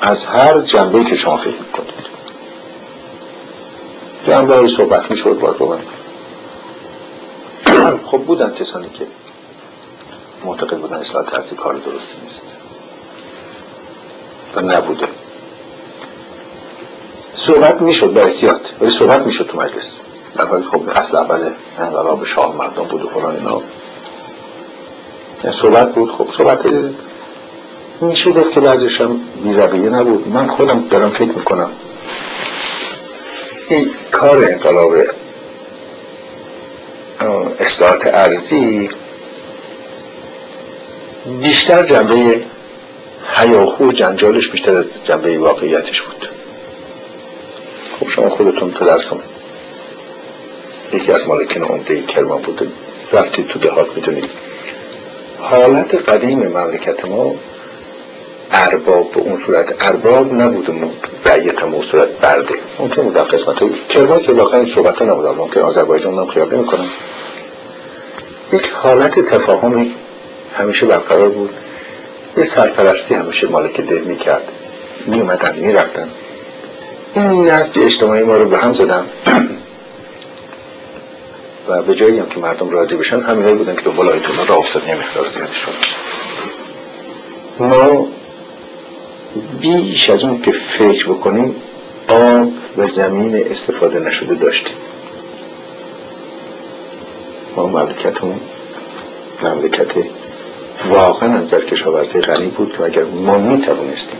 از هر جنبه‌ای که شما فکر می‌کنید جنبه‌ای صحبت می‌شد. واقعا خب بودن کسانی که معتقد بودن اصلاح طرز کار درستی نیست و نبوده. صحبت میشد با احتیاط، ولی صحبت میشد تو مجلس. البته خب اصل اول انقلاب شاه مردم بود و فلان اینا صحبت بود. خب صحبت میشه گفت که بعضیش هم بی‌رویه نبود. من خودم دارم فکر میکنم این کار انقلاب اصلاحات ارضی بیشتر جنبه هیاهو جنجالش بیشتر از جنبه واقعیتش بود. خب شما خودتون تو درستم یکی از مالکین عمده کرمان بود، رفتید تو دهات، میدونید حالت قدیم مملکت ما ارباب به اون صورت ارباب نبود، رعیت هم اون صورت برده. ممکن بود در قسمت کرمان که واقعا این صحبت ها نبود. ممکن آذربایجان هم خیال نمی کنم یک حالت تفاهمی همیشه برقرار بود، یه سرپرستی همیشه مالک ده میکرد، میومدن میرفتن. این نسل اجتماعی ما رو به هم زدن و به جایی هم که مردم راضی بشن همینایی بودن که دنبال آیتولا را افتاد. یه مقدار زیادشون ما بیش از اون که فکر بکنیم آب و زمین استفاده نشده داشتیم. ما مملکت واقعا از کشاورزی غنی بود که اگر ما میتوانستیم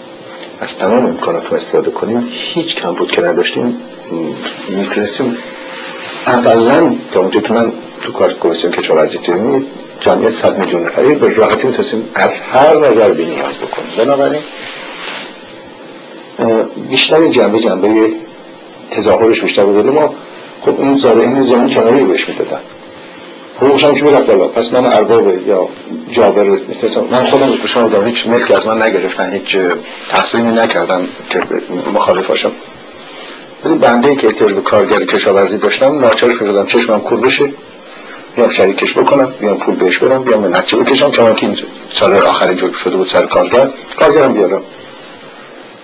از تمام امکانات رو استفاده کنیم، هیچ کمبود که نداشتیم، میتونستیم اولا تا اونجا که من تو کار کمیسیون کشاورزی تیمی جمعیت 100 میلیون نفری به راحتی میتونستیم از هر نظر بی‌نیاز بکنیم. بنابراین بیشتر جنبه تظاهرش بیشتر بود. ما خب اون زارعین زمین کناری بهش میدادن، حقوقش هم که میرفت بالا. پس من ارباب یا جابر میتونستم، من خودم به شما دادم، هیچ ملکی از من نگرفتن، هیچ تحصیلی نکردم که مخالف باشم. ولی بنده که احتیاج به کارگر کشاورزی داشتم ناچار شدم چشمم کور بشه، بیام شریکش بکنم، بیام پول بهش بدم، بیام منتج بکشم، چون که این سال آخر جور شده بود سر کارگرم بیارم.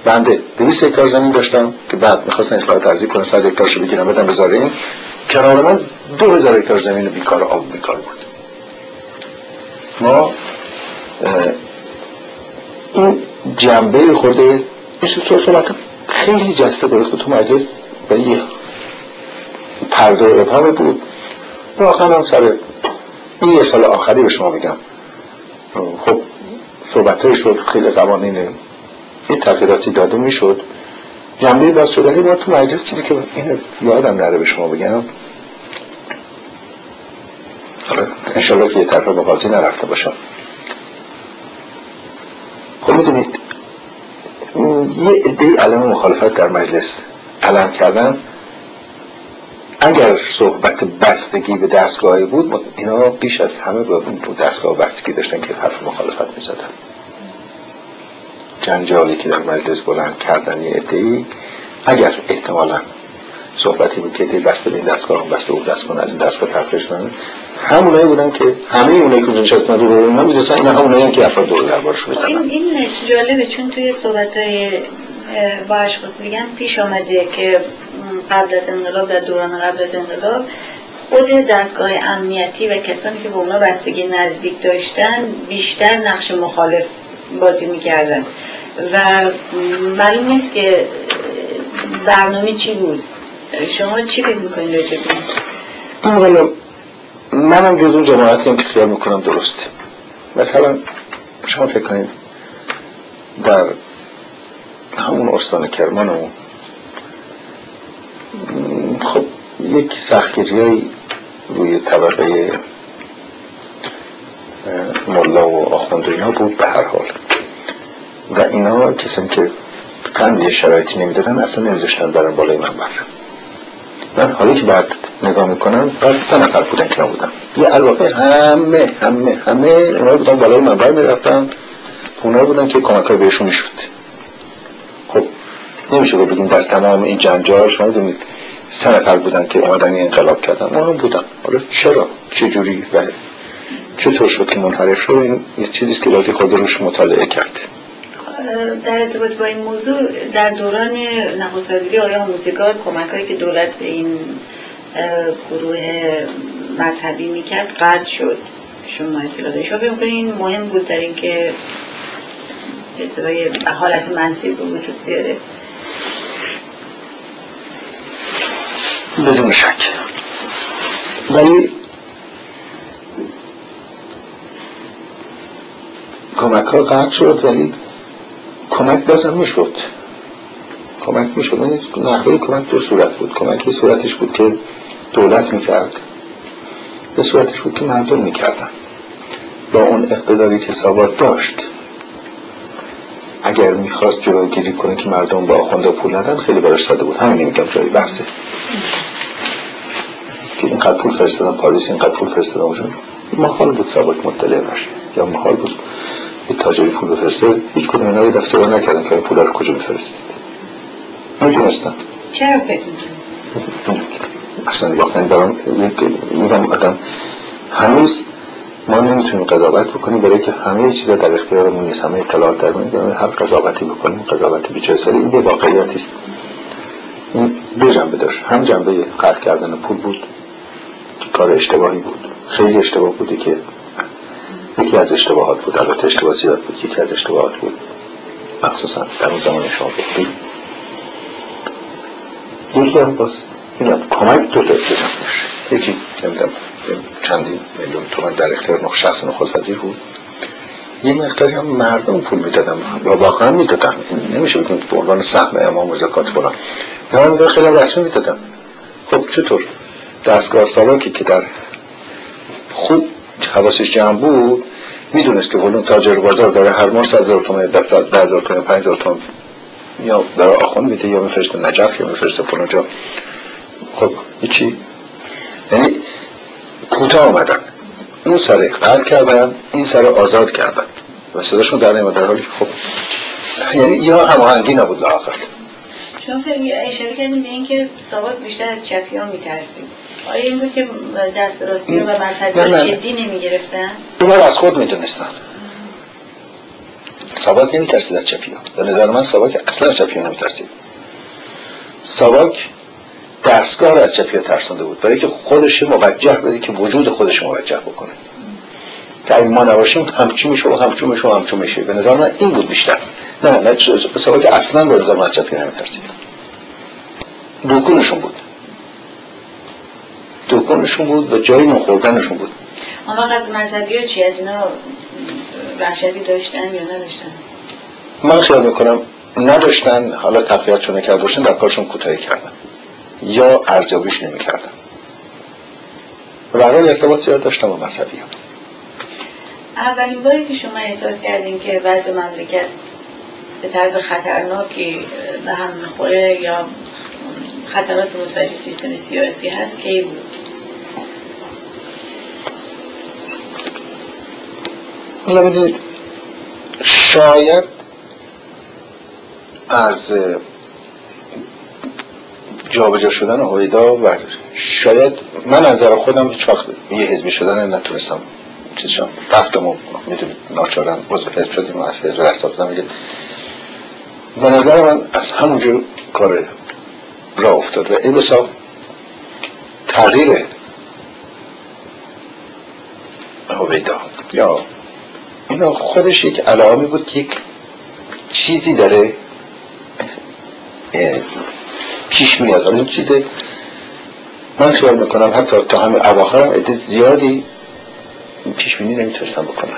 بنده 200 هکتار زمین داشتم که بعد می‌خواستن اصلاحات ارضی کنن، 100 هکتارشو بگیرم بدم به زارعین. کنار من 2000 هکتار زمین بیکار آب بیکار بود. ما این جنبه خورده میشه صحبت خیلی جسته گرفت تو مجلس و یه پرده و ابهام بود. واقعا هم سر این یه سال آخری به شما بگم، خب صحبت‌های شد، خیلی قوانین یه تغییراتی داده میشد، جنبه باز شدنی باید تو مجلس. چیزی که اینو یادم نره به شما بگم، انشالله که یه طرفه به قاضی نرفته باشم. خب میدونید یه عده‌ای علم مخالفت در مجلس علم کردن. اگر صحبت بستگی به دستگاهی بود، اینا بیش از همه به دستگاه بستگی داشتن که حرف مخالفت میزدن. جنجالی که در مجلس بلند کردن یه عده‌ای، اگر احتمالاً صحبتی بود که عده‌ای بسته به این دستگاه هم بسته اون دستگاه از این دستگاه تفرش کنن، همونایی بودن که همه اونایی که نشستن دور اون هم می‌دونن، اینا همونایی که افراد دور دربارش بزنن. این جالبه چون توی صحبت‌های باشخص میگن پیش اومده که قبل از انقلاب و دوران قبل از انقلاب خود دستگاه امنیتی و کسانی که به اونها بستگی نزدیک داشتن بیشتر نقش مخالف بازی می‌کردن و معلوم نیست که برنامه چی بود. شما چی فکر می‌کنید راجع به این؟ والا منم جز اون جماعتیم که خیال می‌کنم درسته. مثلا شما فکر کنید در همون استان کرمانمون خب یک سختگیری روی طبقه ملا و آخوند و اینا بود به هر حال، و اینا کسیم که قندی شرایطی نمیدادن اصلا نمیذاشتن برن بالای منبر. من حالا که بعد نگاه میکنم بعد 3 نفر بودن که نبودن، یه الواقع همه اونا بودن بالای منبر میرفتن، اونا بودن که کمکای بهشون میشد. خب نمیشه بگیم در تمام این جنجال شما دونید 3 نفر بودن که آدم انقلاب کردن، اونا بودن. حالا چرا چجوری و چطور شد که منحرف شد، این یه چیزیست که باید خود روش مطالعه کرده. در ارتباط با این موضوع در دوران نخست وزیری آقای آموزگار کمک‌هایی که دولت به این گروه مذهبی میکرد قطع شد. شما اطلاع داشتید؟ شما فکر می‌کنید این مهم بود در این که به حالت منفی به وجود بیاره؟ بدون شک. ولی کمک‌ها قطع شد، ولی کمک بازم میشد. کمک میشد. نحوه کمک 2 صورت بود. کمکی صورتش بود که دولت میکرد، به صورتش بود که مردم میکردن با اون اقتداری که ساواک داشت. اگر میخواست جلوگیری کنه که مردم با آخونده پول ندن خیلی براش ساده بود. همین نمیگم جایی بحثه که اینقدر پول فرستادن پاریس، اینقدر پول فرستادن اونجا. محال بود ساواک مطلع بشه، یا محال بود تاجری پول بفرسته. هیچ کدوم اینا رو دفتر نکردن که این پولا رو کجا میفرستید. نمی‌دونستن. چرا فکر می‌کنید؟ اصلا واقعا برام یک آدم هنوز ما نمیتونیم قضاوت بکنیم، برای که همه چیز در اختیارمون نیست، همه اطلاعات در میاد، هر قضاوتی بکنیم قضاوت بی‌چساری. این یه واقعیت است. این دو جنبه داشت، هم جنبه خرج کردن پول بود، کار اشتباهی بود، خیلی اشتباه بودی که یکی از اشتباهات بود، البته اشتباه زیاد بود، یکی از اشتباهات بود مخصوصا در اون زمان شما بود. یکی هم باز این هم کمک دو تجربه باشه، یکی نمیدونم چندین میلیون تومان در اختیار شخص نخست وزیر بود، یه مقداری هم مردم پول میدادن یا واقعا میدادن، نمیشه بگیم به عنوان سهم امام و زکات فلان، یا هم خیلی رسمی میدادن. خب چطور دستگاه ساواکی که در خود حواسش جمع بود میدونست که فلان تاجر بازار داره هر ماه 100,000 تومان، 10,000 تومان، 5,000 تومان یا در آخوند میده یا میفرسته نجف یا میفرسته فلان جا. خب چی؟ یعنی کوتاه آمدن، اون سر قطع کردن، این سر آزاد کردن و صداشون در نمیاد، در حالی خب یعنی یا هماهنگی نبود. آخر شما اشاره کردیم به اینکه ساواک بیشتر از چپیان میترسید، آیا این بود که دست راستی و مذهبی جدی نمیگرفتن؟ دوباره از خود میدونستن. ساواک نمیترسید از چپیان، به نظر من ساواک اصلا از چپیان نمیترسید. ساواک دستگاه را از چپیان ترسانده بود برای که خودش موجه بده، که وجود خودش موجه بکنه که این ما نباشیم همچی میشه و همچی میشه و همچی میشه. به نظر من این بود بیشتر، نه ساواک اصلا به نظر من از چپیان نمیترسید. دکونشون بود، دکونشون بود و جایی نخوردنشون بود. اما از مذهبی ها چی؟ از اینا وحشتی داشتن یا نداشتن؟ من خیال میکنم نداشتن، حالا تقویت چونه کرد باشن در کارشون کوتاهی کردن یا ارزیابیش نمی کردن. برای ارتباط زیاد داشتن با مذهبی ها. اولین باری که شما احساس کردین که وضع مملکت به طرز خطرناکی به هم میخوره یا خطرات متوجه سیستم سیاسی هست کی بود؟ حالا بدونید شاید از جابجا شدن هویدا و شاید من از نظر خودم هیچ وقت یه حزبی شدن نتونستم، چیزشم رفتم و میدونید ناچارم عضو حزب شدیم و از حزب رستاخیز میگه به نظر من از همونجور کاره را افتاد و این بسا تغییر هویدا یا اینا خودش یک علائمی بود که یک چیزی داره پیش میاد. این چیزه من خیال میکنم حتی تا همین اواخرم عده زیادی پیش بینی نمیتونستم بکنم.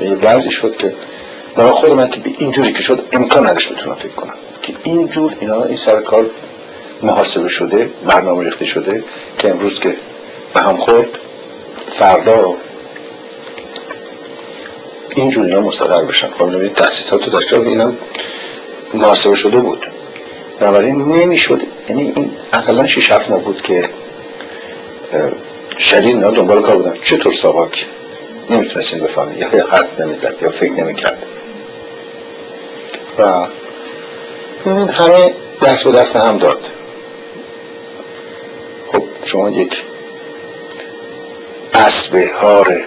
یه وضعی شد که من خود من که اینجوری که شد امکان نداشت بتونم فکر کنم که اینجور اینا این سرکار محاسبه شده، برنامه ریخته شده که امروز که به هم خورد فردا اینجوری اینا مستقر بشن. خب نبید تحصیصات و دکتر اینا محاسبه شده بود، بنابراین نمی شد. یعنی این اقلا 6-7 ما بود که شدید اینا دنبال کار بودن. چطور ساواک نمیتونستید بفهمید، یا حرف نمیزد یا فکر نمیکرد و این همه دست به دست هم داد. خب شما یک اسبه هاره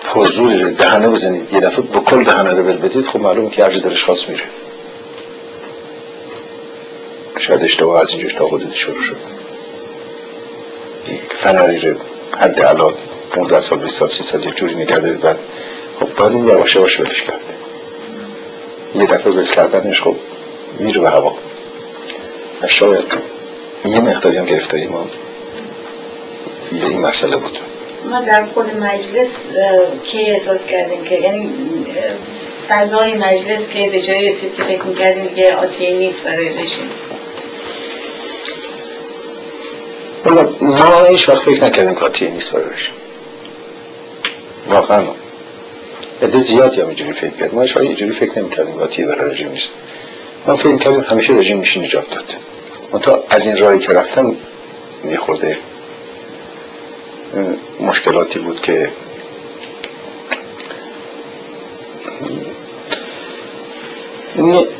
پرزوری رو دهنه بزنید یه دفعه بکل دهنه رو بدید، خب معلوم که هر جا دلش خواست میره. شاید اشتباه از اینجاش تا حدودی شروع شد. یک فنری رو حد اعلی 15 سال 20 سال 30 سال یک جوری نگردید، بعد خب باید این یواش یواش ولش کرد. یه دفعه ولش کردنش خب میره به هوا و شاید یه مقداری هم گرفتاری ما به این مسئله بود. ما در خود مجلس که احساس کردیم که یعنی فضای مجلس که به جایی رسید که فکر میکردیم که آتیه نیست برای رژیم؟ ما هیچ وقت فکر نکردیم که آتیه نیست برای رژیم، واقعا عده زیادی هم اینجوری فکر کرد. ما هیچ وقت اینجوری فکر نمیکردیم که آتیه برای رژیم نیست. ما فکر میکردیم همیشه رژیم میشه نجات داد. من تا از این راهی که رفتم میخورده مشکلاتی بود که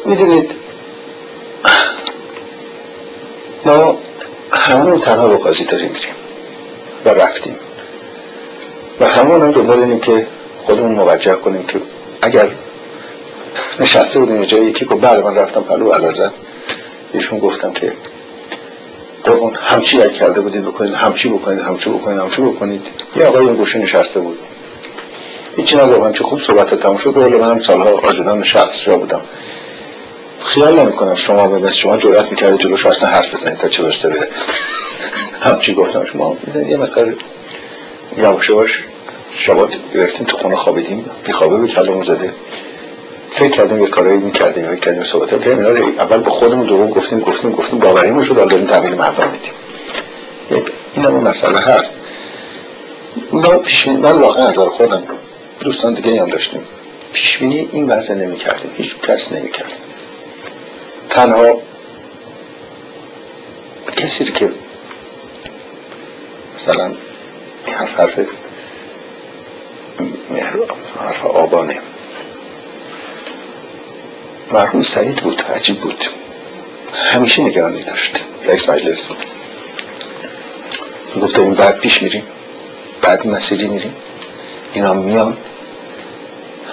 میدونید ما همون تنها رو قاضی داریم میریم و رفتیم شما هم دنبال اینه که خودمون موجه کنیم که اگر نشسته بودیم یه جایی یکی که بله من رفتم پلو علازم ایشون گفتم که قربون همچی یک کرده بودید بکنید همچی بکنید یه آقای این گوشه نشسته بود هیچی نگاه من چه خوب صحبت تموم شد ولی منم سالها آجودم شخص جا بودم خیال نمی کنم شما به بس شما جرأت میکرده جلوش اصلا حرف بزنید تا چه برسه به همچی گفتم شما یه مقدار یواش شبات گرفتیم تو خونه خوابیدیم بیخوابه به کلمون زده فکر کردیم یه کارایی می‌کردیم فکر کردیم صحبت کردیم اینا رو اول به خودمون دروغ گفتیم باوریمون شد الان داریم تحویل مردم میدیم این هم مسئله هست من واقعا از خودم دوستان دیگه هم داشتیم پیشبینی این وضع نمی‌کردیم هیچ کس نمی‌کرد تنها کسی که مثلا حرف آبانه مرحوم سعید بود عجیب بود همیشه نگرانی داشت رئیس مجلس گفت این بعد پیش میریم بعد مسیری میریم اینا میان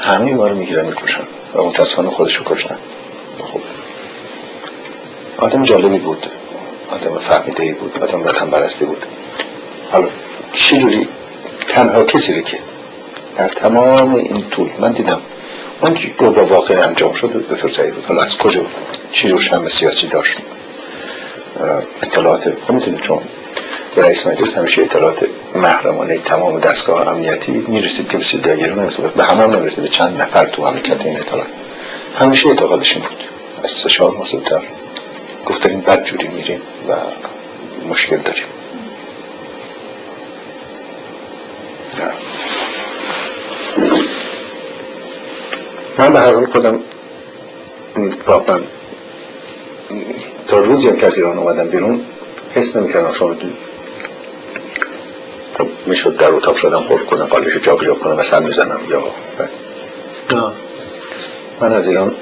همه ما رو میگیرن میکشن و متاسفانه خودشو کشتن خب آدم جالبی بود آدم فهمیده‌ای بود آدم وطن پرستی بود حالا چجوری تنها کسی رو که در تمام این طول من دیدم اون که گویا واقعا انجام شد دکتر سعید بود حالا از کجا بود چی روشن سیاسی داشت اطلاعات میتونید چون رئیس مجلس همیشه اطلاعات محرمانه تمام دستگاه امنیتی میرسید که بسید دیگرون نمیرسید به همه هم نمیرسید به چند نفر تو امنیت این اطلاعات همیشه اعتقادشون بود از سشار مصدر گفتیم بدجوری میریم و مشکل داریم من به هر حال خودم واقعا تا روزی هم که از ایران اومدم بیرون حس نمی‌کردم شما میشد در اتاق شدم خوف کنم قالش جا کنم و سر میزنم یا من از ایران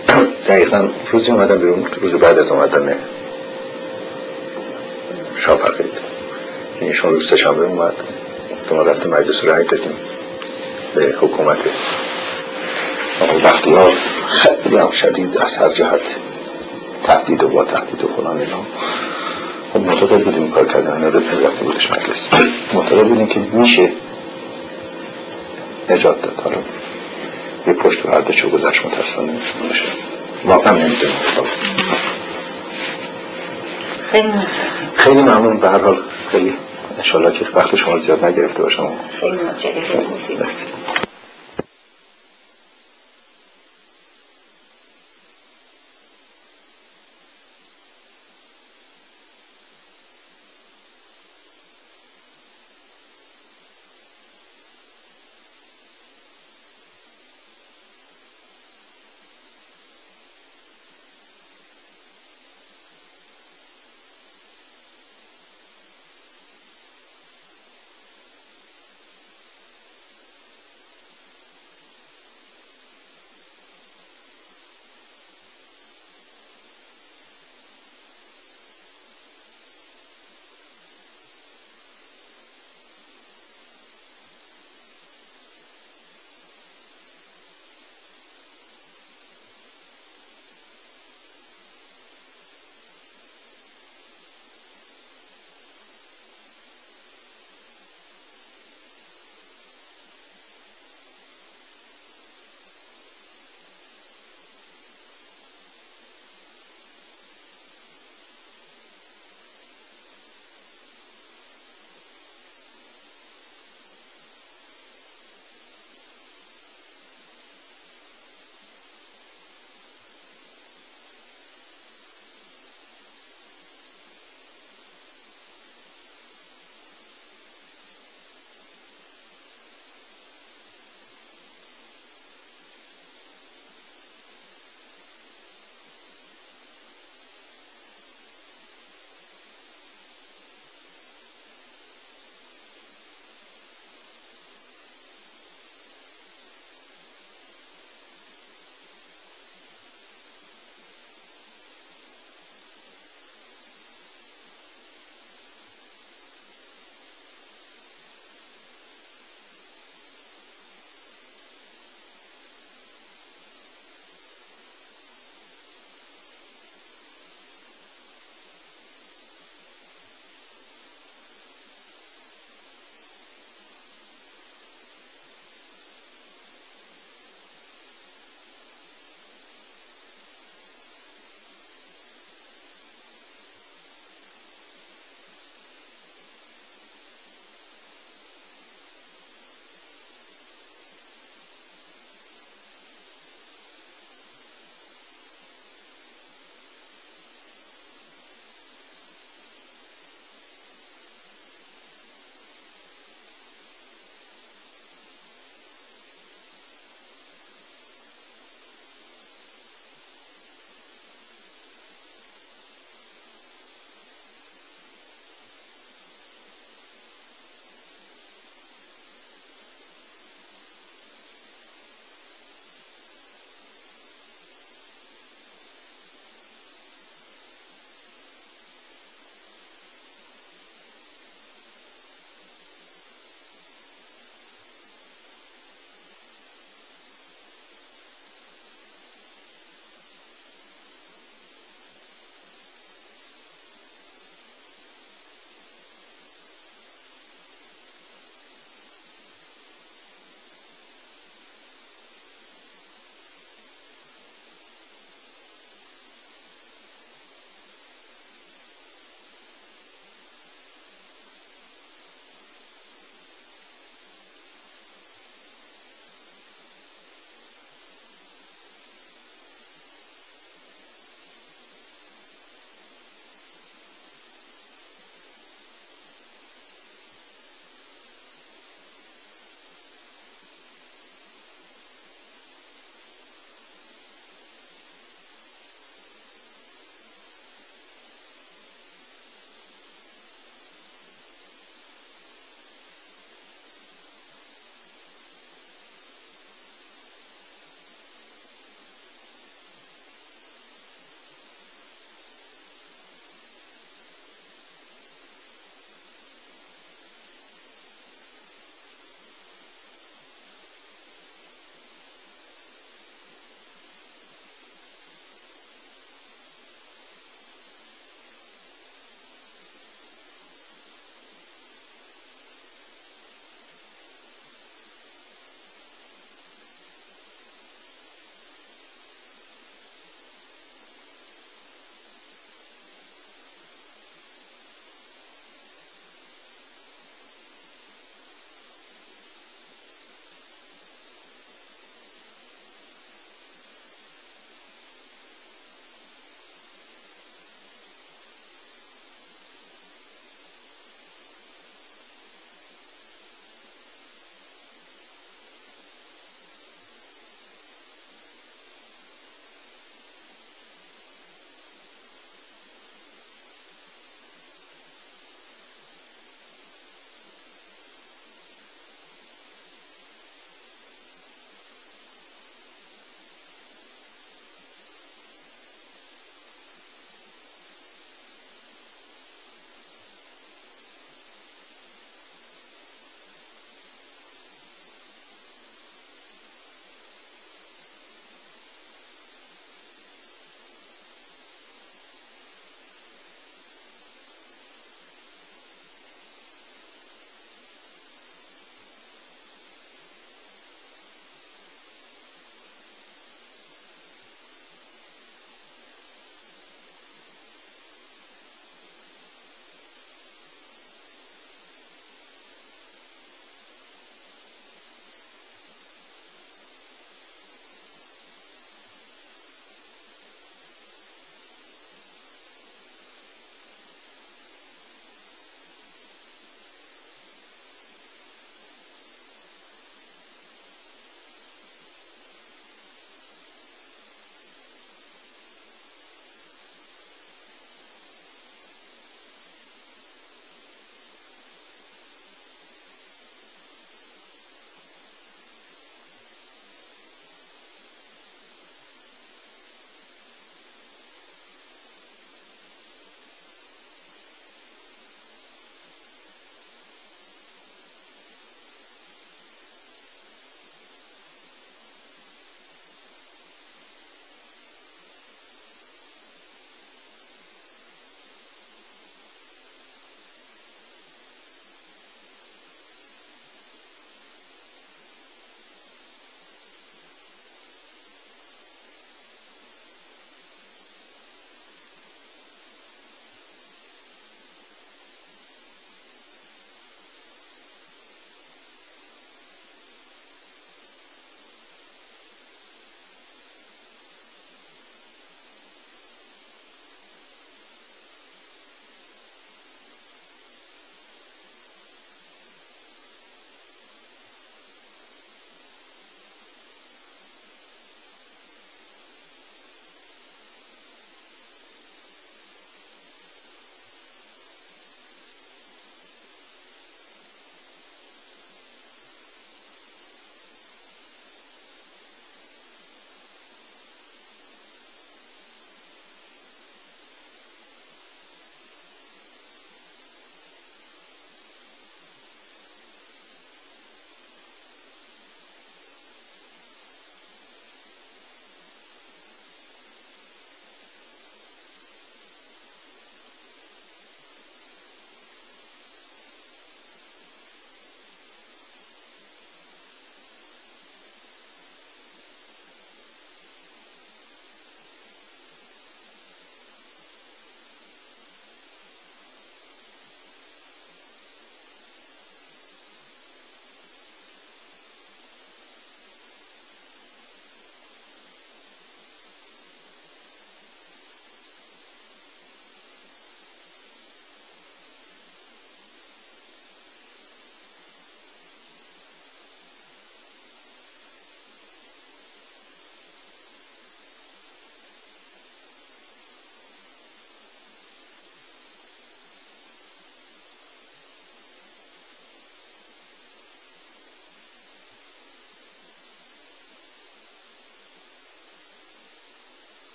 دقیقا روزی اومدم بیرون روز بعد از اومدم شافقی این شما روز شنبه اومد که ما رفتیم مجلس رای دادیم به حکومت وقتی ها خیلی هم شدید از هر جهت تهدید و با تهدید و فلان اینا خب معتقد بودیم کار کردن اینا رو رفته بودش مجلس معتقد بودیم که میشه نجات داد حالا یه پشت و هرده چو گذشت متاسفانه نمیشه واقعا نمیدونم خیلی ممنون به هر حال خیلی انشالله که وقت شما زیاد نگرفته باشم خیلی متشکرم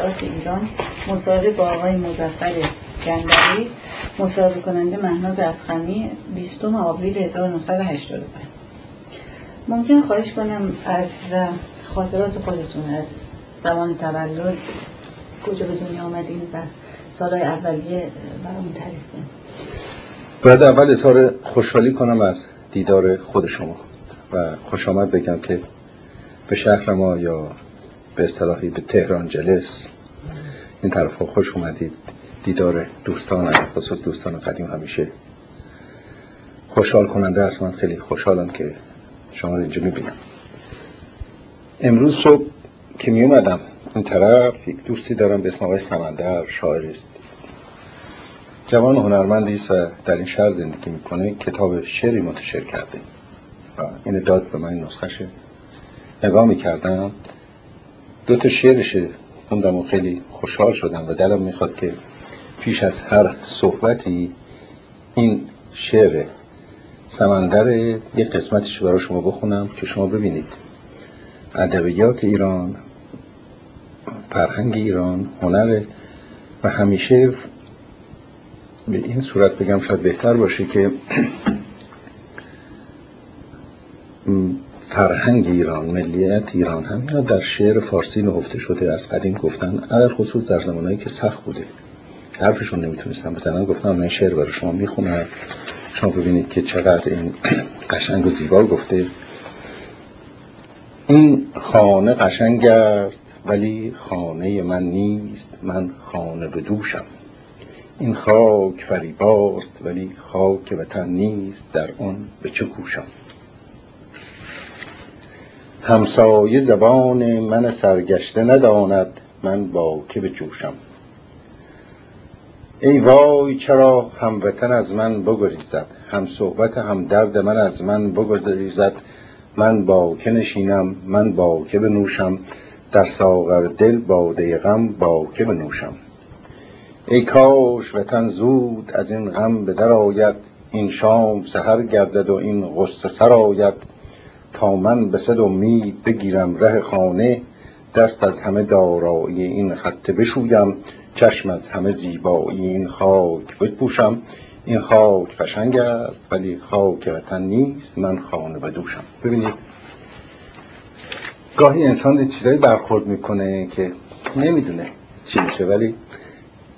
مطالعات ایران، مصاحبه با آقای مظفر جندقی، مصاحبه کننده مهناز افخمی، 20 آوریل 1985. ممکن خواهش کنم از خاطرات خودتون از زمان تولد، کجا به دنیا آمدین و سالهای اولیه برامون تعریف کنید. باید اول اظهار خوشحالی کنم از دیدار خود شما و خوش آمد بگم که به شهر ما یا به اصطلاحی به تهران جلس این طرف ها خوش اومدید. دیدار دوستان، خصوص دوستان قدیم، همیشه خوشحال کننده است. من خیلی خوشحالم که شما رو اینجا میبینم. امروز صبح که میومدم این طرف، یک دوستی دارم به اسم آقای سمندر، شاعریست، جوان هنرمندیست و در این شهر زندگی میکنه. کتاب شعری منتشر کرده و این داد به من نسخشه. نگاه میکردم، دوتا شعرشه خوندم و خیلی خوشحال شدم و دلم میخواد که پیش از هر صحبتی این شعر سمندر یه قسمتش برای شما بخونم که شما ببینید ادبیات ایران، فرهنگ ایران، هنر، و همیشه به این صورت بگم شاید بهتر باشه که فرهنگ ایران، ملیت ایران، همینا در شعر فارسی نهفته شده. از قدیم گفتن، علی خصوص در زمانهایی که سخت بوده، حرفشون نمیتونستن بزنن، گفتن من شعر برای شما میخونم، شما ببینید که چقدر این قشنگ و زیبا گفته. این خانه قشنگ است ولی خانه من نیست، من خانه به دوشم. این خاک فریباست ولی خاک وطن نیست، در آن به چه کوشم. همسایه زبان من سرگشته نداند، من با که به جوشم. ای وای چرا هموطن از من بگریزد، هم صحبت هم درد من از من بگریزد. من با که نشینم، من با که بنوشم، در ساغر دل باده غم با که بنوشم. ای کاش وطن زود از این غم به در آید، این شام سحر گردد و این غصه سر آید. تا من به صد امید بگیرم ره خانه، دست از همه دارایی این خط بشویم، چشم از همه زیبایی این خاک بپوشم. این خاک قشنگ است ولی خاک وطن نیست، من خانه بدوشم. ببینید گاهی انسان چیزایی برخورد میکنه که نمیدونه چی میشه، ولی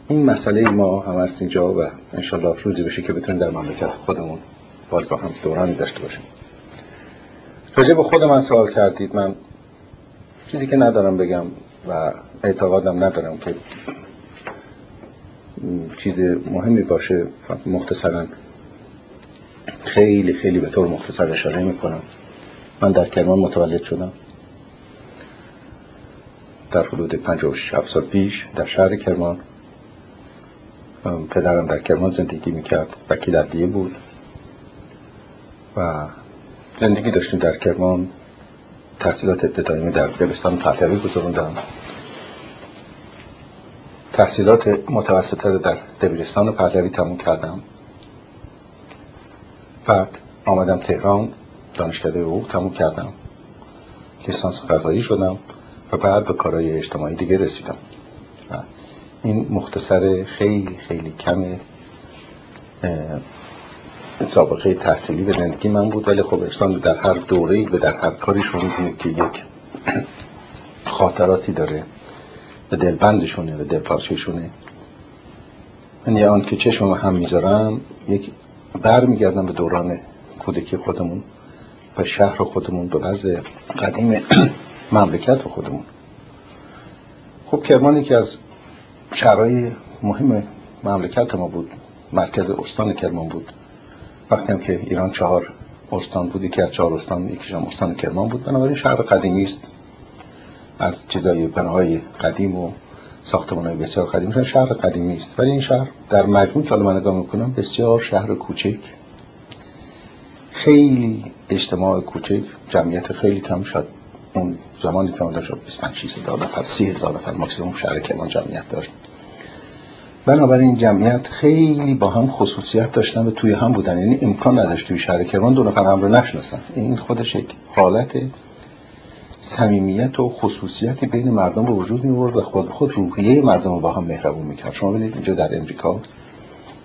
این مسئله ما هم از اینجا و انشالله روزی بشه که بتونیم در مملکت خودمون باز با هم دورانی داشته باشیم. راجع به خود من سوال کردید، من چیزی که ندارم بگم و اعتقادم ندارم که چیز مهمی باشه، مختصرا خیلی خیلی به طور مختصر اشاره میکنم. من در کرمان متولد شدم در حدود 57 سال پیش در شهر کرمان. پدرم در کرمان زندگی میکرد، وکیل عدلیه بود و زندگی داشتیم در کرمان. تحصیلات ابتدایی در دبستان پهلوی گذروندم، تحصیلات متوسطه رو در دبیرستان پهلوی تموم کردم. بعد آمدم تهران، دانشکده حقوق تموم کردم، لیسانس قضایی شدم و بعد به کارهای اجتماعی دیگه رسیدم. این مختصر خیلی خیلی کم سابقه تحصیلی به زندگی من بود، ولی خب انسان در هر دوره‌ای و در هر کاری شروع می‌کنه که یک خاطراتی داره و دلبندشونه و دلپارچه‌شونه. من یه آن که چشمم هم میذارم یک بر میگردم به دوران کودکی خودمون و شهر خودمون، به وضع قدیم مملکت خودمون. خب کرمان یکی از شهرهای مهم مملکت ما بود، مرکز استان کرمان بود. وقتی هم که ایران 4 استان بود، یکی از 4 استان، یکیش هم استان کرمان بود. بنابراین شهر قدیمی است، از چیزای بناهای قدیم و ساختمان‌های بسیار قدیمی، شهر قدیمی است. ولی این شهر در مجموع تا من نگاه می‌کنم بسیار شهر کوچک، خیلی اجتماع کوچک، جمعیت خیلی کم. شد اون زمانی که ما داشت 25,000 نفر، 30,000 نفر ماکسیمم شهر کرمان جمعیت داشت. بنابراین این جمعیت خیلی با هم خصوصیت داشتن و توی هم بودن، یعنی امکان نداشت توی شهر کرمان دو نفر هم رو نشناسن. این خودش یک حالت صمیمیت و خصوصیتی بین مردم به وجود می آورد و خود به خود روحیه مردم رو با هم مهربون می‌کرد. شما ببینید اینجا در امریکا،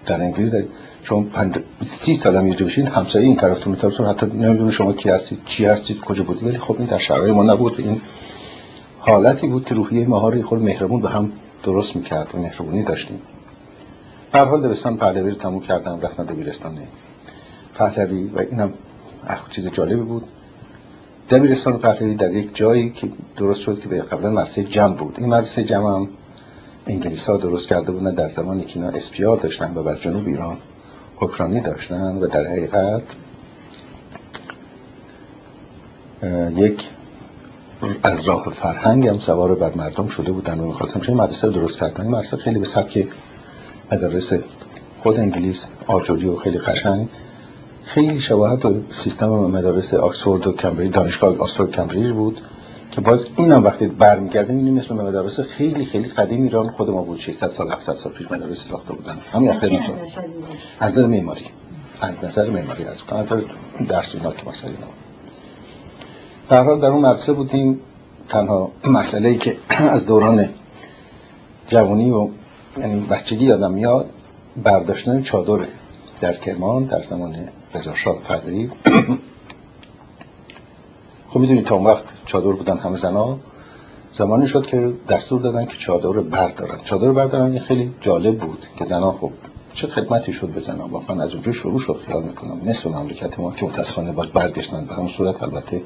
در انگلیس، شما 30 سال هم اینجا بشین، همسایه این طرفتون اون طرفتون حتی نمی‌دونن شما کی هستید، چی هستید، کجا بودید. ولی خب این در شرایط ما نبود. این حالتی بود که روحیه ما رو خود مهربون به هم درست می‌کرد و مهربونی داشتیم. به هر حال دبستان پهلوی رو تموم کردم، رفتم دبیرستان پهلوی و اینم چیز جالبی بود. دبیرستان پهلوی در یک جایی که درست شد که قبلا مدرسه جمع بود. این مدرسه جمع هم انگلیس‌ها درست کرده بودن در زمانی که اینا SPR داشتن و بر جنوب ایران اوکراینی داشتن و در حقیقت یک از راه فرهنگ هم سوار بر مردم شده بودن و می‌خواستم چه مدرسه درست کردن. این مدرسه خیلی به سبک مدارس خود انگلیس، آجوری و خیلی قشنگ، خیلی شباهت و سیستم مدارس اکسفورد و کمبریج، دانشگاه اکسفورد کمبریج بود که باز اینم وقتی برمیگردیم می‌بینیم مثل مدارس خیلی خیلی قدیم ایران خود ما بود. 600 سال 700 سال پیش مدارس ساخته بودن. همین اخیر از نظر معماری، از نظر معماری از نظر درس اینا که مثلا اینا. در حال در اون مدرسه بودیم. تنها مسئله‌ای که از دوران جوانی و یعنی بچگی یادم میاد برداشتن چادر در کرمان در زمان رضا شاه فدایی. خب میدونید تا اون وقت چادر بودن همه زنا. زمانی شد که دستور دادن که چادر رو بردارن. چادر بردارن یه خیلی جالب بود که زنا خب چه خدمتی شد به زنا. واقعا از اونجا شروع شد خیال میکنم. نصف مملکت ما که متاسفانه باز برگشتن به همون صورت، البته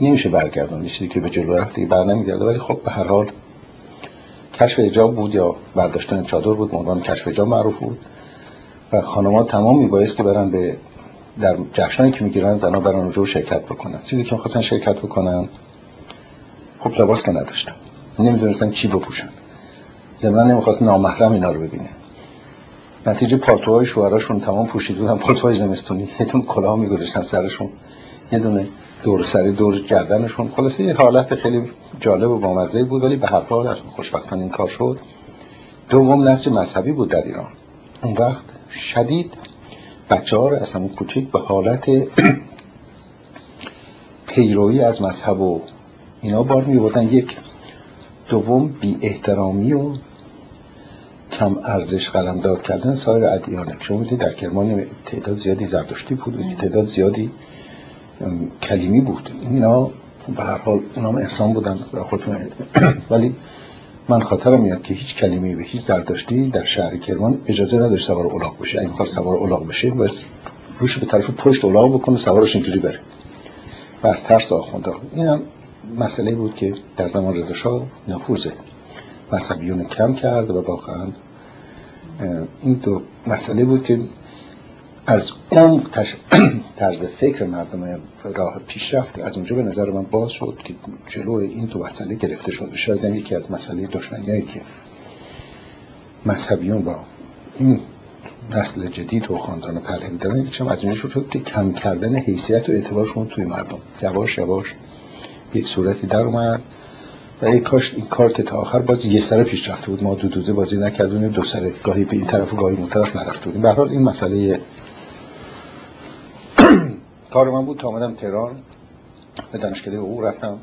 نمیشه برگردن. یه چیزی که به جلو رفت دیگه برنمیگرده، ولی خب به هر حال کشف حجاب بود یا برداشتن چادر بود، عنوان کشف حجاب معروف بود. و خانم‌ها تمام میبایست که برن به در جشنایی که میگیرن زنا برن اونجا شرکت بکنن. چیزی که می‌خواستن شرکت بکنن خب لباس که نداشتن، نمی‌دونستن چی بپوشن، زمنا نمی‌خواست نامحرم اینا رو ببینه. نتیجه پالتوهای شوهراشون تمام پوشیده بودن، پالتوهای زمستونی، یه دونه کلاه می‌گذاشتن سرشون، یه دونه دور سر دور گردنشون. خلاصه یه حالت خیلی جالب و بامزه بود، ولی به هر حال خوشبختانه این کار شد. دوم نسل مذهبی بود در ایران. اون وقت شدید بچه‌ها رو از همون کوچیک به حالت پیروی از مذهب و اینا بار می‌بردن. یک دوم بی احترامی و کم ارزش قلمداد کردن سایر ادیان. شما دیدید در کرمان تعداد زیادی زرتشتی بود، تعداد زیادی کلیمی بود. اینا به هر حال اونام انسان بودن خودشون، ولی من خاطرم میاد که هیچ کلمه‌ای به هیچ زرتشتی در شهر کرمان اجازه نداشت سوار الاغ بشه. اگه می‌خواست سوار الاغ بشه باید روش به طرف پشت الاغ بکنه، سوارش اینجوری بره و از ترس آخونده. اینم مسئله بود که در زمان رضا شاه نفوذ مذهبیون کم کرد و واقعا این دو مسئله بود که از اون طرز فکر مردم راه پیش رفت. از اونجا به نظر من باز شد که جلو این دو مسئله گرفته شد. شاید هم یکی از مسئله دشمنیایی که مذهبیون با این نسل جدید و خاندان پهلوی دارن یکم از اونجا شد که کم کردن حیثیت و اعتبارشون توی مردم یواش یواش به صورتی در اومد و ای کاش این کار تا آخر باز یه سره پیش رفته بود. ما دو دوزه بازی نکردیم، دو سره گاهی به این طرف و گاهی اون طرف نرفته بودیم. به هر حال این مسئله کار من بود تا آمدم تهران. به دانشکده حقوق رفتم.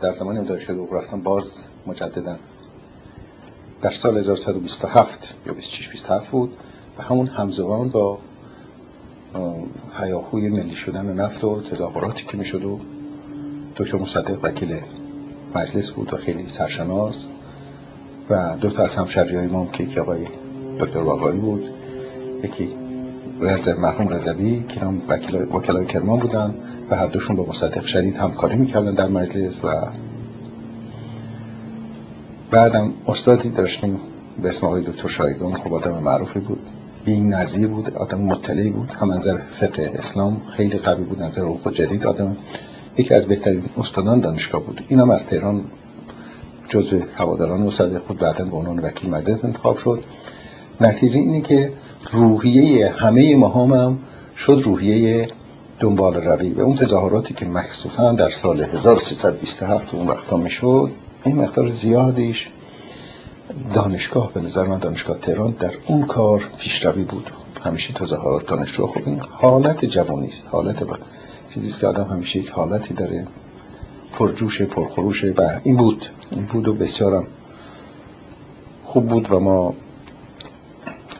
در زمانی به دانشکده حقوق رفتم باز مجددا در سال 1127 یا 26-27 بود و همون همزمان با هیاهوی ملی شدن نفت و تظاهراتی که میشد و دکتر مصدق وکیل مجلس بود و خیلی سرشناس و دو تا از همشهریای ما که یکی آقای دکتر بقایی بود، یکی مرحوم رضوی که هم وکلای کرمان بودن و هر دوشون با مصدق شدید همکاری میکردن در مجلس. و بعدم استادی داشتیم به اسم آقای دکتر شایگان. خب آدم معروفی بود، بی‌نظیر بود، آدم مطلعی بود، هم از نظر فقه اسلام خیلی قوی بود، از نظر حقوق جدید آدم یکی از بهترین استادان دانشگاه بود. اینم از تهران جزو هواداران مصدق بود، بعداً به عنوان وکیل مجلس انتخاب شد. نتیجه اینه که روحیه همه ماهام هم شد روحیه دنبال روی و اون تظاهراتی که مخصوصا در سال 1327 اون وقتا میشد. این مقدار زیادیش دانشگاه به نظر من دانشگاه تهران در اون کار پیشروی بود. همیشه تظاهرات دانشجو خب این حالت جوانی است، حالت چیزی که آدم همیشه یک حالتی داره پرجوش پرخروش و این بود و بسیارم خوب بود و ما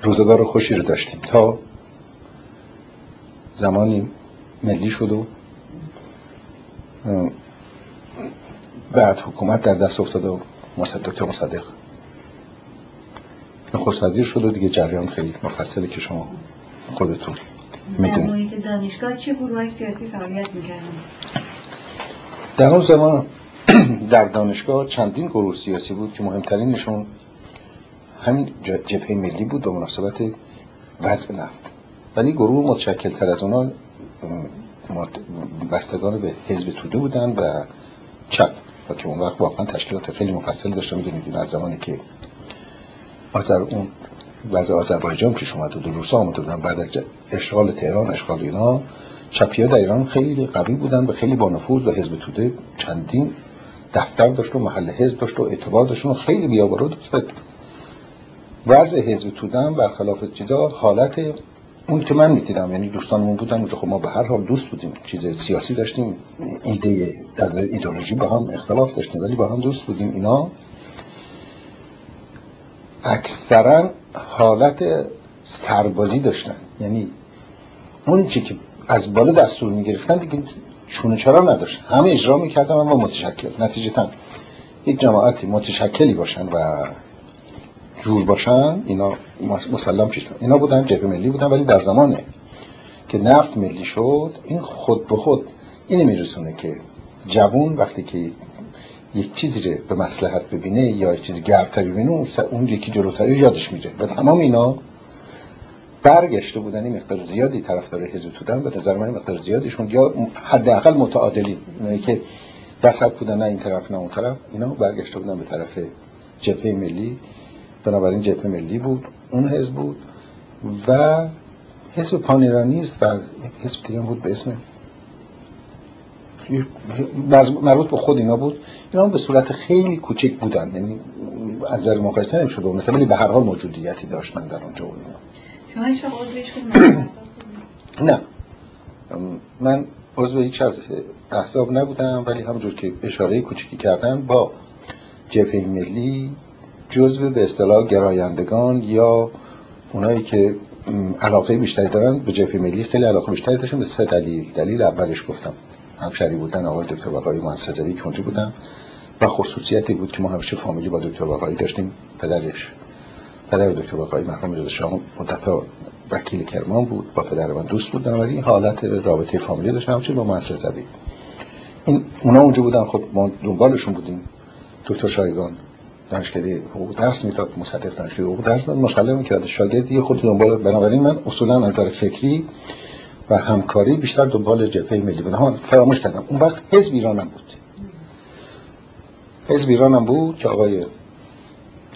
روزگار خوشی رو داشتیم تا زمانی ملی شد و بعد حکومت در دست افتاد و دکتر مصدق نخست وزیر شد و دیگه جریان خیلی مفصله که شما خودتون میدونید. در محیط دانشگاه چه گروه‌های سیاسی فعالیت می‌کردن؟ در اون زمان در دانشگاه چندین گروه سیاسی بود که مهمترینشون همین جبهه ملی بود به مناسبت وضع نفت، ولی گروه متشکل‌تر از اونها بستگان به حزب توده بودن و چپ، و که اون وقت واقعا تشکیلات خیلی مفصل داشتن. میدونید از زمانی که اون وضع آذربایجان پیش اومد و روس‌ها آمده بودن بعد از اشغال تهران، اشغال اینا، چپی‌ها در ایران خیلی قوی بودن و خیلی با نفوذ، و حزب توده چندین دفتر داشت و محل حزب داشت و اعتبار داشت و خیلی بی‌آبرو داشت. وضع حزب توده هم برخلاف چیزا حالت اون که من می‌دیدم، یعنی دوستانمون بودن اونجا، خب ما به هر حال دوست بودیم، چیز سیاسی داشتیم، ایده از ایدئولوژی با هم اختلاف داشتیم ولی با هم دوست بودیم. اینا اکثرا حالت سربازی داشتن، یعنی اون چی که از بالا دستور می‌گرفتن دیگه چونه چرا نداشت، همه اجرا می‌کردن اما متشکل. نتیجتاً یک جماعتی متشکلی باشن و جور باشن اینا مسلم پیش میرن. اینا بودن، جبهه ملی بودن، ولی در زمانه که نفت ملی شد این خود به خود اینو میرسونه که جوون وقتی که یک چیزی رو به مصلحت ببینه یا یک چیزی گرمتری ببینه اون یکی جلوتری رو یادش میره و تمام اینا برگشته بودن. این مقدار زیادی طرفدار حزب توده و به نظر من مقدار زیادیشون یا حداقل متعادلین، اونایی که وسط بودن نه این طرف نه اون طرف، اینا برگشته بودن به طرف جبهه ملی. بنابراین جبهه ملی بود، اون حزب بود و حزب پانیرانی است و حزب دیگه بود به اسم مربوط به خود اینا بود. اینا به صورت خیلی کوچک بودن، یعنی از نظر مقایسه نمی‌شد اون، ولی به هر حال موجودیتی داشتن در اونجا. شما هیچ وقت عضویش شدید؟ نه، من عضو هیچ از احزاب نبودم ولی همونجور که اشاره کوچکی کردن با جبهه ملی جزو به اصطلاح گرایندگان یا اونایی که علاقه بیشتری دارن به جبهه ملی خیلی علاقه بیشتری داشتن به سه دلیل. دلیل اولش گفتم همشری بودن آقای دکتر بقایی منصدری که اونجا بودن و خصوصیتی بود که ما همیشه فامیلی با دکتر بقایی داشتیم. پدر دکتر بقایی مرحوم رضا شاه مدت‌ها وکیل کرمان بود، با پدر من دوست بود، بنابراین حالت رابطه فامیلی داشتن همچنین با منصدری. این اونا اونجا بودن، خب ما دنبالشون بودیم. دکتر شایگان دانشکده حقوق درس میداد، مصدق دانشکده حقوق درس داد، مسلمه که شاگردی خود دنبال. بنابراین من اصولا از نظر فکری و همکاری بیشتر دنبال جبهه ملی بودم. فراموش کردم اون وقت حزب ایران هم بود، حزب ایران هم بود که آقای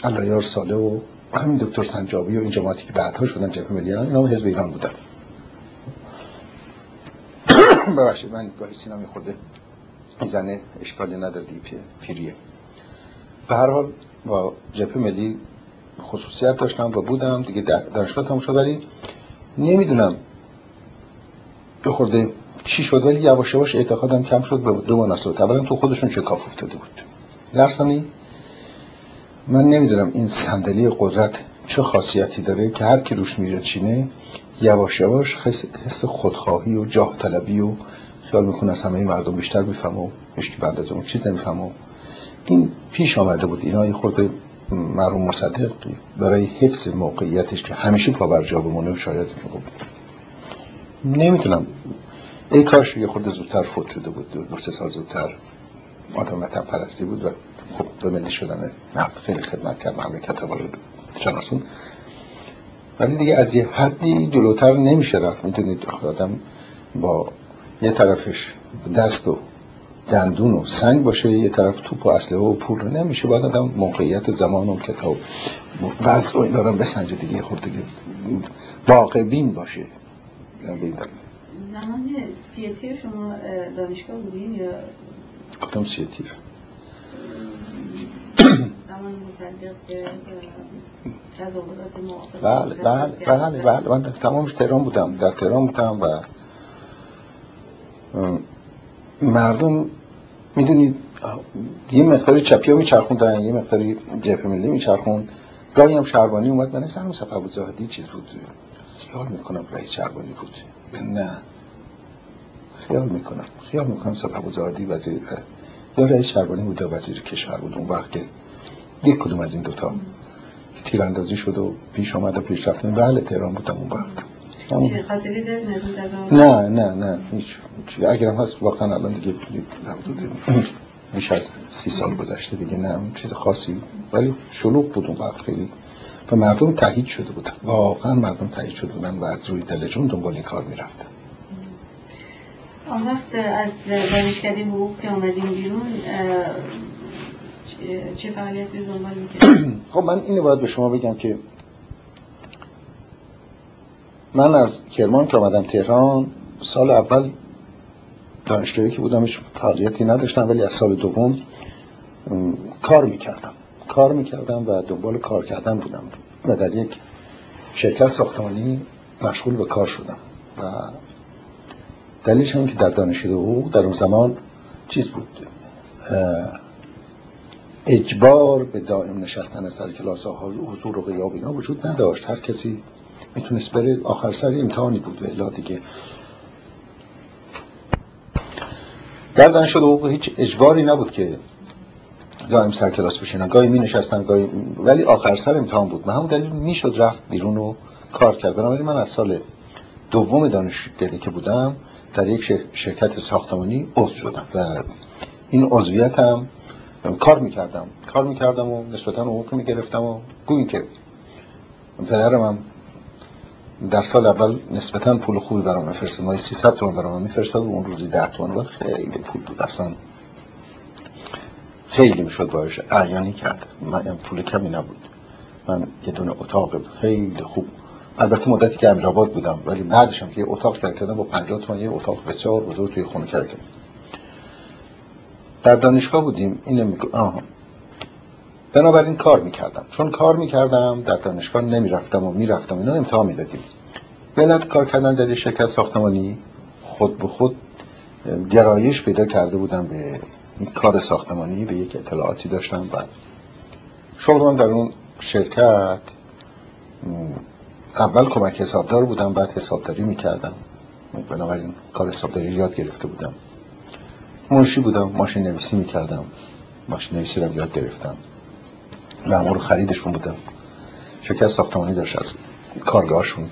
علایار ساله و همین دکتر سنجابی و این جماعتی که بعدها شدن جبهه ملی ایران، اینا هم حزب ایران بودن. ببخشید من گاهی سینم خورده میزنه، اشکالی نداره دیگه، پیریه. به هر حال با جبهه ملی خصوصیت داشتم و بودم دیگه. دانشگاه تموم شد ولی نمیدونم بخورده چی شد، ولی یواش یواش اعتقادم کم شد به دو مناسبت. اولا تو خودشون شکاف افتاده بود، درستانی من نمیدونم این صندلی قدرت چه خاصیتی داره که هر کی روش میره چینه یواش یواش حس خودخواهی و جاه طلبی و خیال میکنه از همه مردم بیشتر میفهمه و هیچ کی بعد از اون چیز نمیفهمه. این پیش آمده بود. اینا خود مرحوم مصدق برای حفظ موقعیتش که همیشه پا بر جا بمونه شاید نمیتونم، ای کاش یه خورده زودتر فوت شده بود، 2-3 سال زودتر. آدم وطن پرستی بود و خب به ملی شدن نفت خیلی خدمت کرد، مملکت رو شناسون، ولی دیگه از یه حدی جلوتر نمیشه رفت. میتونید آدم با یه طرفش دست و دندون و سنگ باشه، یه طرف توپ و اسلحه و پول، نمیشه. باید آدم موقعیت زمان و کتاب وضع و اینا رو بسنجه دیگه، خورده واقع بین باشه. زمان سی‌تیر شما دانشگاه بودین یا کدوم سی‌تیر؟ زمان مصدق تظاهرات معاقب. بله، من تمامش تهران بودم، در تهران بودم و مردم میدونید یه مقداری چپی ها میچرخوندن، یه مقداری جبهه ملی میچرخوند، گاهی هم شهربانی اومد. من سرم سفر بود، زاهدی چیز بود، خیال میکنم رئیس شهربانی بود، نه خیال میکنم سفر زاهدی وزیر یا رئیس شهربانی بود یا وزیر کشور بود. اون وقت که یک کدوم از این دوتا تیراندازی شد و پیش آمد و پیش رفتیم. بله تهران بودم اون وقت. نه هیچ. اگرم هست واقعا الان دیگه بیش از 30 سال گذشته دیگه، نه چیز خاصی، ولی شلوغ بود اون وقت خیلی و مردم تایید شده بودن، واقعا مردم تایید شده بودن و از روی دلشون دنبال این کار میرفتن. آن وقت از دانشکده حقوق که اومدیم بیرون چه فعالیتی رو دنبال میکردیم؟ خب من اینو باید به شما بگم که من از کرمان که آمدم تهران، سال اول دانشگاهی که بودم هیچ فعالیتی نداشتم، ولی از سال دوم کار میکردم و دنبال کار کردن بودم و در یک شرکت ساختمانی مشغول به کار شدم و دلیلش هم که در دانشکده حقوق در اون زمان چیز بود، اجبار به دائم نشستن سر کلاس‌ها و حضور و غیاب اینا وجود نداشت. هر کسی میتونست بره، آخر سر امتحانی بود و الا دیگه در دانشکده حقوق هیچ اجباری نبود که دائم سر کلاس بشینن، گاهی می نشستن گاهی، ولی آخر سر امتحان بود. من همون دلیل میشد رفت بیرون و کار کرد. بنابراین من از سال دوم دانشگاهی که بودم در یک شرکت ساختمانی عضو شدم و این عضویتم کار میکردم و نسبتاً حقوق میگرفتم و گویی که پدرم هم در سال اول نسبتاً پول خوبی برام میفرستاد، ماهی 300 تومان برام میفرستاد و اون روزی 10 تومان بود، خیلی پول بود، اصلا خیلی میشد باهاش اعیانی کرد. من پول کمی نبود، من یه دونه اتاق خیلی خوب، البته مدتی که امیرآباد بودم، ولی بعدش هم که اتاق کردم با 50 تومان یه اتاق بسیار بزرگ توی خونه کردم. در دانشگاه بودیم اینو میگم، بنابراین کار میکردم، چون کار میکردم در دانشگاه نمیرفتم و میرفتم اینا امتحان میدادیم. بلد کار کردن در شرکت ساختمانی خود به خود گرایش پیدا کرده بودم به این کار ساختمانی، به یک اطلاعاتی داشتم و شغلم در اون شرکت اول کمک حسابدار بودم، بعد حسابداری میکردم، بنابراین کار حسابداری یاد گرفته بودم. منشی بودم، ماشین نویسی میکردم، ماشین نویسی رو یاد گرفتم، مأمور خریدشون بودم. شرکت ساختمانی داشت، از کارگاهشون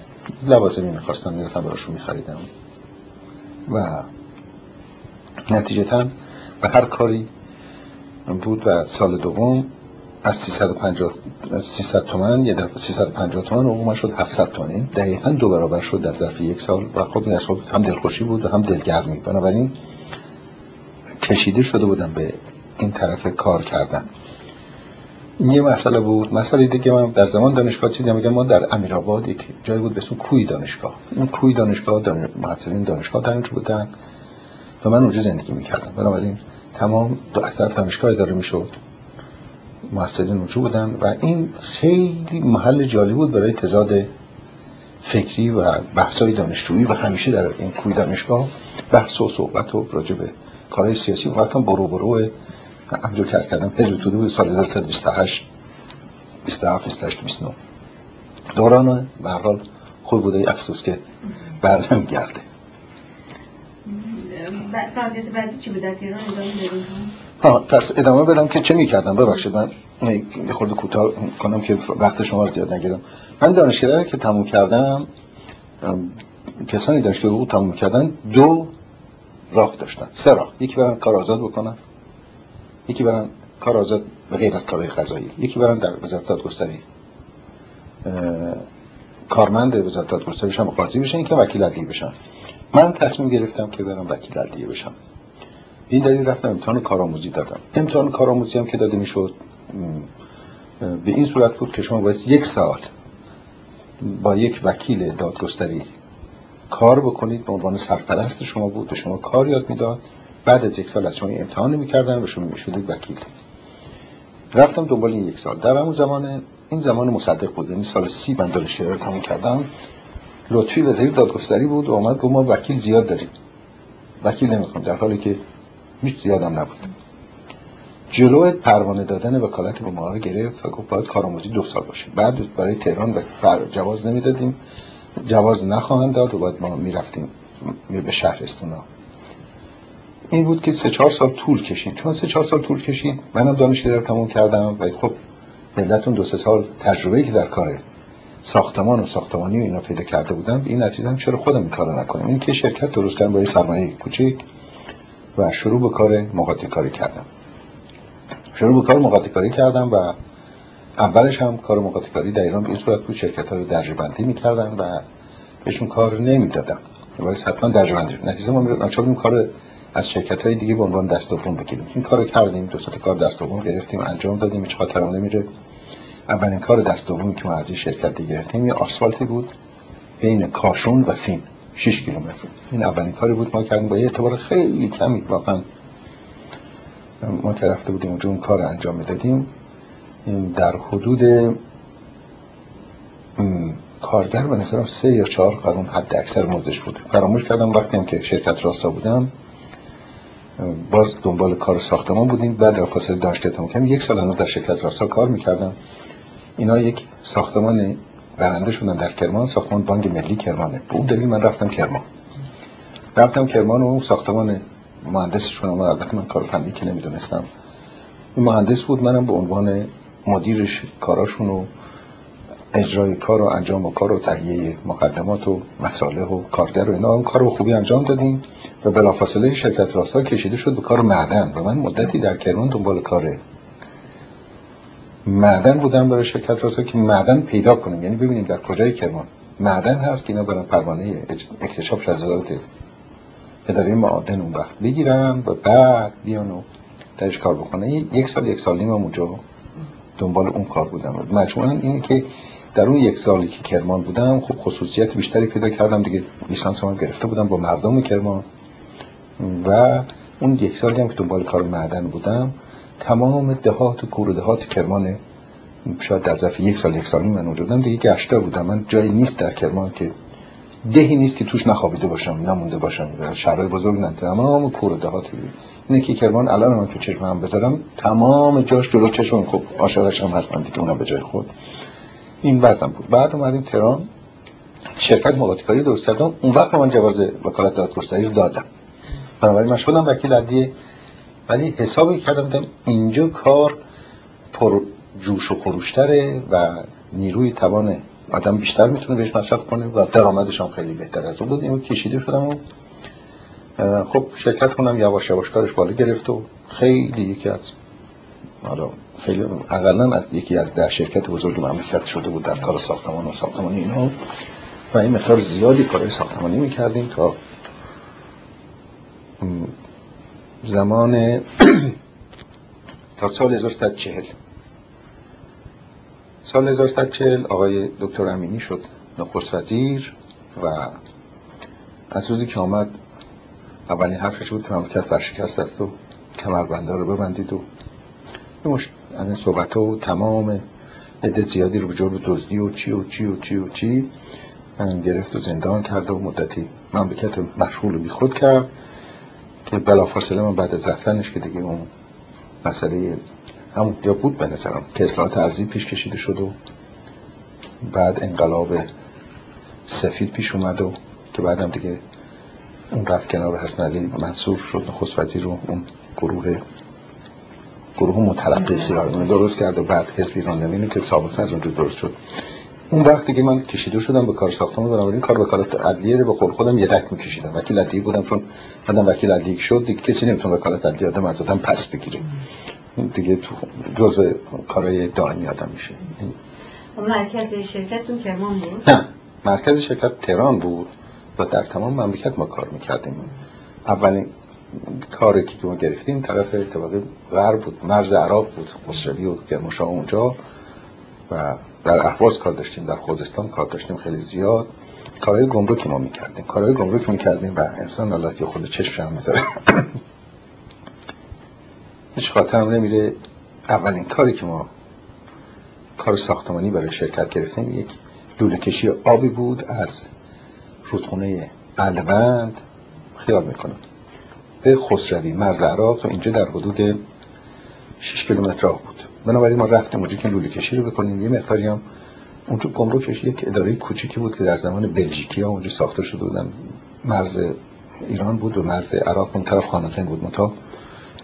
لوازمی میخواستم میرفتم براشون میخریدم و نتیجتاً به هر کاری بود. و سال دوم از 350 تومان یه دفعه 350 تومان عموما شد 700 تومان، دقیقاً دو برابر شد در ظرف یک سال و خب هم دلخوشی بود و هم دلگرمی. بنابراین کشیده شده بودم به این طرف کار کردن. این یه مسئله بود. مسئله دیگه من در زمان دانشگاه چیدم، میگم ما در امیرآباد یک جایی بود به اسم کوی دانشگاه، این کوی دانشگاه محصلین دانشگاه درنج بودن و من اونجا زندگی میکردم. بنابراین تمام دو از طرف دانشگاه اداره میشد، محصلین اونجا بودن و این خیلی محل جالب بود برای تضاد فکری و بحث‌های دانشجویی و همیشه در این کوی دانشگاه بحث و صحبت و راجع به کارهای سیاسی وقتا برو همجور کرد کردم. حزب توده بود سال 1928 27 28 29 دوران به هر حال خوب بوده، افسوس که برنم گرده. فعالیت بعدی چی بود در تهران ادامه بدیم؟ ها پس ادامه بدم که چه می‌کردم. ببخشید من یه خورده کوتاه کنم که وقت شما رو زیاد نگیرم. من دانشکده که تموم کردم، کسانی دانشکده رو تموم کردن دو راه داشتن، سه راه، یکی برن کار آزاد بکنن، یکی برن کار آزاد به غیر از کارهای قضایی، یکی برن در وزارت دادگستری کارمند وزارت دادگستری شم قاضی بشن، یکی وکیل عدلیه بشن. من تصمیم گرفتم که برم وکیل عدلیه بشم. این دلیل رفتم امتحان کارآموزی دادم. امتحان کارآموزی هم که داده میشد به این صورت بود که شما باید یک سال با یک وکیل دادگستری کار بکنید، به عنوان سرپرست شما بود، به شما کار یاد میداد، بعد از یک سال از شما امتحان میکردن و شما میشدید وکیل. رفتم دنبال این یک سال. در همون زمان، این زمان مصدق بود، یعنی سال 30 من دانشگاه رو تموم کردم. لطفی وزیر دادگستری بود و اومد گفت ما وکیل زیاد داریم، وکیل نمیخوام، در حالی که هیچ یادم نبود. جلوی پروانه دادن وکالت به ما رو گرفت و گفت باید کارآموزی 2 سال باشه. بعد برای تهران جواز نمیدادیم، جواز نخواهند داد و باید ما میرفتیم به شهرستونا. این بود که 3-4 سال طول کشید. چون 3-4 سال طول کشید منم دانشگاه رو تموم کردم و خب ملتون 2-3 سال تجربه‌ای که در کار ساختمان و ساختمانی و اینا پیدا کرده بودم، این نتیجه هم چرا خودم این کارو نکنم. این که شرکت درست کردم با یه سرمایه کوچیک و شروع به کار مقاطعه‌کاری کردم. و اولش هم کار مقاطعه‌کاری در ایران به این صورت بود شرکت‌ها رو درجه‌بندی می‌کردن و بهشون کار نمی‌دادن. باید حتما درجه‌بندی. نتیجه ما می‌رسیم کار از شرکت‌های دیگه به عنوان دست دوم بگیریم. این کارو کردیم، 2 سال کار دست دوم گرفتیم، انجام دادیم، هیچ خاطرمون نمیره. اولین کار دست دومی که ما از این شرکت گرفتیم یه آسفالتی بود بین کاشون و فین 6 کیلومتر. این اولین کاری بود ما کردیم با یه اعتبار خیلی کمی، واقعا ما که رفته بودیم اونجا اون کار رو انجام میدادیم. در حدود کارگر به نظرم 3 یا 4 قرون حد اکثر مردش بود. فراموش کردم وقتی هم که شرکت راسا بودم باز دنبال کار ساختمان بودیم. بعد فاصله داشته تا کم 1 سال هم در شرکت راسا کار میکردم. اینا یک ساختمان برنده شدن در کرمان، ساختمان بانک ملی کرمانه. به اون دلیل من رفتم کرمان. و ساختمان مهندسشون هم، البته من کار فنی که نمیدونستم، این مهندس بود، منم به عنوان مدیرش کاراشون و اجرای کار و انجام و کار و تهیه مقدمات و مصالح و کارگر و اینا هم کار رو خوبی انجام دادیم و بلافاصله شرکت راسا کشیده شد به کار معدن و من مدتی در کرمان دنبال کار معدن بودم برای شرکت راسا که معدن پیدا کنیم، یعنی ببینیم در کجای کرمان معدن هست که اینا برای پروانه اکتشاف رضا اداره معادن اون وقت بگیرن و بعد بیان و درش کار بکنه. 1 سال 1.5 سال اونجا دنبال اون کار بودم. مجموعاً اینه که در اون 1 سالی که کرمان بودم خب خصوصیت بیشتری پیدا کردم دیگه. لیسانس هم گرفته بودم با مردم کرمان و اون 1 سالی هم که دنبال کار معدن بودم تمام دهات و کور دهات کرمان، شاید در ظرف 1 سال 1.5 سال من اونجا بودم دیگه گشته بودم. من جایی نیست در کرمان که دهی نیست که توش نخوابیده باشم، نمونده باشم، شهرهای بزرگ ندارم، تمام کور دهاتی. اینه که کرمان الان من تو چشم هم بذارم تمام جاش جلو چشم، خب آشارش هم هستن دیگه، اونا به جای خود. این وضعم بود. بعد اومدیم تهران، شرکت مقاطعه‌کاری درست کردم. اون وقت من جواز وکالت دادگستری رو دادم، بنابراین من شدم وکیل عدلیه. ولی حسابی کردم دیدم اینجا کار پر جوش و خروش‌تره و نیروی توان آدم بیشتر میتونه بهش مصرف کنه و درآمدش هم خیلی بهتر از اون بود. اینو کشیده شدم و خب شرکت کنم یواش یواش کارش بالا گرفت و خیلی یکی از خیلی اقلا از یکی از 10 شرکت بزرگ مملکت شده بود در کار ساختمان و ساختمانی اینا و این مقدار زیادی کار ساختمانی میکردیم تا زمان تا سال 1140. سال 1140 آقای دکتر امینی شد نخست وزیر و از روزی که آمد اولین حرفش بود که مملکت ورشکست است و کمربندها رو ببندید و از این صحبت‌ها و تمام عده زیادی رو به جرم دزدی و چی گرفت و زندان کرد و مدتی مملکت مشغول و بیخود کرد که بلافاصله من بعد از رفتنش که دیگه اون مسئله هم یا بود به نظرم که اصلاحات ارضی پیش کشیده شد و بعد انقلاب سفید پیش اومد و که بعدم دیگه اون رفت کنار حسن علی منصور شد نخست وزیر و اون گروه مترقی خیارانه درست کرد و بعد حزب ایران نوین که سابقه از اونجا درست شد. اون وقت دیگه من کشیده شدم به کار ساختمان، بنابراین کار وکالت عدلیه رو به قول خودم یدک می‌کشیدم. وکیل عدلیه بودم، چون بعدم وکیل عدلیه شد دیگه کسی نمیتونه وکالت عدلیه آدم از آدم پس بگیره دیگه، تو جزء کارهای دائمی آدم میشه. مرکز شرکتتون کرمان بود؟ نه، مرکز شرکت تهران بود و در تمام مملکت ما کار میکردیم. اولین کاری که ما گرفتیم طرف طبقه غرب بود، مرز عراق بود، قصری و کرمانشاه اونجا و در اهواز کار داشتیم، در خوزستان کار داشتیم خیلی زیاد. کارهای گمرک ما میکردیم، و انسان الله که خود چشم هم میذاره هیچ خاطرم نمیره اولین کاری که ما کار ساختمانی برای شرکت گرفتیم یک لوله کشی آبی بود از رودخونه بلوند، خیال میکنم به خسروی مرز عراق تا اینجا در حدود 6 کیلومتر راه بود. بنابراین ما رفتیم اونجا که لوله کشی رو بکنیم. یه مقداری هم اونجا گمرکش یک اداره کوچیکی بود که در زمان بلژیکی‌ها اونجا ساخته شده بودن. مرز ایران بود و مرز عراق اون طرف خانقین بود. متا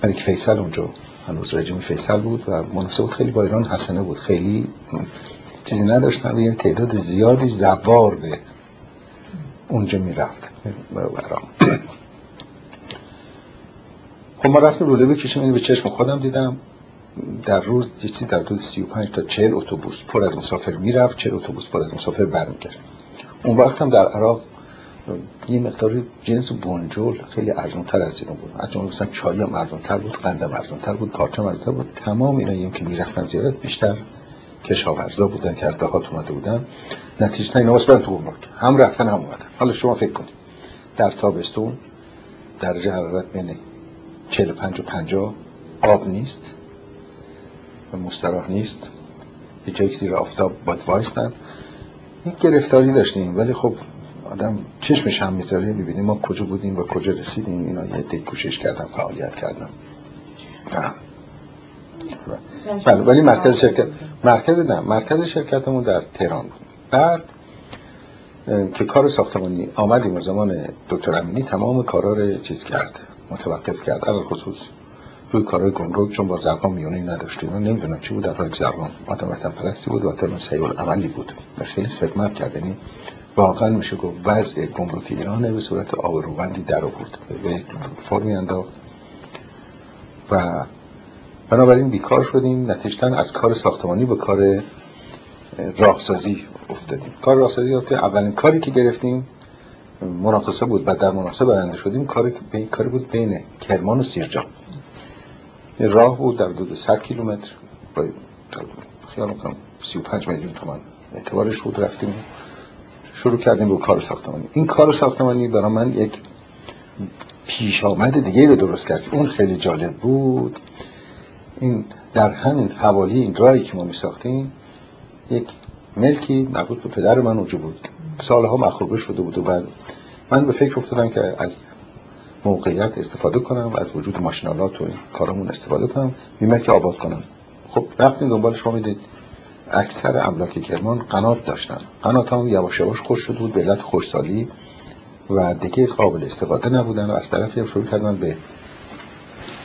ملک فیصل اونجا هنوز رژیم فیصل بود و مناسبت خیلی با ایران حسنه بود. خیلی چیزی نداشتن و یه تعداد زیادی زوار به اونجا میرفت به عراق. خب ما رفتیم لوله بکشیم. این به چشم خودم دیدم در روز چیزی در حدود 35 تا 40 اتوبوس پر از مسافر میرفت، 40 اتوبوس پر از مسافر برمیگشت. اون وقت هم در عراق یه مقدار جنس بنجل خیلی ارزان‌تر از اینا بود. حتی مثلا چای هم ارزان‌تر بود، قندم ارزان‌تر بود، پارچه ارزان‌تر بود. تمام اینایی که میرفتن زیارت بیشتر کشاورزا بودن که از دهات اومده بودن. نتیجتا اینا واسه تو گمرک هم رفتن هم اومدن. حالا شما فکر کنید در تابستون درجه حرارت بین 45 و 50 آب نیست، مستراح نیست، هیچ جایی زیر آفتاب باید وایستن. یک گرفتاری داشتیم ولی خب آدم چشمش هم میذاره ببینیم ما کجا بودیم و کجا رسیدیم. اینا یه تک کوشش کردم، فعالیت کردم. بله ولی مرکز شرکتمون در تهران بود. بعد که کار ساختمانی آمدیم زمان دکتر امینی تمام کارا رو چیز کرد، متوقف کرد. علاوه خصوص روی کارهای گمرک چون با زرقان میونی نداشتیم. نمیدونم چی بود در حال زرقان. آدم وطن پرستی بود و آدم سی‌العملی بود. خیلی خدمت کرد. یعنی واقعا میشه گفت وضع گمرک ایران به صورت آبروبندی در آورد، به فرمی انداخت و بنابراین بیکار شدیم. نتیجتاً از کار ساختمانی به کار راهسازی افتادیم. کار راهسازی اولین کاری که گرفتیم مناقصه بود. بعد در مناقصه برنده شدیم. کاری بود بین کرمان و سیرجان. راه بود در حدود 100 کیلومتر با خیال می‌کنم 35 میلیون تومان اعتبارش بود. رفتیم شروع کردیم به کار ساختمانی. این کار ساختمانی برای من یک پیش آمد دیگه رو درست کرد. اون خیلی جالب بود. این در همین حوالی این راهی که ما می ساختیم یک ملکی مربوط به پدر من وجود بود. سالها مخروبه شده بود و بعد من به فکر افتادم که از موقعیت استفاده کنم و از وجود ماشینالات و این کارمون استفاده کنم، بیمه که آباد کنم. خب رفتیم دنبال شما میدید اکثر املاک کرمان قنات داشتن. قنات هم یواش یواش خوش شده بود به علت خشکسالی و دیگه قابل استفاده نبودن و از طرفی هم شروع کردن به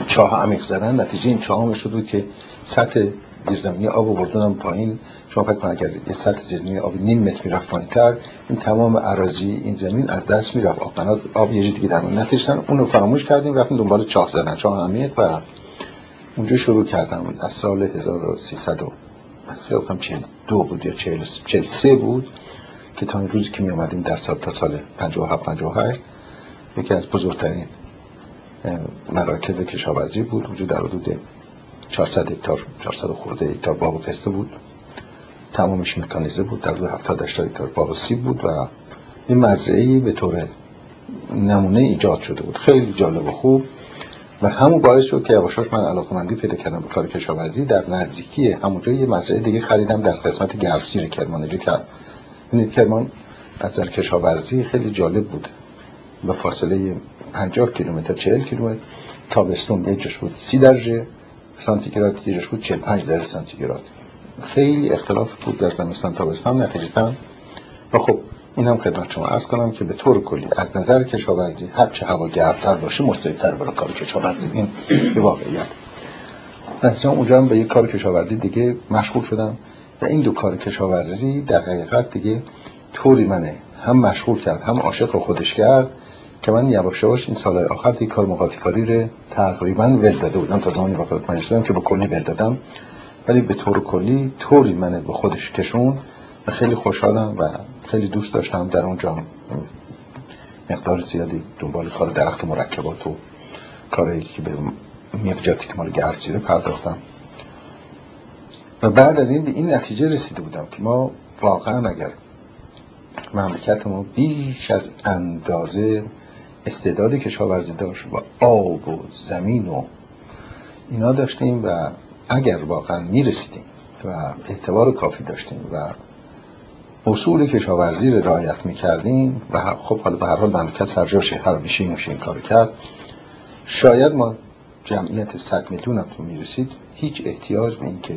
چاه عمیق زدن. نتیجه این چاه هم شده بود که سطح زیرزمینی آب آوردن پایین. شما فکر کنید اگر یه سطح زیرزمینی آب نیم متر میرفت پایین‌تر این تمام اراضی این زمین از دست میرفت. قنات آب یه جای دیگه در اون. نتیجتاً اون رو فراموش کردیم، رفتیم دنبال چاه زدن، چاه عمیق و اونجا شروع کردم. از سال 1300 خیلی کم 42 بود یا 43 بود که تا این روزی که می آمدیم در سال تا سال 57-58 یکی از بزرگترین مراکز کشاورزی بود. اونجا در حدود 400 هکتار 400 خورده هکتار باغ و پسته بود، تمامش مکانیزه بود. در حدود 70-80 هکتار باغ و سیب بود و این مزرعه‌ای به طور نمونه ایجاد شده بود. خیلی جالب و خوب و همون باعث شد که یواشاش من علاقه‌مندی پیدا کردم به کار کشاورزی. در نزدیکی همونجا یه مزرعه دیگه خریدم در قسمت گرمسیر کرمان. یعنی کرمان از نظر کشاورزی خیلی جالب بود. با فاصله 50 کیلومتر 40 کیلومتر تابستون درجهش بود 30 درجه سانتیگراد، دیجش بود 45 درجه سانتیگراد. خیلی اختلاف بود در زمستان تابستان نتیجتاً. و خب اینم خدمت شما عرض کنم که به طور کلی از نظر کشاورزی هر چه هوا گرم‌تر باشه مستعدتر برای کار کشاورزی. این به واقعیت مثلا اونجا هم به یک کار کشاورزی دیگه مشغول شدم و این دو کار کشاورزی در حقیقت دیگه طوری منه هم مشغول کرد هم عاشق رو خودش کرد که من یواش یواش این سالهای آخر دیگه کار مقاطی کاری رو تقریبا ول داده بودم. تا زمانی وقت من شدم که به کلی ول دادم ولی به طور کلی طوری منه به خودش کشون. خیلی خوشحالم و خیلی دوست داشتم در اونجا مقدار زیادی دنبال کار درخت مرکبات و کاری که به مفجاتی که مال گرجیره پرداختم و بعد از این به این نتیجه رسیده بودم که ما واقعا اگر مملکت ما بیش از اندازه استعداد کشاورزی داشت و آب و زمین و اینا داشتیم و اگر واقعا میرسیدیم و اعتبار کافی داشتیم و اصول کشاورزی رو رعایت می‌کردیم و خب حالا به هر حال مملکت سرجاش هر میشه این کارو کرد. شاید ما جمعیت 100 میلیون هم میرسید، هیچ احتیاج به این که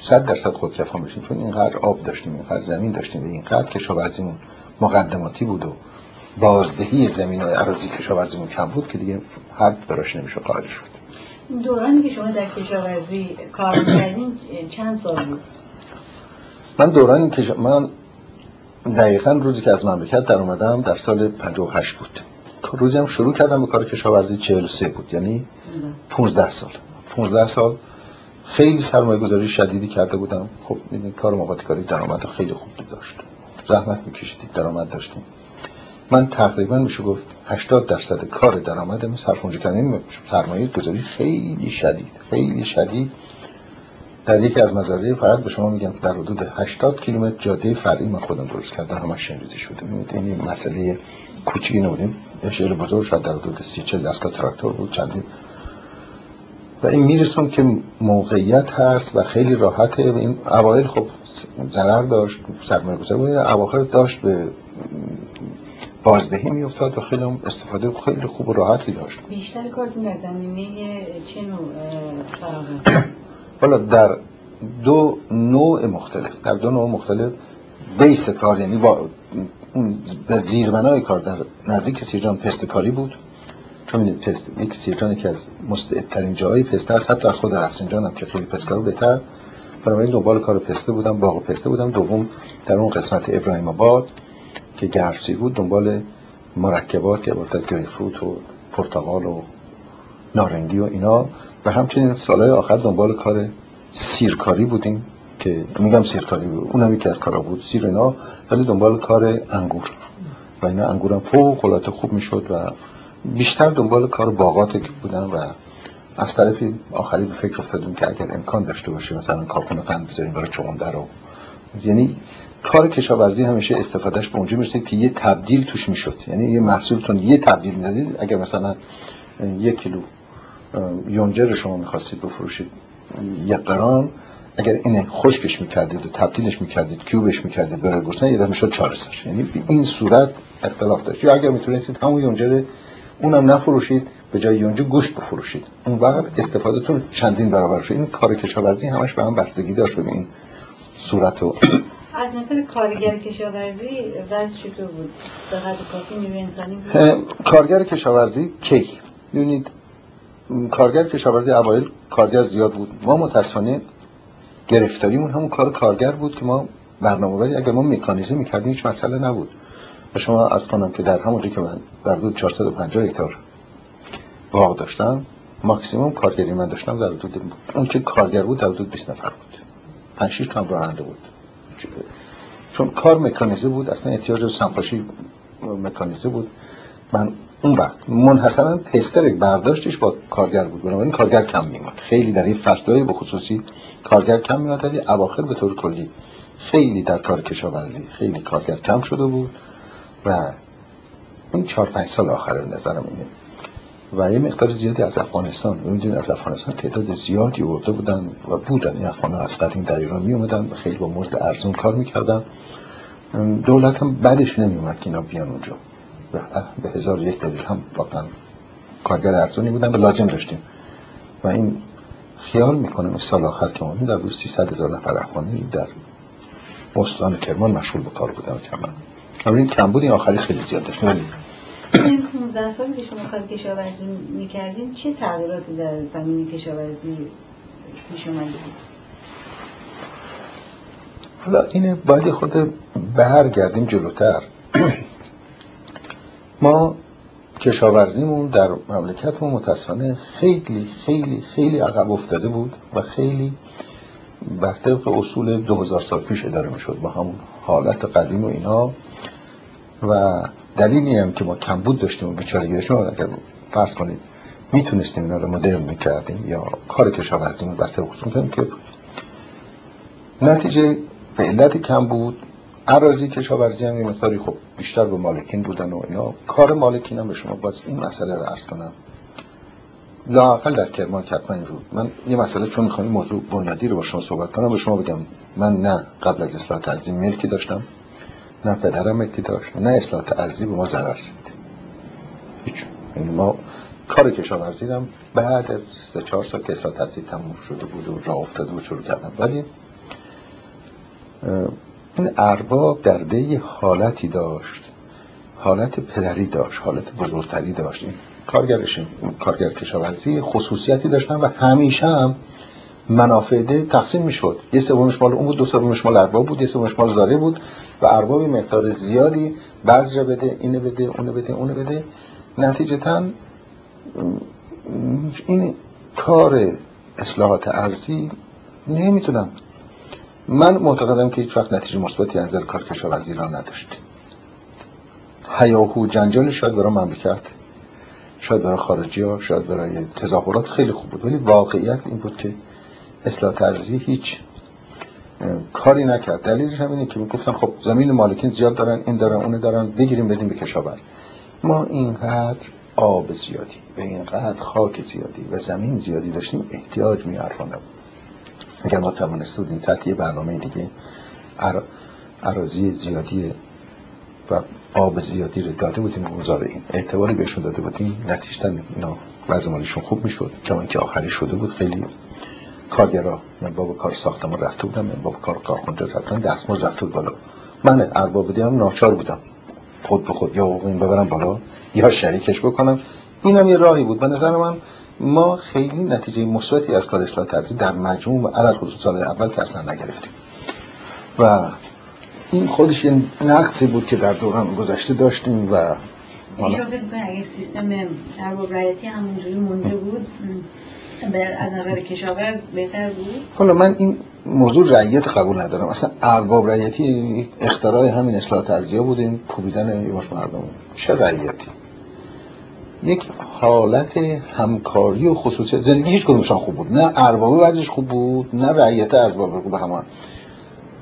100% خودکفا بشیم، چون اینقدر آب داشتیم، اینقدر زمین داشتیم، اینقدر کشاورزیمون مقدماتی بود و بازدهی زمین و اراضی کشاورزیمون کم بود که دیگه حد براش نمیشه قائل شد. دورانی که شما در کشاورزی کار کردین چند سال بود؟ من دورانی که من دقیقاً روزی که از مملکت در اومدم در سال 58 بود. روزی هم شروع کردم به کار کشاورزی 43 بود، یعنی 15 سال خیلی سرمایه‌گذاری شدیدی کرده بودم. خب این کار موقتی کاری درآمد خیلی خوبی داشت. زحمت می‌کشیدیم، درآمد داشتیم. من تقریباً میشه گفت 80% کار درآمدم صرف اونجا کردم، سرمایه‌گذاری خیلی شدید. در یکی از مزارع فقط به شما میگم که در حدود 80 کیلومتر جاده فرعی من خودم درست کردم، همش شنریزی شده. این مسئله کوچیکی نبودیم، اشیاء بزرگ شد در حدود 30-40 دستگاه تراکتور بود چندین. و این میرسون که موقعیت هست و خیلی راحته. این اوایل خب ضرر داشت، سرمایه‌گذاری بود، اواخر داشت به بازدهی میافتاد و خیلی استفاده خیلی خوب و راحتی داشت. بیشتر کارتون در زمینه چه نوع فراغت؟ والا در دو نوع مختلف، بیس کار، یعنی در زیربنای کار در نزدیک سیرجان پستکاری بود، چون پست یک سیرجانی که از مستعدترین جاهای پسته است، حتی از خود رفسنجان هم که خیلی پستکارو بهتر. بنابراین دنبال کار پسته بودم، باغ پسته بودم. دوم در اون قسمت ابراهیم آباد که گرفسی بود، دنبال مرکبات که عبارت از گریپفروت و پرتقال و نارنگی و اینا. و همچنین سالهای آخر دنبال کار سیرکاری بودیم که میگم سیرکاری بود، اونم یکی از کارا بود، سیر اینا، ولی دنبال کار انگور و اینا. انگورم فوق العاده خوب میشد و بیشتر دنبال کار باغاتی که بودن. و از طرفی آخری به فکر افتادم که اگر امکان داشته باشه مثلا کارخونه قند بذاریم برای چغندر رو، یعنی کار کشاورزی همیشه استفادهش به اونجا میرسید که یه تبدیل توش میشد، یعنی یه محصولتون یه تبدیل میدادید. اگر مثلا 1 کیلو یونجر شما می‌خواستید بفروشید 1 گرم، اگر اینه خشکش می‌کردید و تبدیلش می‌کردید، کیوبش می‌کردید برای گوشتن، یه دفعه شد 400. یعنی به این صورت اختلاف داشت. یا اگر می‌تونستید همون یونجر اونم نفروشید، به جای یونجر گوشت بفروشید، اون وقت استفادهتون چندین برابر شد. این کار کشاورزی همش به هم بستگی داشت به این صورت. و از نظر کارگر کشاورزی وضع چطور بود؟ دقت کافی نیروی انسانی بود؟ کارگر کشاورزی کی؟ می‌بینید کارگر کشاورزی اوایل کارگر زیاد بود. ما متأسفانه گرفتاریمون همون کار کارگر بود که ما برنامه‌ریزی، اگر ما مکانیزه می‌کردیم هیچ مسئله نبود. و شما عرض کنم که در همونجوری که من در حدود 450 هکتار باغ داشتم، ماکسیمم کارگری من داشتم در حدود اون که کارگر بود در حدود 20 نفر بود. 5-6 تا راننده بود. چون کار مکانیزه بود، اصلا احتیاج به سنپاشی مکانیزه بود. من اون وقت منحصرا پستر برداشتش با کارگر بود، بنابراین کارگر کم میاد. خیلی در این فصل‌های به خصوصی کارگر کم میاد، ولی اواخر به طور کلی خیلی در کار کشاورزی خیلی کارگر کم شده بود. و این 4-5 سال آخر به نظرم اینه. و یه مقدار زیادی از افغانستان، می‌دونید از افغانستان تعداد زیادی آورده بودن و بودن این افغان‌ها از قدیم در ایران میومدن، خیلی با مزد ارزون کار میکردن. دولت هم بعدش نمیومد که اینا بیان اونجا. به 1001 دلیل هم واقعا کارگر ارزونی بودن و لازم داشتیم. و این خیال میکنم سال آخر که ما در روز 300,000 نفر افغانی در استان کرمان مشغول به کار بودن. کما این کمبود این آخری خیلی زیاد داشت. این 15 سالی که شما کار کشاورزی میکردین چه تغییراتی در زمین کشاورزی پیش اومده بود؟ حالا اینه باید خود برگردیم جلوتر. ما کشاورزیمون در مملکتمون متأسفانه خیلی خیلی خیلی عقب افتاده بود و خیلی بر طبق اصول 2000 سال پیش اداره میشد با همون حالت قدیم و اینا. و دلیلی هم که ما کمبود داشتیم و بیچارگی داشتیم، اگر فرض کنید میتونستیم اینا رو مدرن میکردیم یا کار کشاورزیمون بر طبق اصول میکردیم، که نتیجه به علت کمبود اراضی کشاورزی هم یه مقداری خب بیشتر به مالکین بودن و اینا. کار مالکین هم به شما باز این مسئله رو عرض کنم، لااقل در کرمان حتما این بود. من یه مسئله چون می‌خوام موضوع بنیادی رو با شما صحبت کنم، به شما بگم من نه قبل از اصلاحات ارضی ملکی داشتم، نه پدرم ملکی داشت، نه اصلاحات ارضی به ما ضرر رسید. هیچ یعنی ما کار کشاورزی هم بعد از 3-4 سال که اصلاح تحصیل تموم شده بود و راه افتاده بود شروع کردن. ولی این ارباب در دی حالتی داشت، حالت پدری داشت، حالت بزرگتری داشت. کارگر کشاورزی خصوصیتی داشتن و همیشه هم منافع ده تقسیم میشد. یه سومش مال اون بود، دو سومش مال ارباب بود، یه سومش مال زاره بود و اربابی مقدار زیادی بذر بده، اینو بده، اونو بده، اونو بده. نتیجتاً این کار اصلاحات ارضی نمیتونم. من معتقدم که هیچ وقت نتیجه مثبتی از کار کشاورزی را نداشت. هیاهو جنجال شاید برای مملکت، شاید برای خارجی ها، شاید برای تظاهرات خیلی خوب بود، ولی واقعیت این بود که اصلاحات ارضی هیچ کاری نکرد. دلیلش هم اینه که میگفتن خب زمین مالکین زیاد دارن، این دارن، اون دارن، بگیریم بدیم به کشاورز. ما اینقدر آب زیادی و اینقدر خاک زیادی و زمین زیادی داشتیم، احتیاج می عرفان نبود. اگر ما توانستیم تحت یه برنامه دیگه اراضی زیادی و آب زیادی رو داده بودیم، گزارین اعتباری بهشون داده بودیم، نتیجتاً اینا وضع مالیشون خوب میشد. چون که آخری شده بود خیلی کارگرا من باب کار ساختمان رفته بودم، من باب کار کارخونجا رفتن، دستمزد رفته بود بالا. من ارباب بودم، ناچار بودم خود به خود یا این ببرم بالا یا شریکش بکنم. اینم یه راهی بود. به نظر من ما خیلی نتیجه مثبتی از کار اصلاحات ارضی در مجموع و علل خصوص سال اول که اصلا نگرفتیم و این خودش یه نقصی بود که در دوران گذشته داشتیم. و اجازه بدید اگه سیستم ارباب رعیتی همونجوری مونده بود از نظر کشاورز بهتر بود. حالا من این موضوع رعیت قبول ندارم. اصلا ارباب رعیتی اختراع همین اصلاحات ارضی بود، این کوبیدن یواش مردم. چه رعیتی؟ یک حالت همکاری و خصوصی زندگی هیچ کدومشان خوب بود، نه ارباب وضعش خوب بود نه رعیت ارباب خوب. همان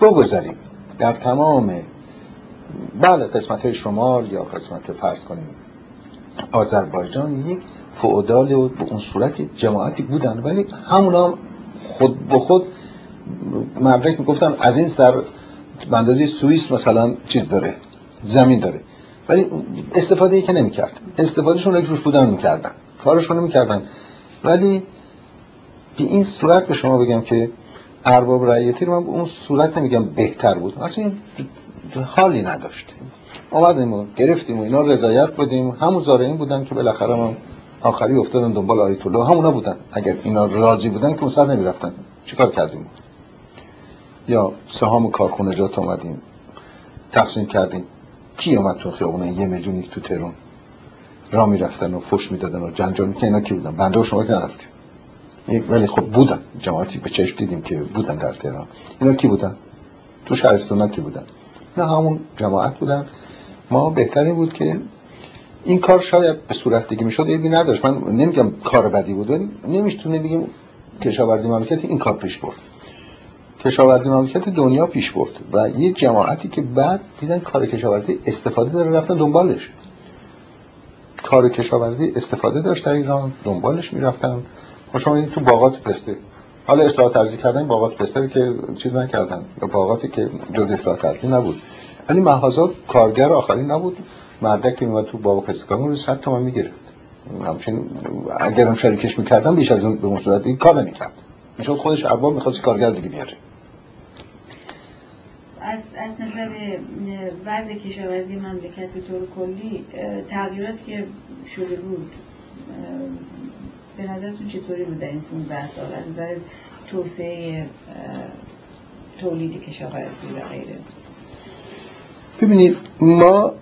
بگذاریم در تمام قسمت‌های شمال یا قسمت فرض کنیم آذربایجان یک فئودال و به اون صورتی جماعتی بودن، ولی همونا خود به خود مردک میگفتن از این سر بندازی سوئیس مثلا چیز داره، زمین داره، ولی استفاده ای که نمی‌کرد. استفادهشون رو که روش بودن می‌کردن، کارشون نمی‌کردن. ولی به این صورت به شما بگم که ارباب رعیتی رو من به اون صورت نمیگم بهتر بود، اصلا حالی نداشت. اومدیم و گرفتیم و اینا رضایت بدیم. همون زارعین بودن که بالاخره هم آخری افتادن دنبال آیت الله، همونا بودن. اگر اینا راضی بودن که اونسر نمی‌رفتن. چیکار کردیم؟ یا سهام کارخونجات اومدیم تقسیم کردیم. کی اومد تو خیابونه 1 میلیون تو تهران را میرفتن و فحش میدادن و جنجال میکنن؟ اینا کی بودن؟ بنده و شما که نرفتیم، ولی خب بودن، جماعتی به چشم دیدیم که بودن در تهران. اینا کی بودن؟ تو شهرستان کی بودن؟ نه همون جماعت بودن. ما بهتری بود که این کار شاید به صورت دیگه میشد. ایبی نداشت، من نمیگم کار بدی بود، نمیشتونه بگیم کشاورزی مملکت این کار پیش برد. کشاورزی مملکت دنیا پیش برد و یه جماعتی که بعد دیدن کار کشاورزی استفاده داره رفتن دنبالش. کار کشاورزی استفاده داشت در ایران، دنبالش میرفتن. شما این تو باغات پسته، حالا اصلاحات ارضی کردن باغات پسته که چیز نکردن، باغاتی که جز اصلاحات ارضی نبود، ولی مهازاد کارگر آخری نبود. مردک میومد تو باغ پسته کارون رو 100 تومن میگرفت. همچنین اگرم شریکش میکردن بیش از اون به صورت این کار نمیکرد. میشد خودش ارباب میخواست کارگر دیگه بیاره. از نظر وضع کشاورزی مملکت به طور کلی تغییراتی که شده بود به نظرتون چطوری بود در این 15 سال از نظر توسعه تولید کشاورزی و غیره؟ ببینید ما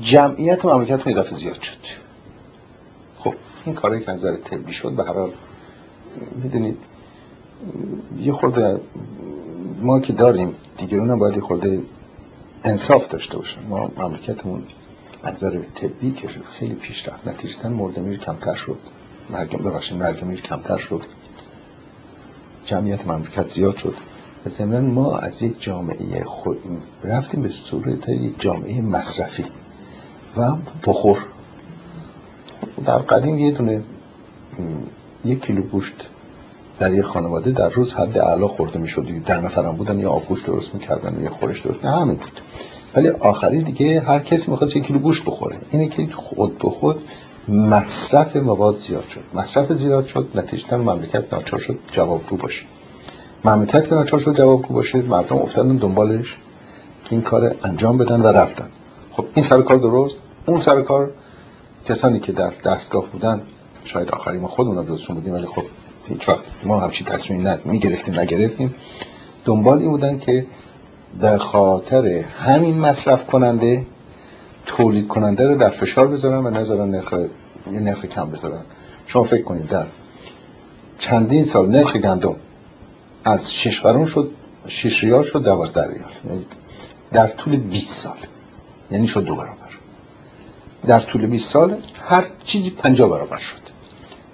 جمعیت مملکت ما اضافه زیاد شد. خب این کار یک نظر طبیعی شد. به هر حال میدونید یه خورده ما که داریم دیگرون هم باید یه خورده انصاف داشته باشن. ما مملکتمون از نظر طبی که خیلی پیش رفت، نتیجتاً مردمیر کمتر شد، مرگمیر کمتر شد، جمعیت مملکت زیاد شد. ضمناً ما از یک جامعه خود رفتیم به صورت یک جامعه مصرفی و بخور. در قدیم یه دونه 1 کیلو گوشت در یه خانواده در روز حد اعلا خورده می‌شد. 10 نفرم بودن یا آبگوشت درست می‌کردن یا خورش درست، نه همین بود. ولی آخری دیگه هر کسی میخواد 1 کیلو گوشت بخوره. اینه که خود به خود مصرف مواد زیاد شد. مصرف زیاد شد، نتیجتاً مملکت ناچار شد جوابگو باشه. مملکت که ناچار شد جوابگو باشه، مردم افتادن دنبالش این کار انجام بدن و رفتن. خب این سر کار درست، اون سر کار کسانی که در دستگاه بودن، شاید آخری ما خودمون جزشون بودیم، ولی خب هیچ وقت ما همچین تصمیم نگرفتیم. دنبال این بودن که در خاطر همین مصرف کننده تولید کننده رو در فشار بذارن و نذارن نرخ کم بذارن. شما فکر کنید در چندین سال نرخ گندم از 6 قرون شد 6 ریال شد 12 ریال در طول 20 سال، یعنی شد 2 برابر. در طول 20 سال هر چیزی 50 برابر شد.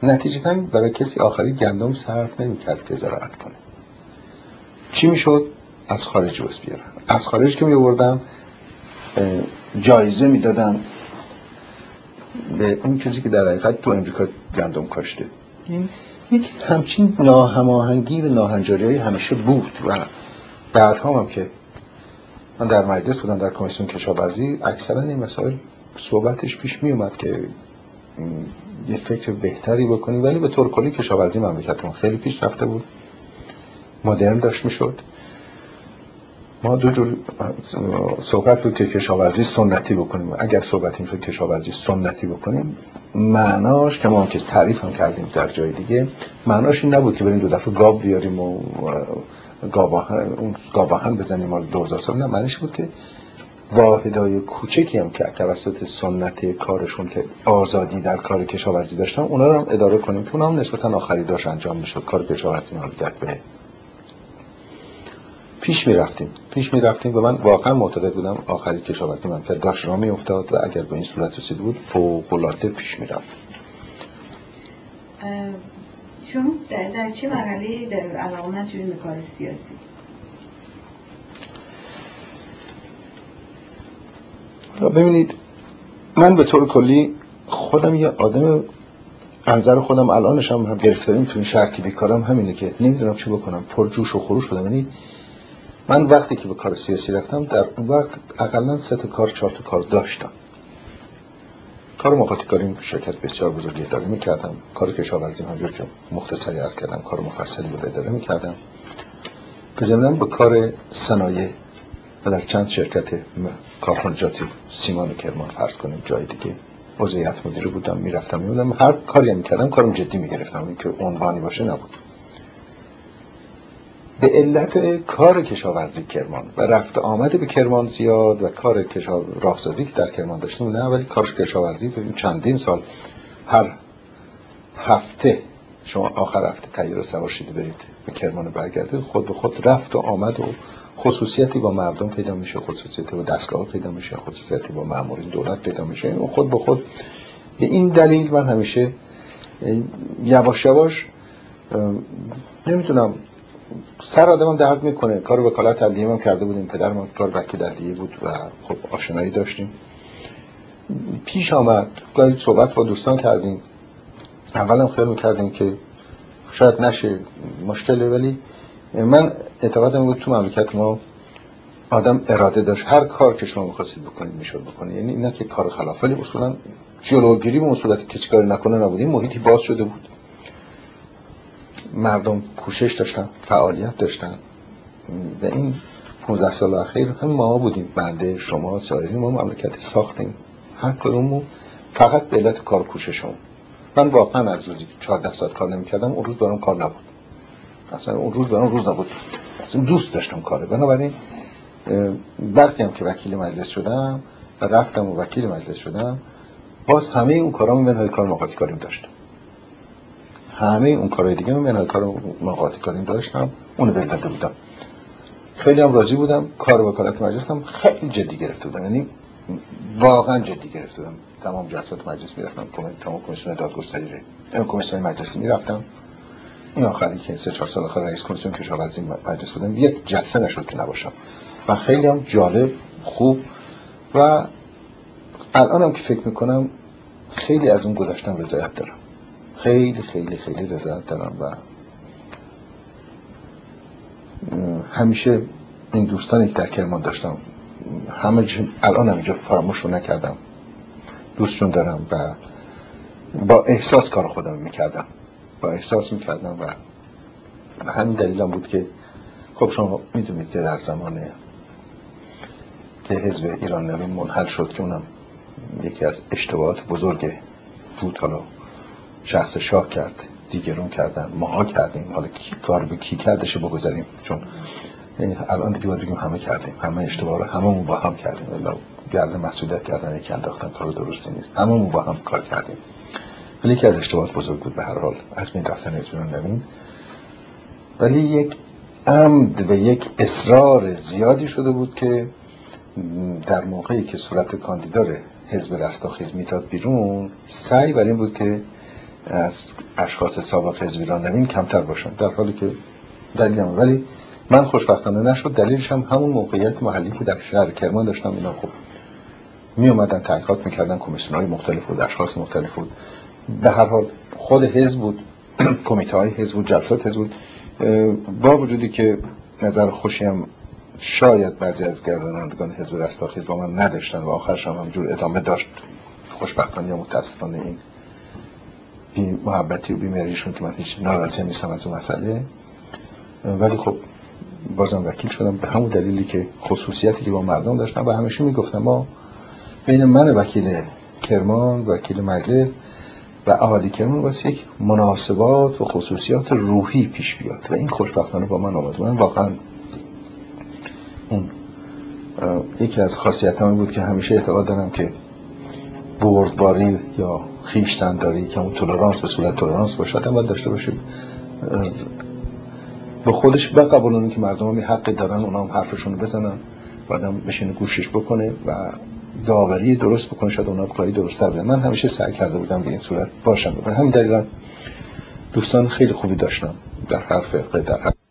نتیجتاً برای کسی آخری گندم صرف نمی‌کرد که زراعت کنه. چی میشد؟ از خارج بس بیارن. از خارج که میوردم جایزه میدادم به اون کسی که در حقیقت تو امریکا گندم کاشته. این یک همچین ناهماهنگی و ناهنجاری همیشه بود و بعدها هم که من در مجلس بودم، در کمیسیون کشاورزی، اکثرا این مسائل صحبتش پیش می اومد که یه فکر بهتری بکنیم، ولی به طور کلی کشاورزی مملکتمون خیلی پیش رفته بود، مدرن داشت میشد. ما دو جور صحبت بود که کشاورزی سنتی بکنیم. اگر صحبتیم شد کشاورزی سنتی بکنیم، معناش که ما هم که تعریف هم کردیم در جای دیگه، معناش این نبود که بریم دو دفعه گاب بیاریم و گاباهن بزنیم مال 2000 سال. نه، معنیش بود که واحدهای کوچکی هم که توسط سنت کارشون که آزادی در کار کشاورزی داشتن، اونا رو هم اداره کنیم که اونا هم نسبتاً آخری داشت انجام میشد. کار کشاورزی به پیش می رفتیم و من واقعا معتقد بودم آخری کشاورزی من که داشت را می افتاد و اگر به این صورت رسید بود فوق‌العاده پیش می رفت. شما در چه مرحله در علاقمند شدید به کار سیاسی؟ ببینید، من به طور کلی خودم یه آدم انظر خودم الانش هم گرفتاریم تو این شرکی بیکارم همینه که نمیدونم چی بکنم، پر جوش و خروش شدم. یعنی من وقتی که به کار سیاسی رفتم، در اون وقت اقلا 3 تا کار 4 تا کار داشتم. کار مخاطی کاریم شرکت بسیار بزرگی اداره میکردم، کار کشاورزی همجور که مختصری عرض کردم کار مفصلی بود اداره میکردم. بزمینم به کار صنایع و در چند شرکت کارخانجاتی سیمان و کرمان فرض کنیم جای دیگه وضعیت مدیری بودم، میرفتم هر کاری میکردم کارم جدی میگرفتم، این که عنوانی باشه نبود. به علت کار کشاورزی کرمان و رفت آمد به کرمان زیاد و کار راهسازی که در کرمان داشتیم، نه ولی کار کشاورزی چندین سال هر هفته شما آخر هفته تیار سوار شید برید به کرمان برگردید، خود به خود رفت و آمد و خصوصیتی با مردم پیدا میشه، خصوصیتی با دستگاه پیدا میشه، خصوصیتی با مامورین دولت پیدا میشه. این خود به خود به این دلیل من همیشه یواش یواش نمیتونم سر آدمم درد میکنه. کار وکالت عدلیه هم کرده بودیم، پدرم کار وکیل عدلیه بود و خب آشنایی داشتیم. پیش آمد گاهی صحبت با دوستان کردیم، اولم خیال میکردیم که شاید نشه مشکله، ولی من اعتقادم بود تو مملکت ما آدم اراده داشت، هر کار که شما میخواستید بکنید میشد بکنید، یعنی نه که کار خلاف، ولی اصولا جلوگیری به اون صورتی که چیکار نکنه نبودیم. محیطی باز شده بود، مردم کوشش داشتن، فعالیت داشتن. و این 15 سال اخیر هم ما بودیم، بنده، شما، سایرین، ما مملکت ساختیم، هر کدومو فقط به علت کار کوششمون. من واقعا از روزی 14 ساعت کار نمی‌کردم، اون روز برام کار نبود. اصلا اون روز برام روز نبود. اصلا دوست داشتم کاره. بنابراین وقتی هم که وکیل مجلس شدم و رفتم و وکیل مجلس شدم، باز همه اون کارامو منهای کار مقاطی کاریم داشتم. همه اون کارهای دیگه من کار مقاطی کاریم داشتم، اونو بلده بودم. خیلی هم راضی بودم. کار وکالت مجلس هم خیلی جدی گرفته بودم، یعنی واقعا جدی گرفته بودم. تمام جلسات مجلس میرفتم، تمام کمیسیون دادگستری رو، کمیسیون مجلسی میرفتم. این آخری که 3-4 سال آخر رئیس کمیسیون کشاورزی مجلس بودم، یک جلسه نشد که نباشم. و خیلی هم جالب، خوب و الانم که فکر میکنم خیلی از اون گذشتم رضایت دارم. خیلی خیلی خیلی رضایت دارم و همیشه این دوستانی که در کرمان داشتم همه الان هم اینجا فراموش رو نکردم، دوستشون دارم و با احساس کار خودم میکردم، با احساس میکردم و همین دلیلم بود که خب شما میدونید که در زمان که حزب ایران نوین منحل شد که اونم یکی از اشتباهات بزرگ بود، حالا شخص شاه کرد، دیگرون کردن، ماها کردیم، حالا کار به کی کردشه بگذاریم، چون الان دیگه باید بگیم همه کردیم، همه اشتباه رو هممون با هم کردیم، الا گرد مسئولیت کردن یکی انداختن کار درستی نیست، هممون با هم کار کردیم، ولی که از اشتباهات بزرگ بود به هر حال از بین رفتن حزب ایران نوین. ولی یک عمد و یک اصرار زیادی شده بود که در موقعی که صورت کاندیدار حزب رستاخیز میداد بیرون، سعی بر این بود که از اشخاص سابق حزب ایران نوین کمتر باشن، در حالی که دلیلم، ولی من خوشبختانه نشد، دلیلش هم همون موقعیت محلی که در شهر کرمان داشتم، اینا خوب می اومدن تحقیقات میکردن، کمیسیون های مختلف بود، اشخاص مختلف بود، به هر حال خود حزب بود، کمیته های حزب بود، جلسات حزب بود، با وجودی که نظر خوشی هم شاید بعضی از گردانندگان حزب رستاخیز با من نداشتن و آخرش هم همجور ادامه داشت، خوشبختانه یا متاسفانه این بی محبتی و بیماریشون که من هیچ ناراضی نیستم از اون مسئله، ولی خب بازم وکیل شدم به همون دلیلی که خصوصیتی که با مردم داشتم و همیشه میگفتم ما بین من وکیل کرمان، وکیل مجلس و اهالی کرمان واسه یک مناسبات و خصوصیات روحی پیش بیاد و این خوشبختانه با من آمد. من واقعا اون یکی از خاصیتام بود که همیشه اعتقاد دارم که بردباری یا خویشتنداری که اون تولرانس به صورت تولرانس باشد هم باید داشته باشیم، به خودش بقبولونه که مردم هم حق دارن اونا هم حرفشون بزنن، بعدم بشینه گوشش بکنه و داوری درست بکنه، شاید اونا کاری درست‌تر بدن. من همیشه سعی کرده بودم به این صورت باشم، همین دلیلم دوستان خیلی خوبی داشتم در هر فرقه، در هر